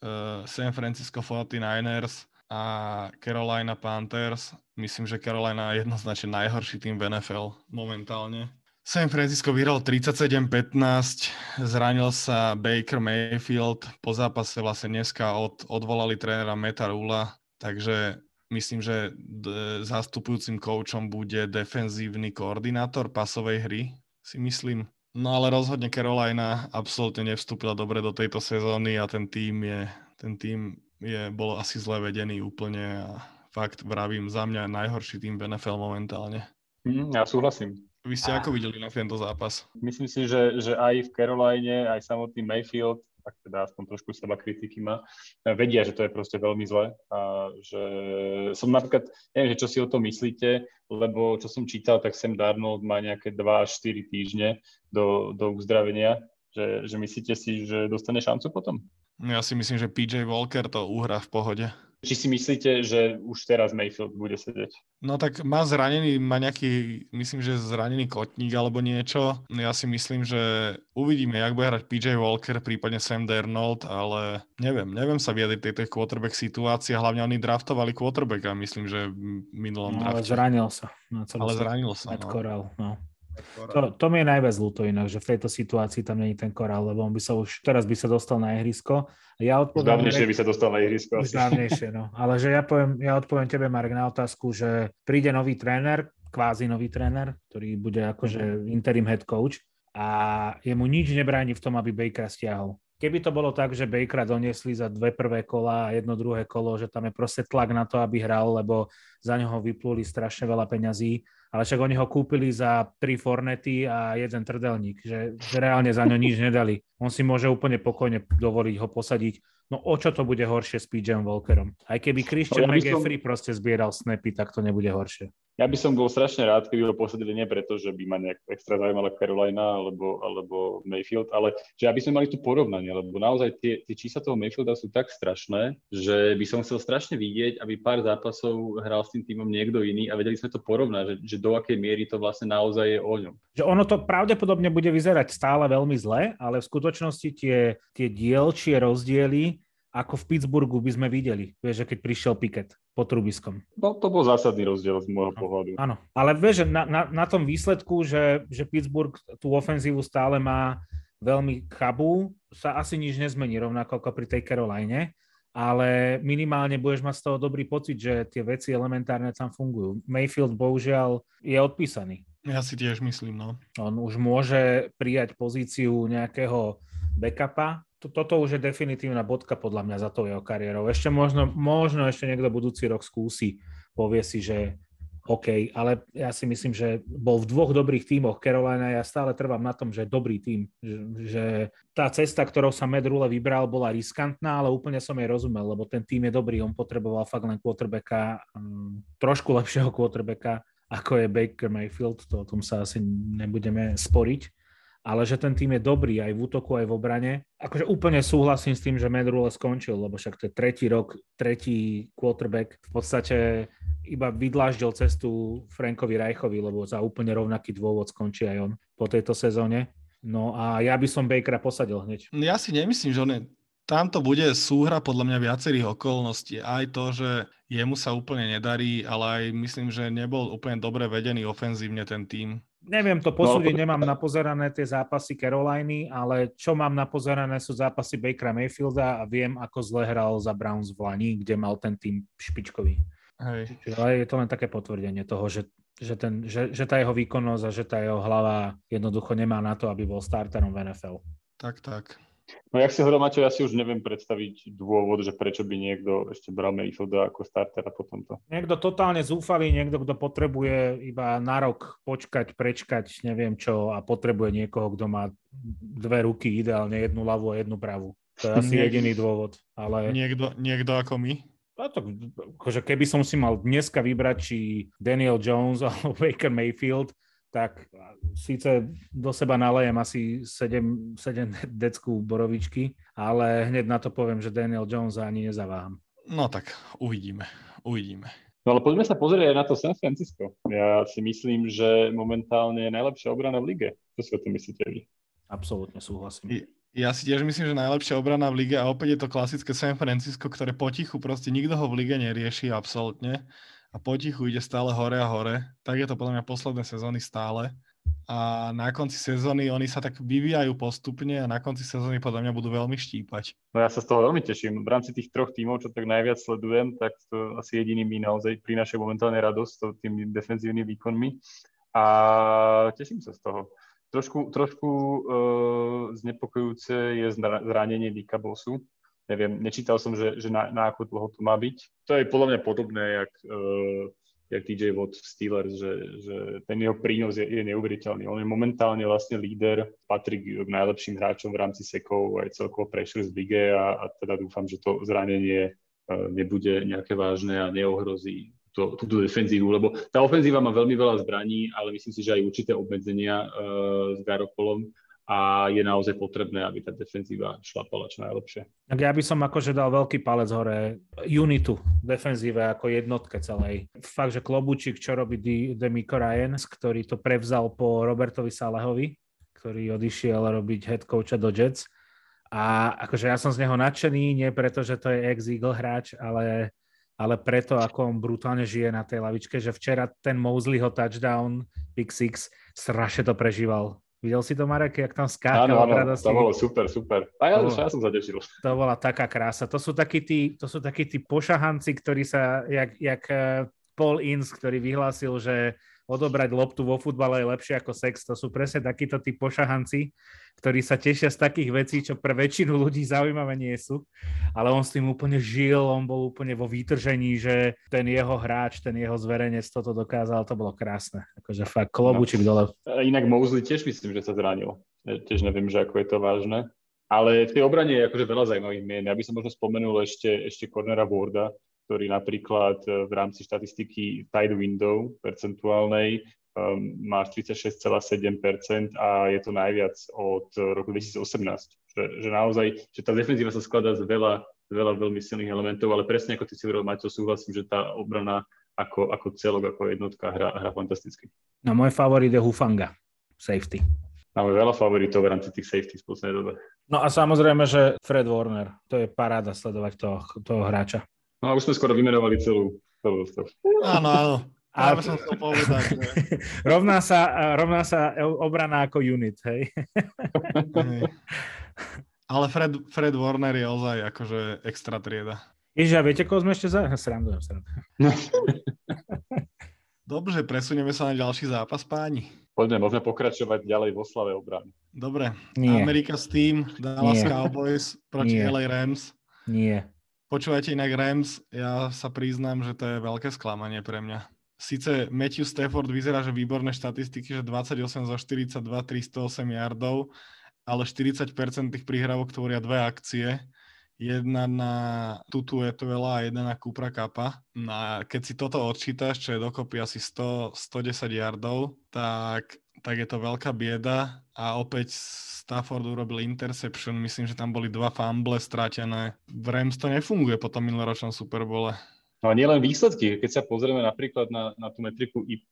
Uh, San Francisco forty-niners a Carolina Panthers. Myslím, že Carolina je jednoznačne najhorší tým v en ef el momentálne. San Francisco vyhral tridsaťsedem pätnásť, zranil sa Baker Mayfield, po zápase vlastne dneska od, odvolali trénera Matta Rhula, takže myslím, že d- zastupujúcim koučom bude defenzívny koordinátor pasovej hry, si myslím. No ale rozhodne Carolina absolútne nevstúpila dobre do tejto sezóny a ten tím je, ten tím je, bol asi zle vedený úplne a fakt vravím, za mňa najhorší tím v en ef el momentálne. Mm, ja súhlasím. Vy ste ako videli na tento zápas? Myslím si, že, že aj v Caroline, aj samotný Mayfield, tak teda aspoň trošku seba kritiky má, vedia, že to je proste veľmi zle. A že som napríklad, neviem, čo si o tom myslíte, lebo čo som čítal, tak Sam Darnold má nejaké dva až štyri týždne do, do uzdravenia. Že, že myslíte si, že dostane šancu potom? Ja si myslím, že pé jé Walker to uhra v pohode. Či si myslíte, že už teraz Mayfield bude sedieť? No tak má zranený, má nejaký, myslím, že zranený kotník alebo niečo. Ja si myslím, že uvidíme, jak bude hrať pé jé Walker, prípadne Sam Darnold, ale neviem, neviem sa vyjadriť tejto quarterback situácii. Hlavne oni draftovali quarterbacka, myslím, že v minulom no, drafte. Ale zranil sa. No, ale zranil sa. Matt Corral, no. To, to mi je najviac ľúto inak, že v tejto situácii tam není ten Corral, lebo on by sa už, teraz by sa dostal na ihrisko. Ja odpoviem, dávnejšie by sa dostal na ihrisko. Už dávnejšie, no. Ale že ja, poviem, ja odpoviem tebe, Marek, na otázku, že príde nový tréner, kvázi nový tréner, ktorý bude akože interim head coach a jemu nič nebráni v tom, aby Bakera stiahol. Keby to bolo tak, že Bakera doniesli za dve prvé kola a jedno druhé kolo, že tam je proste tlak na to, aby hral, lebo za neho vypluli strašne veľa peňazí, ale však oni ho kúpili za tri Fornety a jeden trdelník, že, že reálne za ňo nič nedali. On si môže úplne pokojne dovoliť ho posadiť. No o čo to bude horšie s pé jé Walkerom? Aj keby Christian no, ja McGaffrey som... proste zbieral snapy, tak to nebude horšie. Ja by som bol strašne rád, keby ho posadili nie preto, že by ma nejak extra zaujímala Carolina alebo, alebo Mayfield, ale že aby sme mali tu porovnanie, lebo naozaj tie, tie čísla toho Mayfielda sú tak strašné, že by som chcel strašne vidieť, aby pár zápasov hral s tým tímom niekto iný a vedeli sme to porovnať, že, že do akej miery to vlastne naozaj je o ňom. Že ono to pravdepodobne bude vyzerať stále veľmi zle, ale v skutočnosti tie, tie dielčie rozdiely ako v Pittsburghu by sme videli, vieš, že keď prišiel Pickett pod trubiskom. No, to bol zásadný rozdiel z môjho pohľadu. Áno, ale vieš, že na, na, na tom výsledku, že, že Pittsburgh tú ofenzívu stále má veľmi chabú, sa asi nič nezmení, rovnako ako pri tej Caroline, ale minimálne budeš mať z toho dobrý pocit, že tie veci elementárne tam fungujú. Mayfield, bohužiaľ, je odpísaný. Ja si tiež myslím, no. On už môže prijať pozíciu nejakého backupa. Toto už je definitívna bodka podľa mňa za tou jeho kariérou. Ešte možno, možno ešte niekto budúci rok skúsi, povie si, že OK, ale ja si myslím, že bol v dvoch dobrých tímoch Carolina a ja stále trvám na tom, že dobrý tím, že, že tá cesta, ktorou sa Matt Rhule vybral, bola riskantná, ale úplne som jej rozumel, lebo ten tím je dobrý, on potreboval fakt len quarterbacka, trošku lepšieho quarterbacka, ako je Baker Mayfield, to o tom sa asi nebudeme sporiť. Ale že ten tým je dobrý aj v útoku, aj v obrane. Akože úplne súhlasím s tým, že Matt Rhule skončil, lebo však to je tretí rok, tretí quarterback. V podstate iba vydláždil cestu Frankovi Reichovi, lebo za úplne rovnaký dôvod skončí aj on po tejto sezóne. No a ja by som Bakera posadil hneď. Ja si nemyslím, že on je... Tamto bude súhra podľa mňa viacerých okolností. Aj to, že jemu sa úplne nedarí, ale aj myslím, že nebol úplne dobre vedený ofenzívne ten tím. Neviem to posúdiť, nemám napozerané tie zápasy Caroliny, ale čo mám napozerané sú zápasy Bakera Mayfielda a viem, ako zle hral za Browns v Lani, kde mal ten tým špičkový. Hej. Ale je to len také potvrdenie toho, že, že, ten, že, že tá jeho výkonnosť a že tá jeho hlava jednoducho nemá na to, aby bol starterom v en ef el. Tak, tak. No jak si hovoril, Maťo, ja si už neviem predstaviť dôvod, že prečo by niekto ešte bral Mayfielda ako startera po tomto. Niekto totálne zúfalý, niekto, kto potrebuje iba na rok počkať, prečkať, neviem čo, a potrebuje niekoho, kto má dve ruky, ideálne jednu ľavú a jednu pravú. To je asi niekto, jediný dôvod. Ale... Niekto, niekto ako my? No to, akože keby som si mal dneska vybrať, či Daniel Jones alebo Baker Mayfield, tak síce do seba nalejem asi sedem, sedem deckú borovičky, ale hneď na to poviem, že Daniel Jones ani nezaváham. No tak uvidíme, uvidíme. No ale poďme sa pozrieť aj na to San Francisco. Ja si myslím, že momentálne je najlepšia obrana v lige. Čo si o tom myslíte vy? Absolútne súhlasím. I- Ja si tiež myslím, že najlepšia obrana v lige a opäť je to klasické San Francisco, ktoré potichu proste nikto ho v lige nerieši absolútne a potichu ide stále hore a hore. Tak je to podľa mňa posledné sezóny stále a na konci sezóny oni sa tak vyvíjajú postupne a na konci sezóny podľa mňa budú veľmi štípať. No ja sa z toho veľmi teším. V rámci tých troch tímov, čo tak najviac sledujem, tak to asi jediný mi naozaj prináša momentálne radosť s tými defenzívnymi výkonmi a teším sa z toho. Trošku, trošku uh, znepokojúce je zranenie Vicka Bossu. Neviem, nečítal som, že, že na, na akú dlho to má byť. To je podľa mňa podobné, jak... Uh, jak tí džej Watt Steelers, že, že ten jeho prínos je, je neuveriteľný. On je momentálne vlastne líder, patrí k najlepším hráčom v rámci sekov aj celkovo pressure z lige a, a teda dúfam, že to zranenie nebude nejaké vážne a neohrozí to, túto defenzívu, lebo tá ofenzíva má veľmi veľa zbraní, ale myslím si, že aj určité obmedzenia e, s Garoppolom a je naozaj potrebné, aby tá defenzíva šlapala čo najlepšie. Tak ja by som akože dal veľký palec hore unitu defenzíve ako jednotke celej. Fakt, že klobúčik, čo robí D'Amico Ryan, ktorý to prevzal po Robertovi Salahovi, ktorý odišiel robiť head coacha do Jets. A akože ja som z neho nadšený, nie preto, že to je ex-Eagle hráč, ale, ale preto, ako on brutálne žije na tej lavičke, že včera ten Mosleyho touchdown, pick six, strašne to prežíval. Videl si to, Marek, jak tam skákal? Áno, áno, to bolo super, super. A ja, to, ja som zadešil. To bola taká krása. To sú takí tí, to sú takí tí pošahanci, ktorí sa, jak, jak Paul Ince, ktorý vyhlásil, že odobrať loptu vo futbale je lepšie ako sex. To sú presne takíto tí pošahanci, ktorí sa tešia z takých vecí, čo pre väčšinu ľudí zaujímavé nie sú. Ale on s tým úplne žil, on bol úplne vo výtržení, že ten jeho hráč, ten jeho zverejnec toto dokázal, to bolo krásne. Akože fakt klobúčik dole. Inak Mosley tiež myslím, že sa zranil. Ja tiež neviem, že ako je to vážne. Ale v tej obrane je akože veľa zaujímavých mien. Ja by som možno spomenul ešte, ešte cornera Warda, ktorý napríklad v rámci štatistiky tight window percentuálnej Um, má tridsaťšesť celá sedem percent a je to najviac od roku dvetisícosemnásť. Že, že naozaj, že tá defenzíva sa skladá z veľa, veľa veľmi silných elementov, ale presne ako ty si hovoril, Maťo, súhlasím, že tá obrana ako, ako celok, ako jednotka hrá, hrá fantasticky. No môj favorit je Hufanga, safety. Máme veľa favoritov v rámci tých safety v poslednej dobe. No a samozrejme, že Fred Warner, to je paráda sledovať toho, toho hráča. No a už sme skoro vymenovali celú celú. Áno, áno. A som to povedať, rovná, sa, rovná sa obrana ako unit, hej? Ale Fred, Fred Warner je ozaj akože extra trieda. Ježiš, viete, koho sme ešte za... Srandujem, srandujem. Dobre, presunieme sa na ďalší zápas, páni. Poďme, môžeme pokračovať ďalej vo slave obrany. Dobre, nie. America s tým, Dallas nie. Cowboys proti nie. el ej Rams. Nie. Počúvajte, inak Rams, ja sa priznám, že to je veľké sklamanie pre mňa. Sice Matthew Stafford vyzerá, že výborné štatistiky, že dvadsaťosem zo štyridsaťdva, tristoosemdesiat yardov, ale štyridsať percent tých prihrávok tvoria dve akcie. Jedna na Tutu Etuela a jedna na Coopera Cupa. A keď si toto odčítaš, čo je dokopy asi sto, stodesať yardov, tak, tak je to veľká bieda. A opäť Stafford urobil interception. Myslím, že tam boli dva fumble stratené. V Rams to nefunguje po tom minuloročnom Superbowle. No a nielen výsledky, keď sa pozrieme napríklad na, na tú metriku í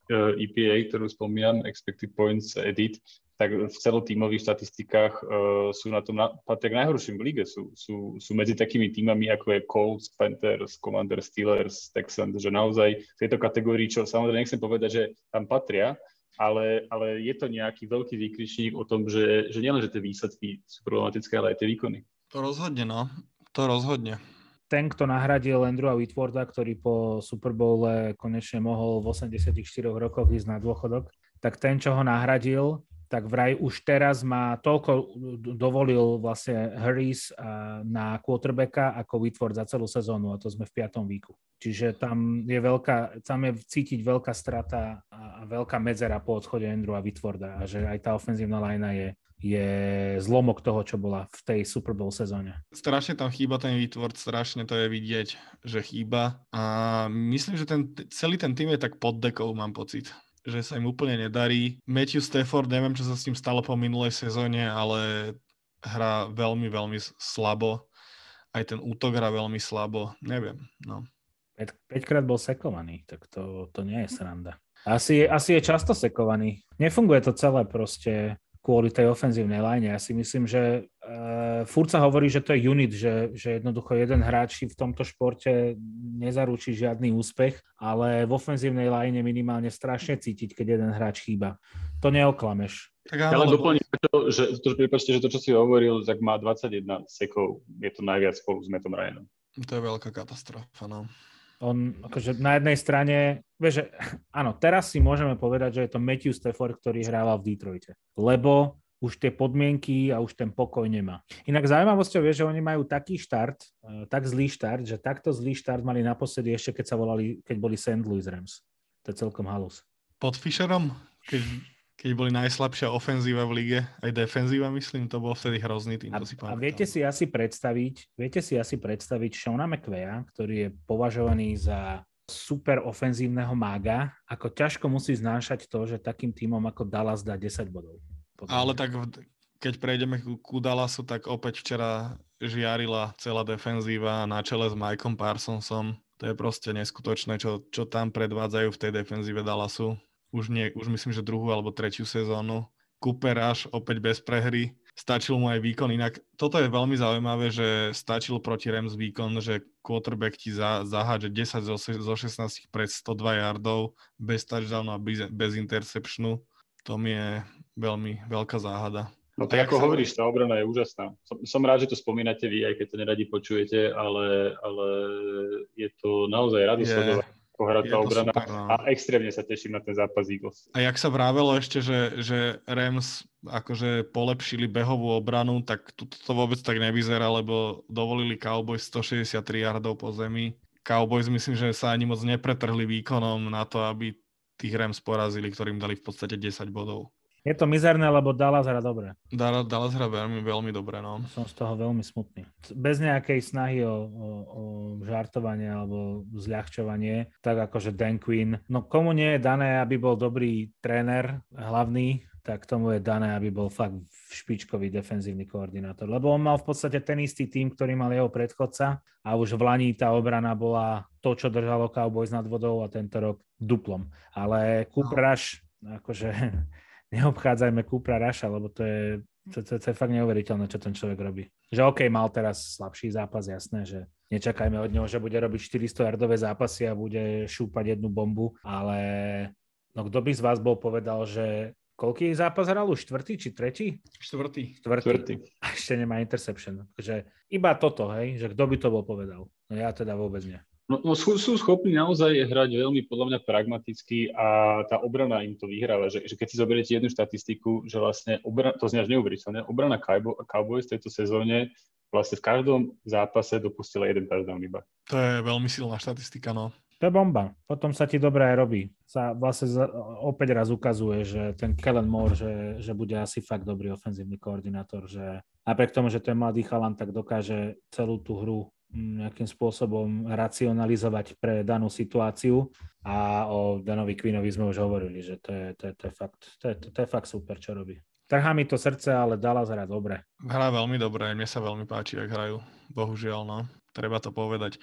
pé á, ktorú spomínam, Expected Points Edit, tak v celotímových štatistikách uh, sú na tom na, patria k najhorším v líge. Sú, sú, sú medzi takými tímami, ako je Colts, Panthers, Commanders, Steelers, Texans, že naozaj v tejto kategórii, čo samozrejme nechcem povedať, že tam patria, ale, ale je to nejaký veľký výkričník o tom, že, že nielen, že tie výsledky sú problematické, ale aj tie výkony. To rozhodne, no. To rozhodne. Ten, kto nahradil Andrewa Whitworda, ktorý po Super Bowle konečne mohol v osemdesiatštyroch rokoch ísť na dôchodok, tak ten, čo ho nahradil, tak vraj už teraz má toľko dovolil vlastne hurries na quarterbacka ako Whitworda za celú sezónu, a to sme v piatom víku. Čiže tam je veľká, tam je cítiť veľká strata a veľká medzera po odchode Andrewa Whitworda a že aj tá ofenzívna lajna je je zlomok toho, čo bola v tej Super Bowl sezóne. Strašne tam chýba ten Whitworth, strašne to je vidieť, že chýba. A myslím, že ten, celý ten tým je tak pod dekou, mám pocit, že sa im úplne nedarí. Matthew Stafford, neviem, čo sa s ním stalo po minulej sezóne, ale hrá veľmi, veľmi slabo. Aj ten útok hrá veľmi slabo, neviem. No. päťkrát bol sekovaný, tak to, to nie je sranda. Asi, asi je často sekovaný. Nefunguje to celé proste kvôli tej ofenzívnej line. Ja si myslím, že e, furt sa hovorí, že to je unit, že, že jednoducho jeden hráč v tomto športe nezaručí žiadny úspech, ale v ofenzívnej line minimálne strašne cítiť, keď jeden hráč chýba. To neoklameš. Ja len doplním to, že, to, že, prepáčte, že to, čo si hovoril, tak má dvadsaťjeden sekov. Je to najviac spolu s Mattom Ryanom. To je veľká katastrofa, no. On, akože na jednej strane, vieš, že, áno, teraz si môžeme povedať, že je to Matthew Stafford, ktorý hrával v Detroite, lebo už tie podmienky a už ten pokoj nemá. Inak zaujímavosťou je, že oni majú taký štart, tak zlý štart, že takto zlý štart mali naposledy ešte, keď sa volali, keď boli Saint Louis Rams. To je celkom halus. Pod Fisherom, keď, keď boli najslabšia ofenzíva v lige, aj defenzíva, myslím, to bol vtedy hrozný tým, to si pamätám. A viete si asi predstaviť, viete si asi predstaviť Shona McVeya, ktorý je považovaný za super ofenzívneho mága, ako ťažko musí znášať to, že takým tímom ako Dallas dá desať bodov. Potom. Ale tak keď prejdeme ku Dallasu, tak opäť včera žiarila celá defenzíva na čele s Mikeom Parsonsom. To je proste neskutočné, čo, čo tam predvádzajú v tej defenzíve Dallasu. Už, nie, už myslím, že druhú alebo tretiu sezónu. Cooper Rush opäť bez prehry. Stačil mu aj výkon. Inak toto je veľmi zaujímavé, že stačil proti Rams výkon, že quarterback ti za, zaháže desať zo šestnástich pred sto dva yardov, bez touchdownu a bez, bez interceptionu. To mi je veľmi veľká záhada. No tak ako sa... hovoríš, tá obrana je úžasná. Som, som rád, že to spomínate vy, aj keď to neradi počujete, ale, ale je to naozaj rado sledovať. Pohrať tá obrana super, no. A extrémne sa teším na ten zápas Eagles. A jak sa vravelo ešte, že, že Rams akože polepšili behovú obranu, tak to, to vôbec tak nevyzerá, lebo dovolili Cowboys stošesťdesiattri yardov po zemi. Cowboys myslím, že sa ani moc nepretrhli výkonom na to, aby tých Rams porazili, ktorým dali v podstate desať bodov. Je to mizerné, lebo Dallas hra dobre. Dallas hra veľmi, veľmi dobre, no. Som z toho veľmi smutný. Bez nejakej snahy o, o, o žartovanie alebo zľahčovanie, tak akože Dan Quinn. No komu nie je dané, aby bol dobrý tréner, hlavný, tak tomu je dané, aby bol fakt špičkový defenzívny koordinátor. Lebo on mal v podstate ten istý tým, ktorý mal jeho predchodca a už v lani tá obrana bola to, čo držalo Cowboys nad vodou a tento rok duplom. Ale Cooper Rush, akože... neobchádzajme Coopera Rusha, lebo to je, to, to, to je fakt neuveriteľné, čo ten človek robí. Že okej, okay, mal teraz slabší zápas, jasné, že nečakajme od neho, že bude robiť štyristo yardové zápasy a bude šúpať jednu bombu, ale no kto by z vás bol povedal, že koľký zápas hral už? Štvrtý či tretí? Štvrtý. Štvrtý. A ešte nemá interception. Takže iba toto, hej, že kto by to bol povedal. No ja teda vôbec nie. No, no sú, sú schopní naozaj hrať veľmi podľa mňa pragmaticky a tá obrana im to vyhráva, že, že keď si zoberiete jednu štatistiku, že vlastne obrana, to znie až neuveriteľné, obrana Cowboys v tejto sezóne vlastne v každom zápase dopustila jeden touchdown iba. To je veľmi silná štatistika, no. To je bomba. Potom sa ti dobre aj robí. Sa vlastne za, opäť raz ukazuje, že ten Kellen Moore, že, že bude asi fakt dobrý ofenzívny koordinátor, že napriek tomu, že to je mladý chalan, tak dokáže celú tú hru nejakým spôsobom racionalizovať pre danú situáciu a o Danovi Quinnovi sme už hovorili, že to je, to je, to je, fakt, to je, to je fakt super, čo robí. Trhá mi to srdce, ale Dallas hrá dobre. Hrá veľmi dobre, mne sa veľmi páči, ak hrajú. Bohužiaľ, no, treba to povedať.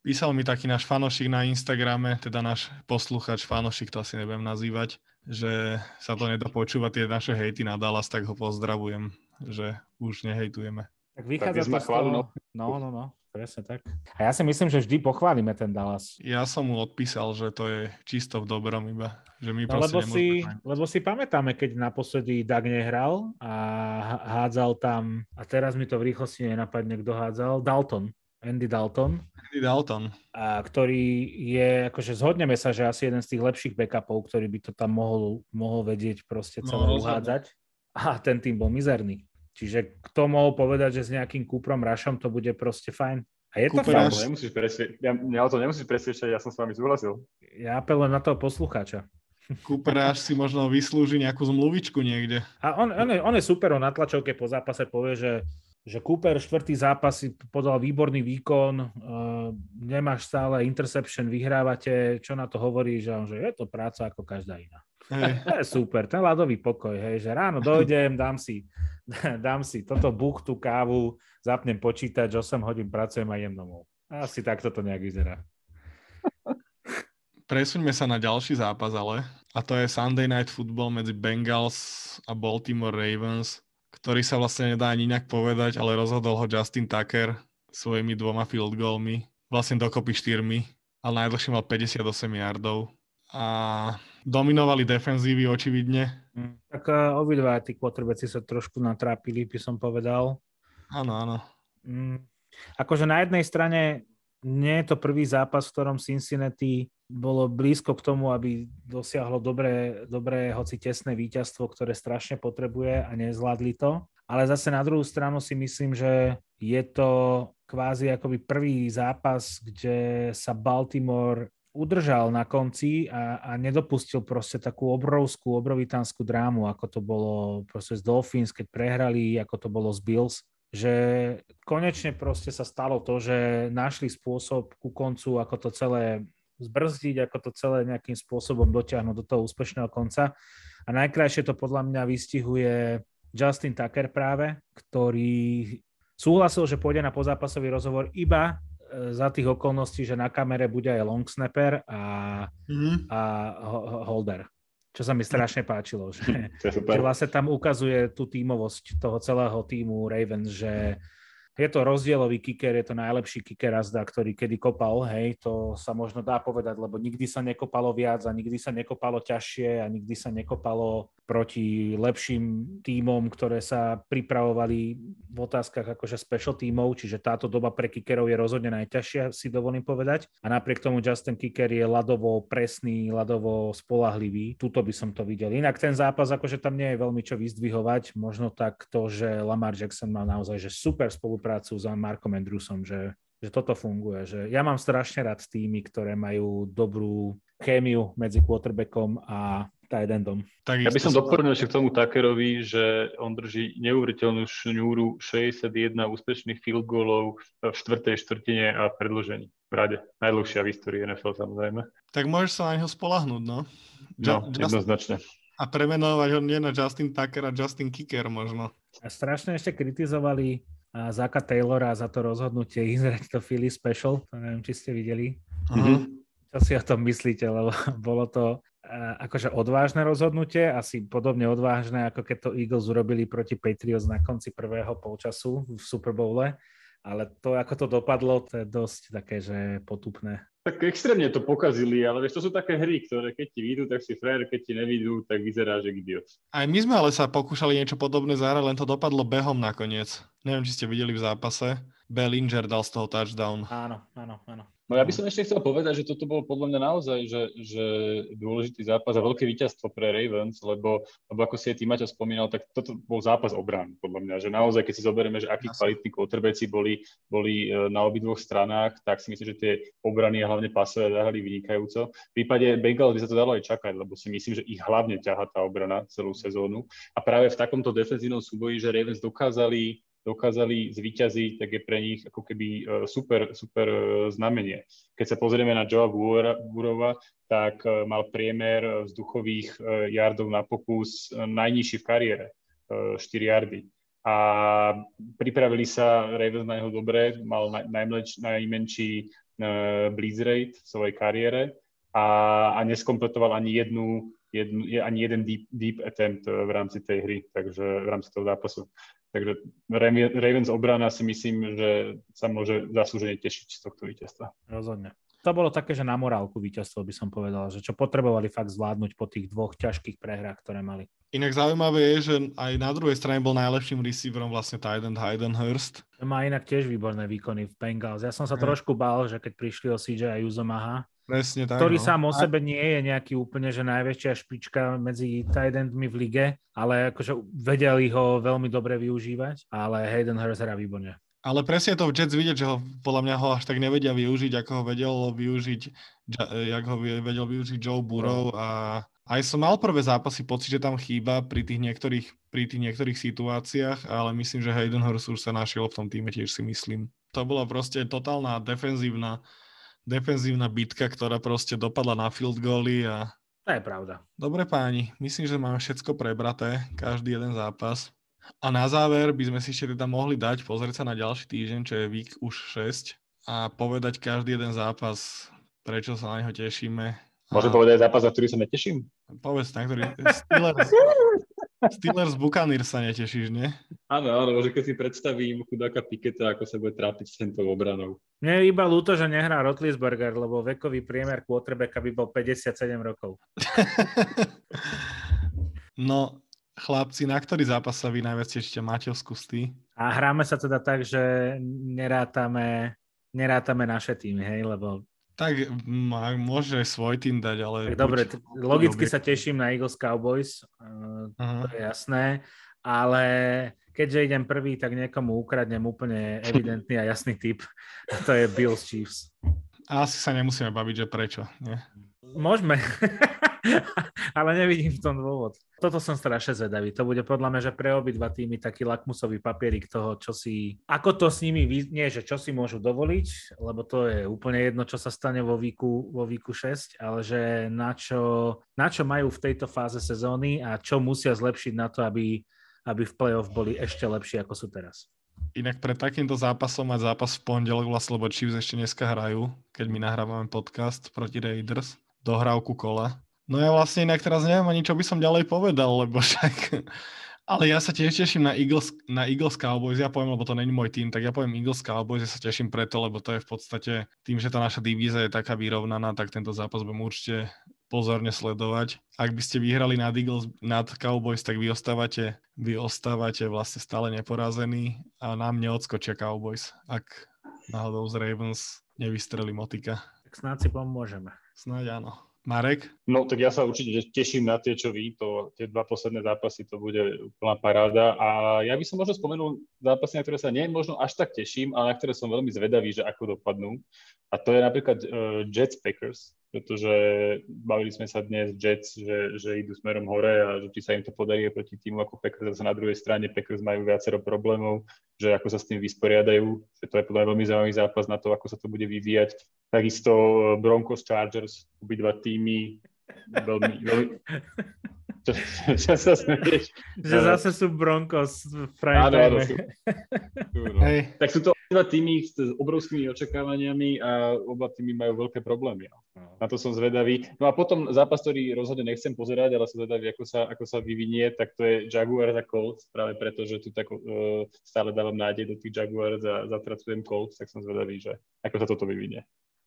Písal mi taký náš fanošik na Instagrame, teda náš posluchač, fanošik, to asi nebudem nazývať, že sa to nedá počúvať, tie naše hejty na Dallas, tak ho pozdravujem, že už nehejtujeme. Tak vychádza tak to z toho... No, no, no, presne tak. A ja si myslím, že vždy pochválime ten Dallas. Ja som mu odpísal, že to je čisto v dobrom iba. Že my no, lebo, si, lebo si pamätáme, keď naposledy Doug nehral a hádzal tam, a teraz mi to v rýchlosti nenapadne, kto hádzal, Dalton. Andy Dalton. Andy Dalton. A ktorý je, akože zhodneme sa, že asi jeden z tých lepších backupov, ktorý by to tam mohol, mohol vedieť proste celé no, uhádzať. A ten tým bol mizerný. Čiže kto mohol povedať, že s nejakým Cooperom Rushom to bude proste fajn? A je Cooper to fajn. Nemusíš presvie... ja, ja o to nemusíš presviečať, ja som s vami súhlasil. Ja apelujem na toho poslucháča. Cooper Rush si možno vyslúži nejakú zmluvičku niekde. A on, on, je, on je super, on na tlačovke po zápase povie, že, že Cooper štvrtý zápas si podal výborný výkon, e, nemáš stále interception, vyhrávate, čo na to hovoríš? A on, že je to práca ako každá iná. Hey. To je super, ten ľadový pokoj, hej, že ráno dojdem, dám si, dám si toto buchtu, kávu, zapnem počítač, osem hodín pracujem a jem domov. Asi takto to nejak vyzerá. Presuňme sa na ďalší zápas, ale a to je Sunday Night Football medzi Bengals a Baltimore Ravens, ktorý sa vlastne nedá ani inak povedať, ale rozhodol ho Justin Tucker svojimi dvoma field goalmi, vlastne dokopy štyrmi, ale najdlhšie mal päťdesiatosem yardov. A Dominovali defenzívy, očividne. Tak uh, obidva tí quarterbacki sa trošku natrápili, by som povedal. Áno, áno. Mm. Akože na jednej strane nie je to prvý zápas, v ktorom Cincinnati bolo blízko k tomu, aby dosiahlo dobré, dobré hoci tesné víťazstvo, ktoré strašne potrebuje a nezvládli to. Ale zase na druhú stranu si myslím, že je to kvázi akoby prvý zápas, kde sa Baltimore udržal na konci a, a nedopustil proste takú obrovskú, obrovitánsku drámu, ako to bolo proste z Dolphins, keď prehrali, ako to bolo z Bills, že konečne proste sa stalo to, že našli spôsob ku koncu, ako to celé zbrzdiť, ako to celé nejakým spôsobom dotiahnuť do toho úspešného konca. A najkrajšie to podľa mňa vystihuje Justin Tucker práve, ktorý súhlasil, že pôjde na pozápasový rozhovor iba za tých okolností, že na kamere bude aj long snapper a, mm-hmm. a holder. Čo sa mi strašne páčilo. Že, že vlastne tam ukazuje tú tímovosť toho celého tímu Ravens, že je to rozdielový kicker, je to najlepší kicker azda, ktorý kedy kopal, hej, to sa možno dá povedať, lebo nikdy sa nekopalo viac a nikdy sa nekopalo ťažšie a nikdy sa nekopalo proti lepším tímom, ktoré sa pripravovali v otázkach akože special tímov, čiže táto doba pre kickerov je rozhodne najťažšia, si dovolím povedať. A napriek tomu Justin Kicker je ľadovo presný, ľadovo spoľahlivý. Tuto by som to videl. Inak ten zápas akože tam nie je veľmi čo vyzdvihovať, možno tak to, že Lamar Jackson mal naozaj že super spolu prácu s Markom Andrewsom, že, že toto funguje. Že ja mám strašne rád týmy, ktoré majú dobrú chémiu medzi quarterbackom a tight endom. Ja by som doplnil ešte k tomu Tuckerovi, že on drží neuveriteľnú šňúru šesťdesiatjeden úspešných field goalov v štvrtej štvrtine a predĺžení v rade. Najdlhšia v histórii en ef el, samozrejme. Tak môžeš sa na neho spoľahnúť, no? No, jednoznačne. A premenovať ho nie na Justin Tucker a Justin Kicker možno. A strašne ešte kritizovali a Zaka Taylora za to rozhodnutie ísť to Philly Special, to neviem, či ste videli. Uh-huh. Čo si o tom myslíte, lebo bolo to uh, akože odvážne rozhodnutie, asi podobne odvážne, ako keď to Eagles urobili proti Patriots na konci prvého polčasu v Super Bowle, ale to, ako to dopadlo, to je dosť také, že potupné. Tak extrémne to pokazili, ale vieš, to sú také hry, ktoré keď ti vidú, tak si frajer, keď ti nevidú, tak vyzerá, že idiot. Aj my sme ale sa pokúšali niečo podobné zahrať, len to dopadlo behom nakoniec. Neviem, či ste videli v zápase. Bellinger dal z toho touchdown. Áno, áno, áno. No ja by som ešte chcel povedať, že toto bol podľa mňa naozaj že, že dôležitý zápas a veľké víťazstvo pre Ravens, lebo, lebo ako si aj ty, Maťo, spomínal, tak toto bol zápas obrany, podľa mňa. Že naozaj, keď si zoberieme, že akí kvalitní quarterbacki boli, boli na obidvoch stranách, tak si myslím, že tie obrany a hlavne pasové zahrali vynikajúco. V prípade Bengals by sa to dalo aj čakať, lebo si myslím, že ich hlavne ťahá tá obrana celú sezónu. A práve v takomto defenzívnom súboji, že Ravens dokázali, dokázali zvíťaziť, tak je pre nich ako keby super, super znamenie. Keď sa pozrieme na Joea Burrowa, tak mal priemer vzduchových yardov na pokus najnižší v kariére, štyri yardy. A pripravili sa Ravens na jeho dobre, mal najmleč, najmenší blitz rate v svojej kariére a, a neskompletoval ani jednu, jednu ani jeden deep, deep attempt v rámci tej hry, takže v rámci toho zápasu. Takže Ravens obrana si myslím, že sa môže zaslúžene tešiť z tohto víťazstva. Rozhodne. To bolo také, že na morálku víťazstvo by som povedal, že čo potrebovali fakt zvládnuť po tých dvoch ťažkých prehrách, ktoré mali. Inak zaujímavé je, že aj na druhej strane bol najlepším receiverom vlastne tight end Hayden Hurst. Má inak tiež výborné výkony v Bengals. Ja som sa hmm. trošku bál, že keď prišli o sí džej Usomaha, presne tak, ktorý no. sám o sebe nie je nejaký úplne, že najväčšia špička medzi tight endmi v lige, ale akože vedeli ho veľmi dobre využívať, ale Hayden Hurst hrá výborne. Ale presne to v Jets vidieť, že ho, podľa mňa ho až tak nevedia využiť, ako ho vedel využiť, jak ho vedel využiť Joe Burrow. A aj som mal prvé zápasy pocit, že tam chýba pri tých niektorých, pri tých niektorých situáciách, ale myslím, že Hayden Hurst už sa našiel v tom týme, tiež si myslím. To bola proste totálna defenzívna, defenzívna bitka, ktorá proste dopadla na field goaly a... To je pravda. Dobre páni, myslím, že mám všetko prebraté, každý jeden zápas. A na záver by sme si ešte teda mohli dať, pozrieť sa na ďalší týždeň, čo je week už šesť a povedať každý jeden zápas, prečo sa na neho tešíme. Môžem a... povedať zápas, na ktorý sa neteším? Povedz, na ktorý... Steelers... Steelers Buccaneer sa netešíš, nie? Áno, áno, že keď si predstavím chudáka Picketta, ako sa bude trápiť s tentou obranou. Mne je iba ľúto, že nehrá Roethlisberger, lebo vekový priemer quarterbacka by bol päťdesiatsedem rokov. No, chlapci, na ktorý zápas sa vy najviac ešte máte skústi? A hráme sa teda tak, že nerátame, nerátame naše týmy, hej, lebo... Tak môže svoj tým dať, ale... Tak dobre, t- logicky sa teším na Eagles Cowboys, uh, to je jasné, ale keďže idem prvý, tak niekomu ukradnem úplne evidentný a jasný tip, to je Bills Chiefs. A asi sa nemusíme baviť, že prečo, nie? Môžeme, ale nevidím v tom dôvod. Toto som strašne zvedavý, to bude podľa mňa, že pre obidva týmy taký lakmusový papierik toho, čo si, ako to s nimi, nie že čo si môžu dovoliť, lebo to je úplne jedno, čo sa stane vo výku, vo výku šesť, ale že na čo, na čo majú v tejto fáze sezóny a čo musia zlepšiť na to, aby, aby v play-off boli ešte lepší, ako sú teraz. Inak pred takýmto zápasom mať zápas v pondelok, vlastne, lebo Chiefs ešte dneska hrajú, keď my nahrávame podcast proti Raiders, dohrávku kola. No ja vlastne inak teraz neviem ani, čo by som ďalej povedal, lebo však... Ale ja sa tiež teším na Eagles, na Eagles Cowboys, ja poviem, lebo to není môj tým, tak ja poviem Eagles Cowboys, ja sa teším preto, lebo to je v podstate tým, že tá naša divízia je taká vyrovnaná, tak tento zápas budem určite pozorne sledovať. Ak by ste vyhrali nad Eagles, nad Cowboys, tak vy ostávate, vy ostávate vlastne stále neporazení a nám neodskočia Cowboys, ak náhodou z Ravens nevystrelí motika. Tak snáď si pomôžeme. Snáď áno. Marek? No tak ja sa určite teším na tie, čo vy, to, tie dva posledné zápasy, to bude úplná paráda a ja by som možno spomenul zápasy, na ktoré sa nie možno až tak teším, ale na ktoré som veľmi zvedavý, že ako dopadnú a to je napríklad uh, Jets Packers, pretože bavili sme sa dnes Jets, že, že idú smerom hore a že či sa im to podarí proti týmu ako Packers, zase na druhej strane Packers majú viacero problémov, že ako sa s tým vysporiadajú, že to je podľa mňa veľmi zaujímavý zápas na to, ako sa to bude vyvíjať. Takisto Broncos Chargers, obidva týmy, veľmi, veľmi... Čo, čo, čo sa smeješ? Že no. Zase sú Broncos v prime time. Tak sú to obidva týmy s obrovskými očakávaniami a oba týmy majú veľké problémy. No. Na to som zvedavý. No a potom zápas, ktorý rozhodne nechcem pozerať, ale som zvedavý, ako sa, ako sa vyvinie, tak to je Jaguars a Colts, práve preto, že tu tak, uh, stále dávam nádej do tých Jaguars a zatracujem Colts, tak som zvedavý, že ako sa toto vyvinie.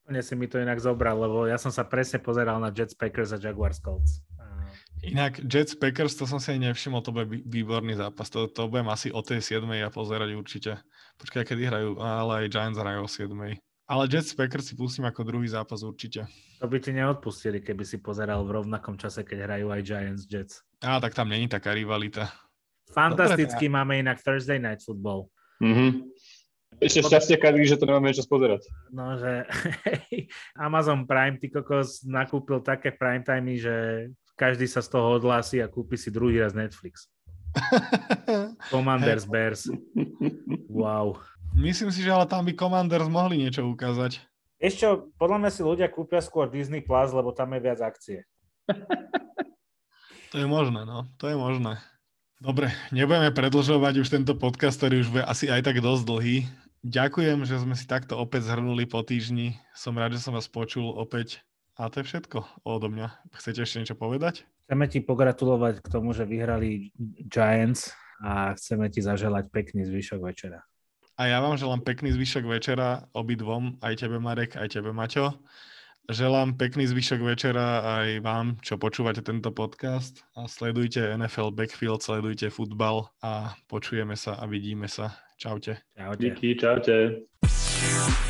Mne si mi to inak zobral, lebo ja som sa presne pozeral na Jets Packers a Jaguars Colts. Inak Jets Packers, to som si aj nevšimol, to bude výborný zápas. To, to budem asi o tej siedmej ja pozerať určite. Počkaj, kedy hrajú, ale aj Giants hrajú o siedmej. Ale Jets Packers si pustím ako druhý zápas určite. To by ti neodpustili, keby si pozeral v rovnakom čase, keď hrajú aj Giants Jets. Á, tak tam není taká rivalita. Fantasticky. Dobre, máme inak Thursday Night Football. Mhm. Ešte šťastie, Kadri, že to nemáme čo pozerať. No, že Amazon Prime, ty kokos, nakúpil také prime timey, že každý sa z toho odhlási a kúpi si druhý raz Netflix. Commanders, hey. Bears. Wow. Myslím si, že ale tam by Commanders mohli niečo ukázať. Ešte, podľa mňa si ľudia kúpia skôr Disney Plus, lebo tam je viac akcie. To je možné, no. To je možné. Dobre, nebudeme predĺžovať už tento podcast, ktorý už bude asi aj tak dosť dlhý. Ďakujem, že sme si takto opäť zhrnuli po týždni. Som rád, že som vás počul opäť. A to je všetko odo mňa. Chcete ešte niečo povedať? Chceme ti pogratulovať k tomu, že vyhrali Giants a chceme ti zaželať pekný zvyšok večera. A ja vám želám pekný zvyšok večera obidvom, aj tebe Marek, aj tebe Maťo. Želám pekný zvyšok večera aj vám, čo počúvate tento podcast. A sledujte en ef el Backfield, sledujte futbal a počujeme sa a vidíme sa. Čaute. Čaute. Díky, čaute.